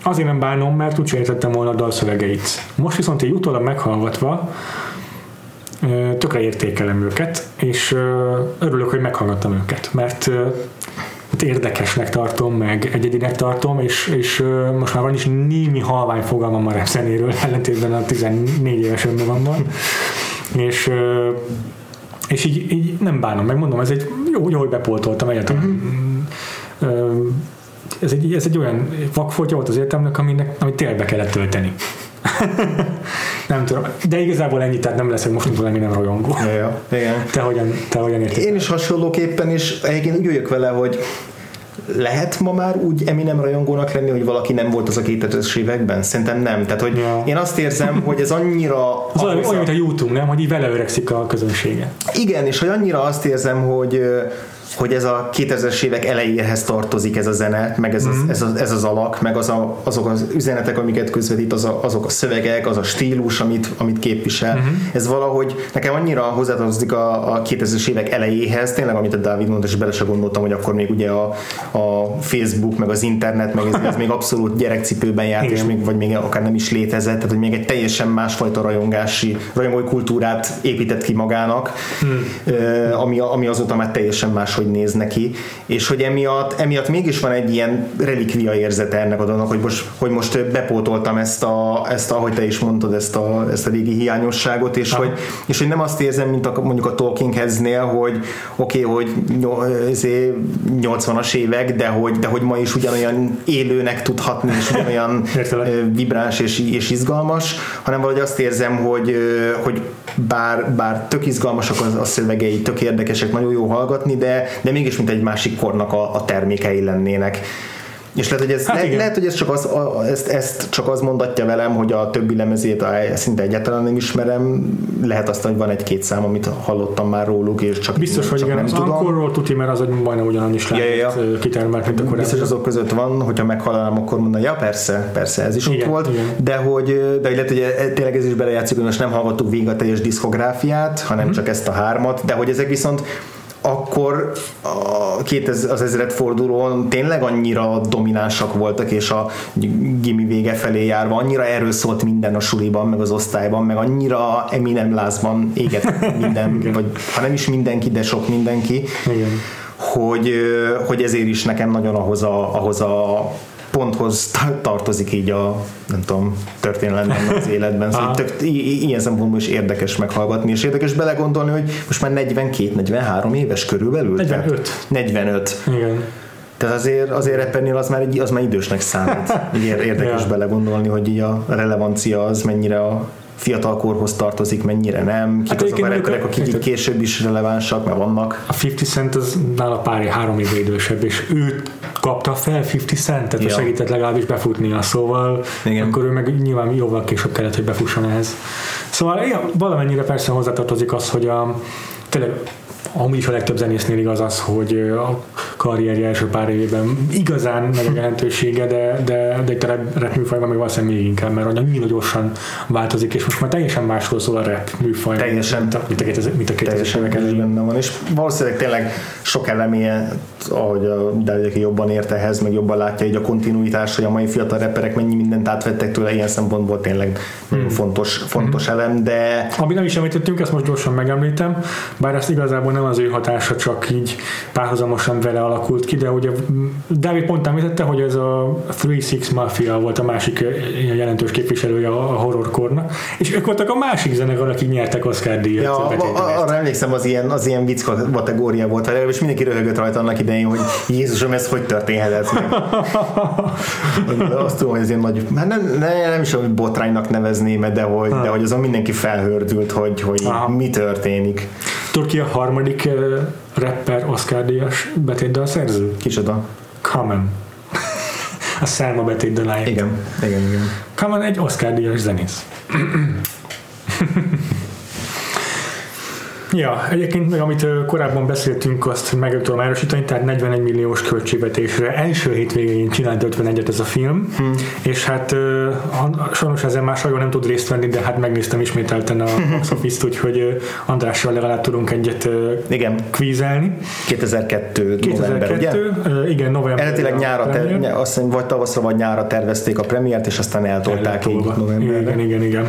azért nem bánom, mert úgy értettem volna a dalszövegeit. Most viszont így utólag meghallgatva ö, tökre értékelem őket, és ö, örülök, hogy meghallgattam őket, mert ö, érdekesnek tartom, meg egyedinek tartom, és, és most már van is némi halvány fogalmam a rap zenéről, ellentétben a tizennégy éves önmagamban. és, és így, így nem bánom, megmondom, ez egy jó, jó hogy bepoltoltam egyetem. Ez egy, ez egy olyan vakfoltja volt az életemnek, amit télbe kellett tölteni. Nem tudom, de igazából ennyit, tehát nem lesz, hogy mostantól nem, nem rajongó. Ja, igen. Te hogyan, te hogyan érted? Én is hasonlóképpen, és egyébként úgy jöjjök vele, hogy lehet ma már úgy Eminem rajongónak lenni, hogy valaki nem volt az a kétezres években? Szerintem nem. Tehát, hogy ja. Én azt érzem, hogy ez annyira... Az olyan, a... mint a YouTube, nem? Hogy így vele öregszik a közönsége. Igen, és hogy annyira azt érzem, hogy... hogy ez a kétezres évek elejéhez tartozik ez a zene, meg ez az, mm. ez az, ez az alak, meg az a, azok az üzenetek, amiket közvetít, az a, azok a szövegek, az a stílus, amit, amit képvisel. Mm-hmm. Ez valahogy nekem annyira hozzátartozik a, a kétezres évek elejéhez, tényleg, amit a Dávid mondott, és bele se gondoltam, hogy akkor még ugye a, a Facebook, meg az internet, meg ez, ez még abszolút gyerekcipőben járt, és még, vagy még akár nem is létezett, tehát hogy még egy teljesen másfajta rajongási, rajongói kultúrát épített ki magának, mm. ami, ami azóta már teljesen más hogy néz neki, és hogy emiatt, emiatt mégis van egy ilyen relikvia érzete ennek a dolognak, hogy most, hogy most bepótoltam ezt, a, ezt a, ahogy te is mondtad, ezt a, ezt a régi hiányosságot, és hogy, és hogy nem azt érzem, mint a, mondjuk a Talking Heads-nél, hogy oké, okay, hogy nyolcvanas évek, de hogy, de hogy ma is ugyanolyan élőnek tudhatni, és ugyanolyan vibráns és, és izgalmas, hanem valahogy azt érzem, hogy, hogy bár, bár tök izgalmasak a szövegei, tök érdekesek, nagyon jó hallgatni, de de mégis mint egy másik kornak a, a termékei lennének. És lehet, hogy ez, hát le, lehet, hogy ez csak az, a, ezt, ezt csak az mondatja velem, hogy a többi lemezét a, szinte egyáltalán nem ismerem. Lehet azt, hogy van egy-két szám, amit hallottam már róluk, és csak, biztos, én, hogy csak igen, nem tudom. Biztos, hogy az Ankorról tuti, mert az egy majdnem ugyanannyi slárt ja, ja. kitermelt, mint a korábban. Biztos azok között van, hogyha meghalálom, akkor mondom, ja persze, persze, ez is igen, ott volt. Igen. De hogy, de lehet, hogy tényleg ez is belejátszik, hogy most nem hallgattuk végig a teljes diszkográfiát, hanem hmm. csak ezt a hármat, de hogy ezek viszont akkor a kétezer, az ezredfordulón tényleg annyira dominánsak voltak, és a gimi vége felé járva annyira erről szólt minden a suliban, meg az osztályban, meg annyira Eminem lázban éget minden, vagy ha nem is mindenki, de sok mindenki, igen. Hogy, hogy ezért is nekem nagyon ahhoz a, ahhoz a ponthoz tartozik így a nem tudom, történelemben az életben. Szóval tök, i- ilyen szempontból is érdekes meghallgatni, és érdekes belegondolni, hogy most már negyvenkét negyvenhárom éves körülbelül. negyvenöt Igen. Tehát azért, azért rappernél az már, egy, az már idősnek számít. Érdekes ja. belegondolni, hogy így a relevancia az mennyire a fiatalkorhoz tartozik, mennyire nem, kik hát azok a rapperek, akik később is relevánsak, mert vannak. A ötven Cent az nála pár három éve idősebb, és ő kapta fel ötven Centet, ja. segített legalábbis befutnia, szóval igen. akkor ő meg nyilván jóval később kellett, hogy befusson ehhez. Szóval igen, valamennyire persze hozzátartozik az, hogy a, tényleg amúgy is a legtöbb zenésznél igaz az, hogy a karrierje első pár évben igazán nagy a jelentősége, de, de, de itt a rap műfajban még valószínűleg még inkább, mert annyira gyorsan változik, és most már teljesen másról szól a rap műfaj. Teljesen. Mint a kétezres évek előtt van, és valószínűleg tényleg sok elemie, ahogy a Dávid, aki jobban ért ehhez, meg jobban látja így a kontinuitás, hogy a mai fiatal rapperek mennyi mindent átvettek tőle, ilyen szempontból tényleg mm. fontos, fontos mm-hmm. elem, de... Ami nem is említettünk, ezt most gyorsan megemlítem, bár ezt igazából nem az ő hatása, csak így párhuzamosan vele alakult ki, de ugye Dávid pont említette, hogy ez a Three Six Mafia volt a másik jelentős képviselője a horrorkornak, és ők voltak a másik zenekar, akik nyertek Oscar-díjat. Ja, arra emlékszem, az ilyen, az ilyen vicc kategória volt, és mindenki röhögött rajta annak idején, hogy Jézusom, ez hogy történhetett meg? Azt tudom, hogy ez ilyen nagy, hát nem, nem, nem is a botránynak nevezném, de hogy, de hogy azon mindenki felhördült, hogy, hogy mi történik. Tudod ki a harmadik uh, rapper Oscar-díjas betétdal szerző? Kicsoda? Common. A Selma betétdaláját. Igen, igen, igen. Common egy Oscar-díjas zenész. Ja, egyébként meg amit korábban beszéltünk, azt meg tudom árosítani, tehát negyvenegy milliós költségvetésre első hétvégén csinált ötvenegyet ez a film, hmm. és hát sajnos ezen már sajnos nem tud részt venni, de hát megnéztem ismételten a Box Office-t, úgyhogy Andrással legalább tudunk egyet igen. kvízelni. kétezer-kettő november, ugye? Igen, november. Eredetileg nyára, ter- ny- azt hiszem, vagy tavaszra, vagy nyára tervezték a premiért, és aztán eltolták így novemberben. Igen, igen, igen.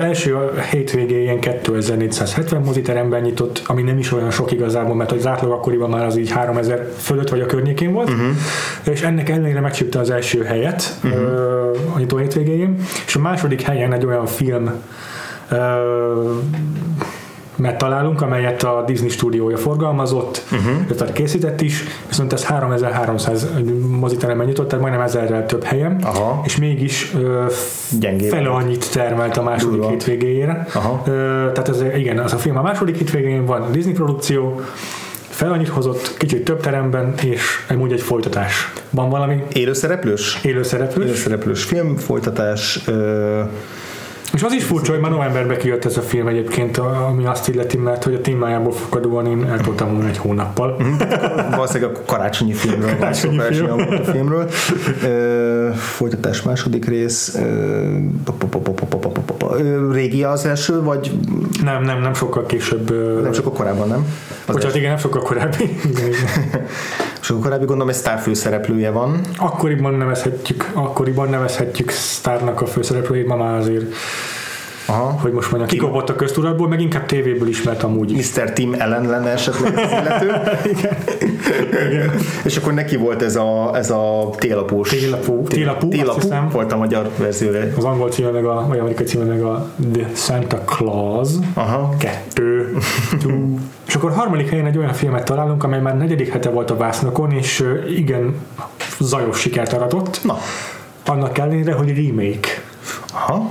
Első hétvégén ilyen kétezer-négyszázhetven moziteremben nyitott, ami nem is olyan sok igazából, mert az átlag akkoriban már az így háromezer fölött vagy a környékén volt, uh-huh. és ennek ellenére megcsípte az első helyet uh-huh. a nyitó hétvégén, és a második helyen egy olyan film uh, megtalálunk, amelyet a Disney stúdiója forgalmazott, uh-huh. tehát készített is, viszont ez háromezer-háromszáz moziteremben nyitott, tehát majdnem ezerrel több helyen, aha. és mégis uh, fele annyit termelt a második Durva. hétvégéjére. Uh, tehát ez, igen, az a film a második hétvégén van, a Disney produkció, fel annyit hozott, kicsit több teremben, és amúgy egy folytatás. Van valami? Élőszereplős? Élőszereplős. Élőszereplős film, folytatás... Uh... És az is furcsa, hogy már novemberben kijött ez a film egyébként, ami azt illeti, mert hogy a témájából fakadóan én eltoltam volna egy hónappal. Valószínűleg a karácsonyi filmről. Karácsonyi film. Karácsonyi filmről. Folytatás második rész. Régi az első, vagy? Nem, nem, nem sokkal később. Nem sokkal korábban, nem? Bocsánat, igen, nem sokkal korábbi. Sokkal korábbi, gondolom, egy sztár főszereplője van. Akkoriban nevezhetjük, akkoriban nevezhetjük sztárnak a főszereplőjét, ma már azért aha. hogy most mondjam, kikopott a köztudatból, meg inkább tévéből ismert amúgy is. miszter Tim Allen lenne esetleg az illető. Igen. Igen. És akkor neki volt ez a, ez a télapós. Télapú. Télapú, télapú volt a magyar verziója. Az angol címe meg a, vagy amerikai címe meg a The Santa Claus. Aha. Kettő. És akkor harmadik helyen egy olyan filmet találunk, amely már negyedik hete volt a vásznakon, és igen, zajos sikert aratott. Na. Annak ellenére, hogy remake. Aha.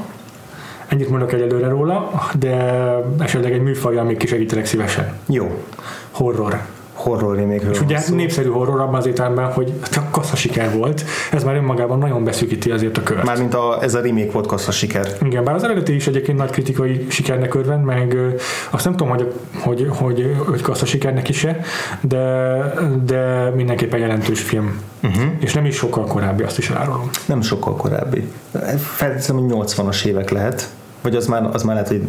Ennyit mondok egyelőre róla, de esetleg egy műfajjal még kisegítelek szívesen. Jó. Horror. Horror remake-ről. És ugye népszerű horror abban az értelemben, hogy csak kasszasiker volt, ez már önmagában nagyon beszűkíti azért a kört. Mármint a, ez a remake volt kasszasiker. Igen, bár az eredeti is egyébként nagy kritikai sikernek örvend, meg azt nem tudom, hogy, hogy, hogy, hogy kasszasikernek is-e, de, de mindenképpen jelentős film. Uh-huh. És nem is sokkal korábbi, azt is elárulom. Nem sokkal korábbi. Feltétlenül nyolcvanas évek lehet. Vagy az már, az már lehet, hogy...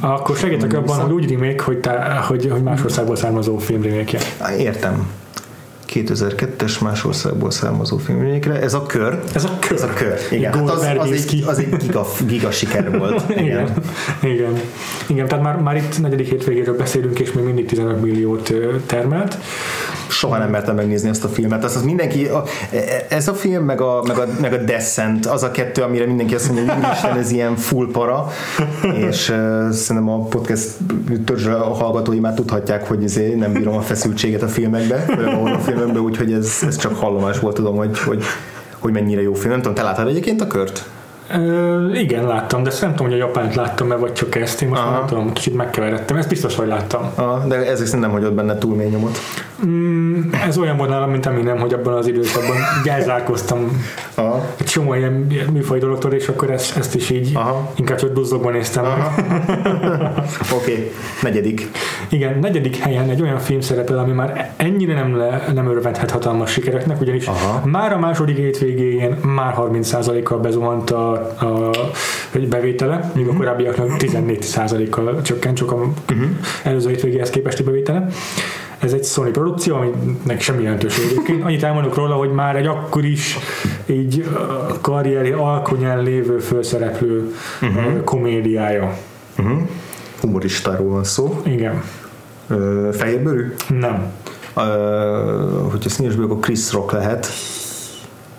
Akkor segítek abban, hogy úgy remake, hogy, tá, hogy, hogy más országból származó film remake-je. Értem. kétezer-kettes más országból származó film remake-re. Ez a kör. Ez a kör. Ez a kör. Igen. Hát az, az egy, az egy giga, giga siker volt. Igen. Igen. Igen. Igen. Tehát már, már itt negyedik hétvégéről beszélünk, és még mindig tizenöt milliót termelt. Soha nem mertem megnézni ezt a filmet. Azt, az mindenki, a, ez a film, meg a, meg, a, meg a Descent, az a kettő, amire mindenki azt mondja, hogy úristen, ez ilyen full para, és uh, szerintem a podcast törzsre a hallgatói már tudhatják, hogy ezért nem bírom a feszültséget a filmekbe, a filmekbe, úgyhogy ez, ez csak hallomás volt, tudom, hogy, hogy, hogy mennyire jó film. Nem tudom, te láttad egyébként a kört? Ö, igen, láttam, de ezt nem tudom, hogy a japánt láttam-e, vagy csak ezt, én most nem tudom, kicsit megkeveredtem, ezt biztos, hogy láttam. Aha, de ezek szerintem nem hagyott benne túl mély nyomot. Mm, ez olyan volt nálam, mint amíg nem, hogy abban az időszakban gyázálkoztam egy csomó ilyen műfaj dologtól, és akkor ezt, ezt is így aha. inkább csak duzzogban néztem. Oké, okay. negyedik. Igen, negyedik helyen egy olyan film szerepel, ami már ennyire nem, le, nem örvendhet hatalmas sikereknek, ugyanis aha. már a második hétvégén már harminc százalékkal bezuhant a A bevétele, míg a korábbiaknak tizennégy százalékkal csökkent, csak a uh-huh. előző hétvégéhez képesti bevétele. Ez egy Sony produkció, aminek semmi jelentőségéként. Annyit elmondok róla, hogy már egy akkor is így karrieri alkonyán lévő főszereplő uh-huh. komédiája. Uh-huh. Humoristáról van szó. Igen. Ö, fehérbőrű? Nem. Ö, hogyha színesből, akkor Chris Rock lehet.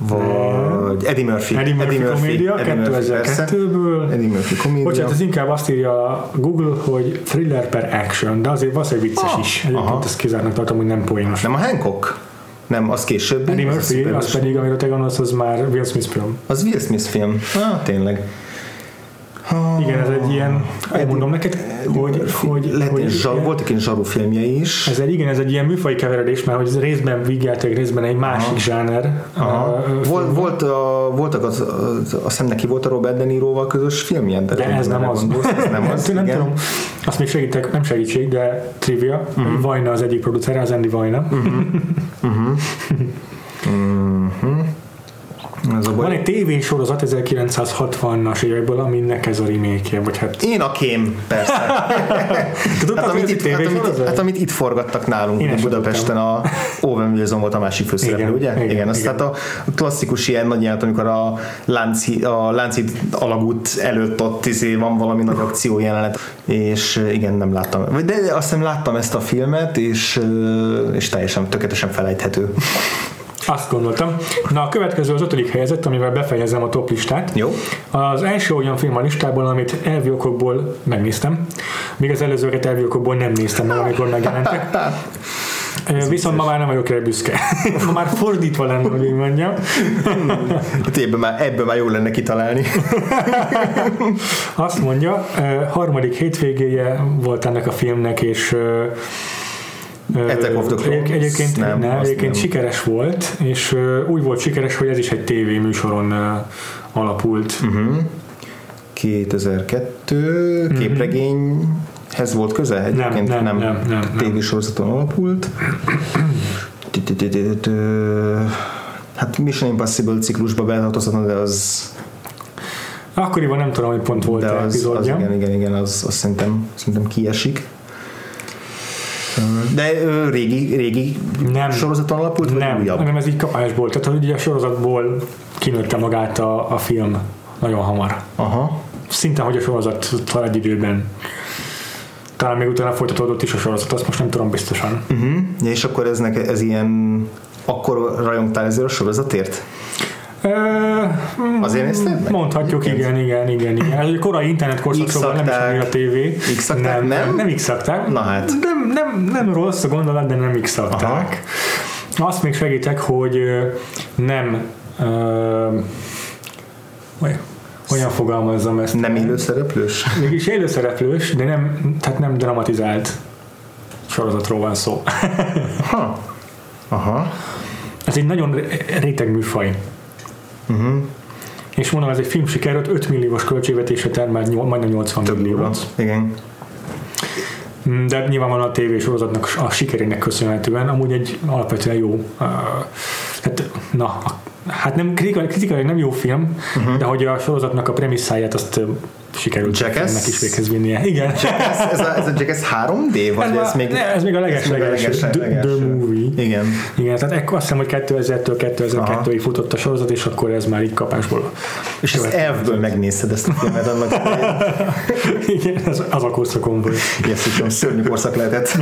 Vagy Eddie Murphy. Eddie Murphy, Eddie Murphy komédia, kétezer-kettőből. Eddie Murphy komédia. Bocsánat, ez inkább azt írja a Google, hogy thriller per action, de azért valószínűleg vicces ah, is. Egyébként ezt kizárnak tartom, hogy nem poénos. Nem a Hancock? Nem, az később. Eddie Murphy, az, az pedig, amiről te gondolsz, az már Will Smith film. Az Will Smith film. Ah, tényleg. Ah, igen, ez egy ilyen, elmondom neked, hogy... hogy, hogy zsar, voltak ilyen zsarú filmjei is. Ez egy, igen, ez egy ilyen műfaj keveredés, mert hogy részben vigyeltek, részben egy másik zsáner. Volt, volt a, voltak, az, az, azt hiszem neki volt a Robert De Niroval közös filmje. De, de ez, nem nem az. ez nem az. Nem igen. tudom. Azt még segítek, nem segítség, de trivia. Uh-huh. Vajna az egyik producere, az Andy Vajna. Uh-huh. Uh-huh. Uh-huh. Van egy tévésorozat ezerkilencszázhatvanas évekből, aminek ez a remake-je, vagy hát... Én a kém, persze. Tudod, hát, amit itt, hát, amit, hát amit itt forgattak nálunk Budapesten, a Owen Wilson volt a másik főszereplő, ugye? Igen, igen, igen. Tehát a klasszikus ilyen nagyját, amikor a Lánchíd a Lánchíd alagút előtt ott izé van valami nagy akció jelenet, és igen, nem láttam. De azt hiszem láttam ezt a filmet, és, és teljesen, tökéletesen felejthető. Azt gondoltam. Na, a következő az ötödik helyezett, amivel befejezem a top listát. Jó. Az első olyan film a listából, amit elvi okokból megnéztem, míg az előzőket elvi okokból nem néztem meg, amikor megjelentek. Ez viszont ma már nem vagyok rá büszke. Ma már fordítva lenne, hogy én mondjam. Ebből már, ebből már jól lenne kitalálni. Azt mondja, harmadik hétvégéje volt ennek a filmnek, és Attack of the Clones. Egyébként, nem, nem, egyébként sikeres volt, és úgy volt sikeres, hogy ez is egy tévéműsoron alapult. Uh-huh. kétezer-kettő uh-huh. képregényhez volt közel? Egyébként nem, nem, nem, nem, nem tévésorozaton alapult. Hát Mission Impossible ciklusba betartozhatna, de az... Akkoriban nem tudom, hogy pont volt az epizódja. Igen, igen, igen, az szerintem kiesik. De régi, régi nem, sorozaton alapult, vagy nem, újabb? Nem, ez így kapásból. Tehát ugye a sorozatból kinőtte magát a, a film nagyon hamar. Aha. Szinte, hogy a sorozattal egy időben. Talán még utána folytatódott is a sorozat, azt most nem tudom biztosan. Uh-huh. Ja, és akkor ez, neke, ez ilyen... Akkor rajongtál ezért a sorozatért? Azért nézted? Mondhatjuk, igen, igen, igen, igen. Ez egy korai internet korszakban nem is elég a tévé. X-akták, nem? Nem, nem X-akták. Na hát. Nem, nem, nem rossz a gondolat, de nem X-akták. Aha. Azt még segítek, hogy nem uh, olyan fogalmazzam ezt. Nem élőszereplős? Mégis élőszereplős, de nem, tehát nem dramatizált sorozatról van szó. Ha. Aha. Ez egy nagyon réteg műfaj. Uh-huh. És mondom, ez egy film sikerült, öt milliós költségvetése termelt nyol, majdnem nyolcvan milliót. Igen. De nyilvánvalóan a tévésorozatnak a sikerének köszönhetően amúgy egy alapvetően jó uh, hát, na, hát nem kritikai, nem jó film, uh-huh. de hogy a sorozatnak a premisszáját azt sikerült ennek is véghez vinnie. Igen. Jackass, ez a, ez a Jackass három dé? Vagy ez, ez, a, még, ne, ez még a leges-legelső. The, the Movie. Igen. Igen, tehát ekkor azt hiszem, hogy kétezertől kétezer-kettőig futott a sorozat, és akkor ez már így kapásból. És ezt elvből megnézted ezt a filmet annak. Igen, az, az a korszakomból. Ilyen szörnyű korszak lehetett.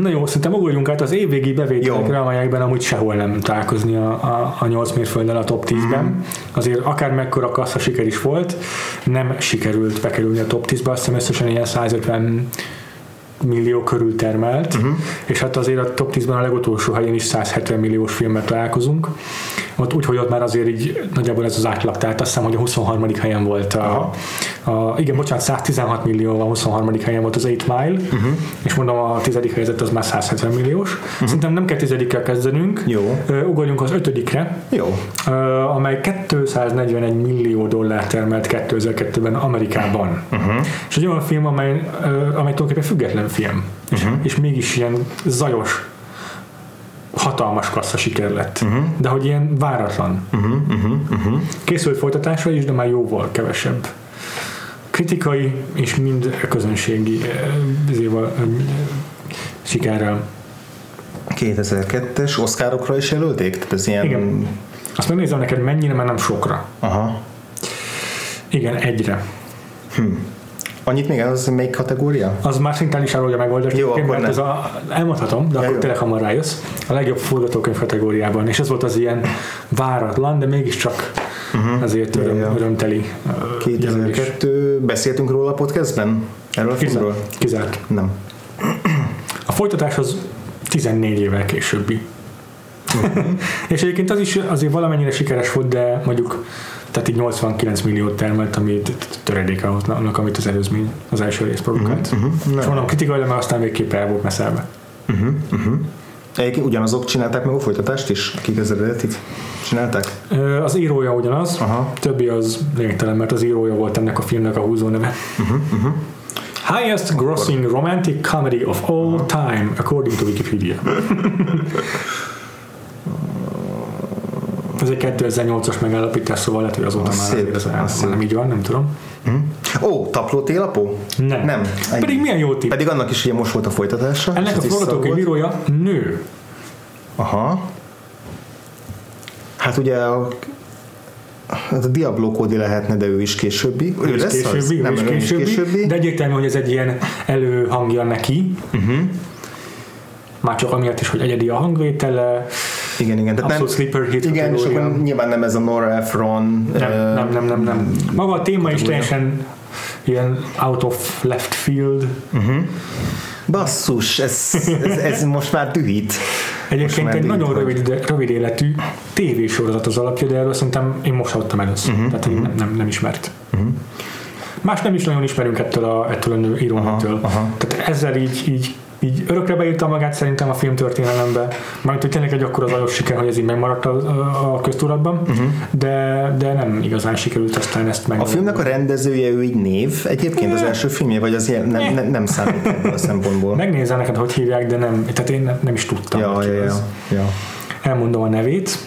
Na jó, szerintem ugorjunk át az évvégi bevételekre, amelyekben amúgy sehol nem találkozni a, a, a nyolc mérfölddel a top tízben. Mm. Azért akár mekkora kassza siker is volt, nem sikerült bekerülni a top tízbe, azt hiszem összesen ilyen száz ötven millió körül termelt, uh-huh. és hát azért a top tízben a legutolsó helyen is száz hetven milliós filmmel találkozunk, Ott úgy, hogy ott már azért így nagyjából ez az átlag, tehát azt hiszem, hogy a huszonharmadik helyen volt a, a, igen, bocsánat, száztizenhat millió, a huszonharmadik helyen volt az Eight Mile, uh-huh. és mondom, a tizedik helyzet az már százhetven milliós. Uh-huh. Szerintem nem kell tizedikkel kezdenünk, jó. Ugorjunk az ötödikre, jó. amely kétszáznegyvenegy millió dollár termelt kétezer-kettőben Amerikában. Uh-huh. És egy olyan film, amely, amely tulajdonképpen független film, uh-huh. és mégis ilyen zajos, hatalmas kassza siker lett. Uh-huh. De hogy ilyen váratlan. Uh-huh. Uh-huh. Uh-huh. Készült folytatásra is, de már jóval kevesebb. Kritikai és mind közönségi bizéval, sikerrel. kétezer-kettes Oscarokra is jelölték? Tehát ez ilyen... Igen. Azt megnézem neked mennyire, mert nem sokra. Aha. Igen, egyre. Hm. Annyit még, az melyik kategória? Az már szintén is elolja megoldást. Jó, akkor nem. Ez a, elmondhatom, de ja, akkor tényleg hamar rájössz. A legjobb forgatókönyv kategóriában. És ez volt az ilyen váratlan, de mégiscsak uh-huh. azért öröm, ja, ja. örömteli. kétezer-kettő Beszéltünk róla a podcastben? Erről a filmről? Kizárt. Nem. A folytatás az tizennégy évvel későbbi. Uh-huh. És egyébként az is azért valamennyire sikeres volt, de mondjuk tehát így nyolcvankilenc milliót termelt, ami töredéke annak, amit az előzmény, az első rész produkált. Uh-huh, uh-huh, és mondom, kritikai, mert aztán végképp el volt meszelve. Uh-huh, uh-huh. Egyébként ugyanazok csinálták meg a folytatást is? Akik az eredetit csinálták? Az írója ugyanaz, aha. többi az lényegtelen, mert az írója volt ennek a filmnek a húzóneve. Uh-huh, uh-huh. Highest grossing romantic comedy of all uh-huh. time, according to Wikipedia. Ez egy kétezer-nyolcas megállapítás, szóval lehet, hogy azóta az már szép, azért az nem így van, nem tudom. Mm. Ó, Tapló télapó? Nem. nem. Pedig milyen jó tipp. Pedig annak is ugye most volt a folytatása. Ennek a forgatókönyv írója nő. Aha. Hát ugye a, a Diablo Cody lehetne, de ő is későbbi. Ő, ő is lesz későbbi, nem, ő is későbbi, későbbi. De egyértelmű, hogy ez egy ilyen előhangja neki. Uh-huh. Már csak amiatt is, hogy egyedi a hangvétele. Igen, igen. Tehát abszolút sleeper hit. Igen, és akkor nyilván nem ez a Nora Ephron. Nem, uh, nem, nem, nem, nem. Maga a téma is teljesen ilyen out of left field. Uh-huh. Basszus, ez, ez, ez most már dühít. Egyébként egy nagyon rövid, rövid életű tévésorozat az alapja, de erről szerintem én most hallottam először. Uh-huh. Tehát uh-huh. Nem, nem, nem ismert. Uh-huh. Más nem is nagyon ismerünk ettől a, ettől a nő írónőtől. Tehát ezzel így, így így örökre beírta magát szerintem a filmtörténelembe, mert hogy tényleg egy akkora zajos siker, hogy ez így megmaradt a, a köztudatban, uh-huh. de, de nem igazán sikerült aztán ezt meg. A filmnek a rendezője ő így név egyébként az első filmje, vagy az ilyen, nem, nem, nem számít ebből a szempontból. Megnézzel neked, hogy hívják, de nem, tehát én nem, nem is tudtam. Ja, ja, ja, ja. Elmondom a nevét.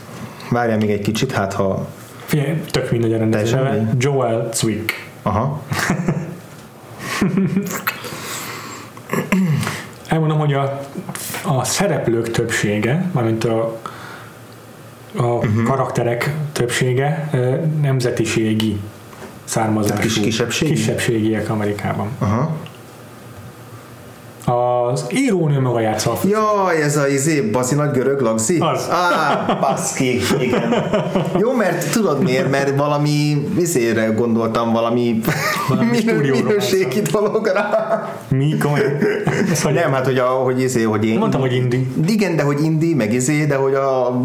Várjál még egy kicsit, hát ha... Figyelj, tök mindegy a rendező neve. Joel Zwick. Aha. Elmondom, hogy a, a szereplők többsége, mármint a, a uh-huh. karakterek többsége nemzetiségi származású. Kis kisebbségi? Kisebbségiek Amerikában. Aha. Az írónő maga játsza a fő. Jaj, ez a izé, bazi nagy görög lagzi? Az. Á, baszki, igen. Jó, mert tudod miért? Mert valami izére gondoltam, valami, valami minőségi dologra. Mi? Komolyan? Nem, hát, hogy, a, hogy izé, hogy én... Mondtam, hogy indi. Igen, de hogy indi, meg izé, de hogy a,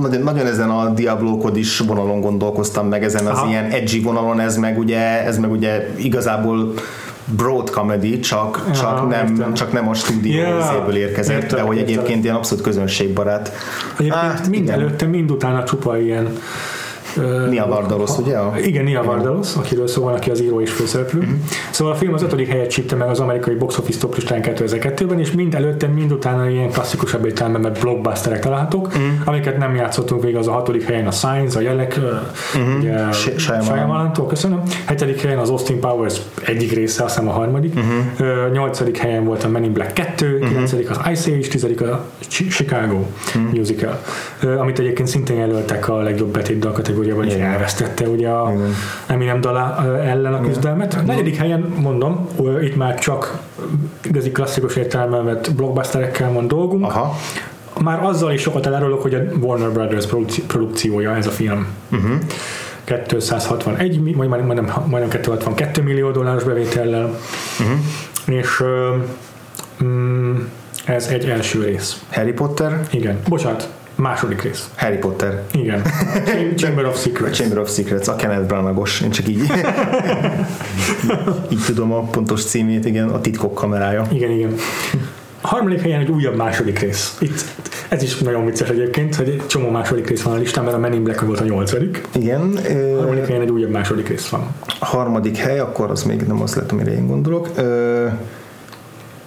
nagyon, nagyon ezen a Diablo Cody is vonalon gondolkoztam, meg ezen az aha. ilyen edgy vonalon, ez meg ugye, ez meg ugye igazából broad comedy, csak, csak, ja, nem, csak nem a stúdió yeah. részéből érkezett, értem, de hogy egyébként értem. Ilyen abszolút közönségbarát. Egyébként hát, mind igen. előtte, mind utána csupa ilyen uh, Nia Vardalos, ugye? Igen, Nia Vardalos, akiről szó van, aki az író és főszereplő. Mm-hmm. Szóval a film az ötödik helyet csípte meg az amerikai box office top listán kétezer-kettőben, és mind előtte, mind utána ilyen klasszikusabb értelemben, mert blockbusterek találhatók, mm-hmm. amiket nem játszottunk végig, az a hatodik helyen a Signs, a Jelek, mm-hmm. ugye Shyamalan-tól, köszönöm. hetedik helyen az Austin Powers egyik része, azt hiszem a harmadik. Mm-hmm. nyolcadik helyen volt a Men in Black kettő, kilencedik mm-hmm. az Ice Age, tizedik a Chicago mm-hmm. musical, amit egyébként szintén jelöltek a legjobb betétdal kategóriában, és elvesztette ugye a mm-hmm. Eminem dala ellen a küzdelmet. Mm-hmm. negyedik helyen, mondom, itt már csak igazi klasszikus értelmemet blockbusterekkel van dolgunk. Aha. Már azzal is sokat elárulok, hogy a Warner Brothers produkciója ez a film. Uh-huh. kétszázhatvanegy, majdnem, majdnem kétszázhatvankettő millió dolláros bevétellel. Uh-huh. És um, ez egy első rész. Harry Potter? Igen. Bocsánat. Második rész. Harry Potter. Igen. Chamber of Secrets. Chamber of Secrets, a Kenneth Branagh-os. Én csak így, így tudom a pontos címét, igen, a titkok kamerája. Igen, igen. A harmadik helyen egy újabb második rész. Itt, ez is nagyon vicces egyébként, hogy egy csomó második rész van a listán, mert a Men in Black volt a nyolcadik. Igen. A harmadik helyen egy újabb második rész van. A harmadik hely, akkor az még nem az lett, amire én gondolok. Ö...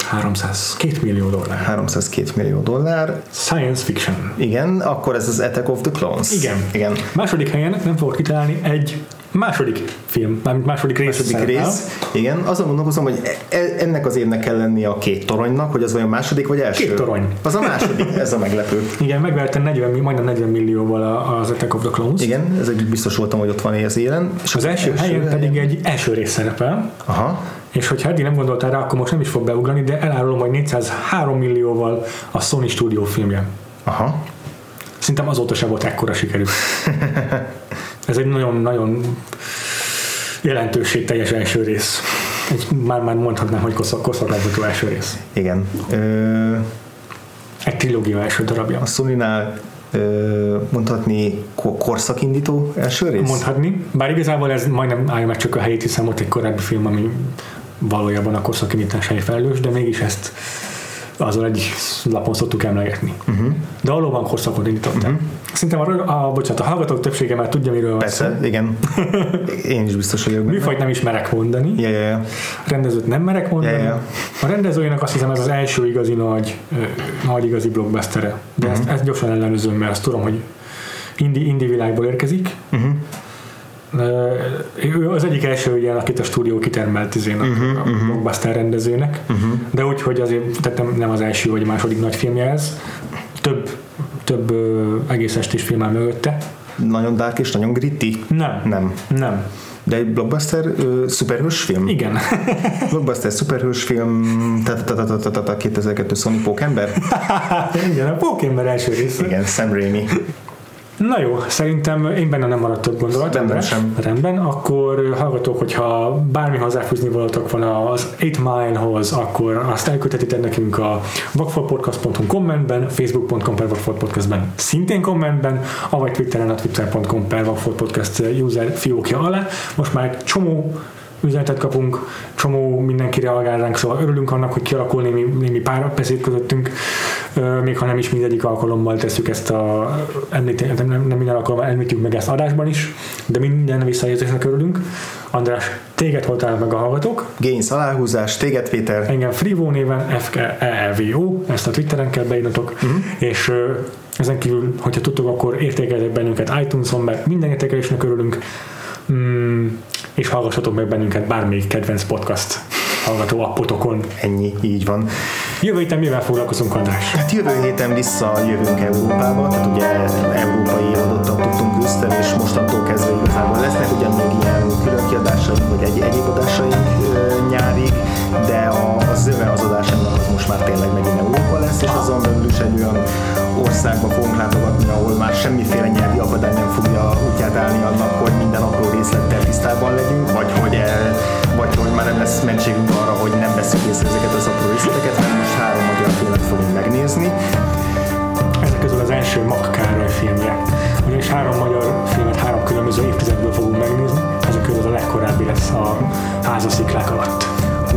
háromszázkettő millió dollár. háromszázkettő millió dollár. Science fiction. Igen, akkor ez az Attack of the Clones. Igen. Igen. Második helyen nem fogok kitalálni egy második film, mármint második rész. Második rész. Igen, azon gondolkozom, hogy ennek az évnek kell lennie a Két toronynak, hogy az vajon második vagy első? Két torony. Az a második, ez a meglepő. Igen, megverte negyven, majdnem negyven millióval az Attack of the Clones. Igen, ez egy biztos voltam, hogy ott van az élen. És az első, első helyen, helyen pedig egy első rész szerepel. Aha. És hogyha eddig nem gondoltál rá, akkor most nem is fog beugrani, de elárulom, hogy négyszázhárom millióval a Sony Studio filmje. Aha. Szerintem azóta sem volt ekkora sikerű. Ez egy nagyon-nagyon jelentőségteljes első rész. Már-már mondhatnám, hogy koszaklábutó első rész. Igen. Ö... Egy trilógia első darabja. A Sony-nál mondhatni korszakindító első rész? Mondhatni, bár igazából ez majdnem állja meg csak a helyét, hiszen volt egy korábbi film, ami valójában a korszakindításai felelős, de mégis ezt azon egy lapon szoktuk emlegetni. Uh-huh. De valóban korszakot indítottam. Uh-huh. Szerintem a, a, bocsánat, a hallgatók többsége már tudja, miről van szó. Persze, igen. Én is biztos vagyok. Műfajt nem is merek mondani. Yeah, yeah, yeah. A rendezőt nem merek mondani. Yeah, yeah. A rendezőjének azt hiszem ez az első igazi nagy, nagy igazi blockbuster-e. De uh-huh. ezt, ezt gyorsan ellenőzöm, mert azt tudom, hogy indi, indi világból érkezik. Uh-huh. Ő az egyik első ilyen, akit a stúdió kitermelt izének, uh-huh, a uh-huh. blockbuster rendezőnek, uh-huh. de úgyhogy azért tehát nem, nem az első vagy második nagy filmje ez, több, több ö, egész estés filmel mögötte. Nagyon dark és nagyon gritty? Nem. Nem. Nem. De egy blockbuster ö, szuperhős film? Igen. Blockbuster szuperhős film, kétezer-kettő Sony Pókember? Igen, a Pókember első része. Igen, Sam Raimi. Na jó, szerintem én benne nem maradt több gondolat. Rendben sem. Rendben, akkor hallgatók, hogyha bármi hozzáfűzni voltak van az nyolc Mile-hoz, akkor azt elküldhetitek nekünk a vakfoltpodcast pont hu kommentben, facebook pont com per vakfoltpodcastben szintén kommentben, avagy Twitteren a twitter pont com per vakfoltpodcast user fiókja alá. Most már egy csomó üzenetet kapunk, csomó mindenki reagál ránk, szóval örülünk annak, hogy kialakul némi, némi párbeszéd közöttünk, még ha nem is mindegyik alkalommal tesszük ezt a említ, nem, nem minden alkalommal említjük meg ezt adásban is, de minden visszajelzésnek örülünk. András, téged hol találnak meg a hallgatók? Gains aláhúzás, téged Péter. Engem Frivo néven, F-E-E-V-O, ezt a Twitteren kell beírnatok, uh-huh. és ezen kívül, hogyha tudtok, akkor értékeljetek bennünket iTunes-on, mert minden értékelésnek örülünk. Mm, és hallgassatok meg bennünket bármelyik kedvenc podcast hallgató appotokon. Ennyi, így van. Jövő héten mivel foglalkozunk, András? Hát jövő héten visszajövünk Európába, tehát ugye európai adottan tudtunk össze, és mostantól kezdve igazából lesznek ugyan még ilyen különkiadásaink, vagy egy, egyéb adásaink nyárig, de a, a zöve az adásának az most már tényleg megint Európa lesz, és azon belül is egy olyan országba fogunk látogatni, ahol már semmiféle nyelvi akadály nem fogja útját állni annak, hogy minden apró részlettel tisztában legyünk, vagy hogy, el, vagy hogy már nem lesz mentségünk arra, hogy nem veszünk észre ezeket az apró részleteket, mert most három magyar filmet fogunk megnézni. Ezek közül az első Mak Károly filmje. Ugyanis három magyar filmet három különböző évtizedből fogunk megnézni, ezek közül a legkorábbi lesz a házasziklák alatt.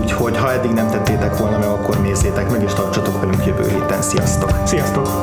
Úgyhogy ha eddig nem tettétek volna meg, akkor nézzétek meg, és tartsatok velünk jövő héten. Sziasztok! Sziasztok!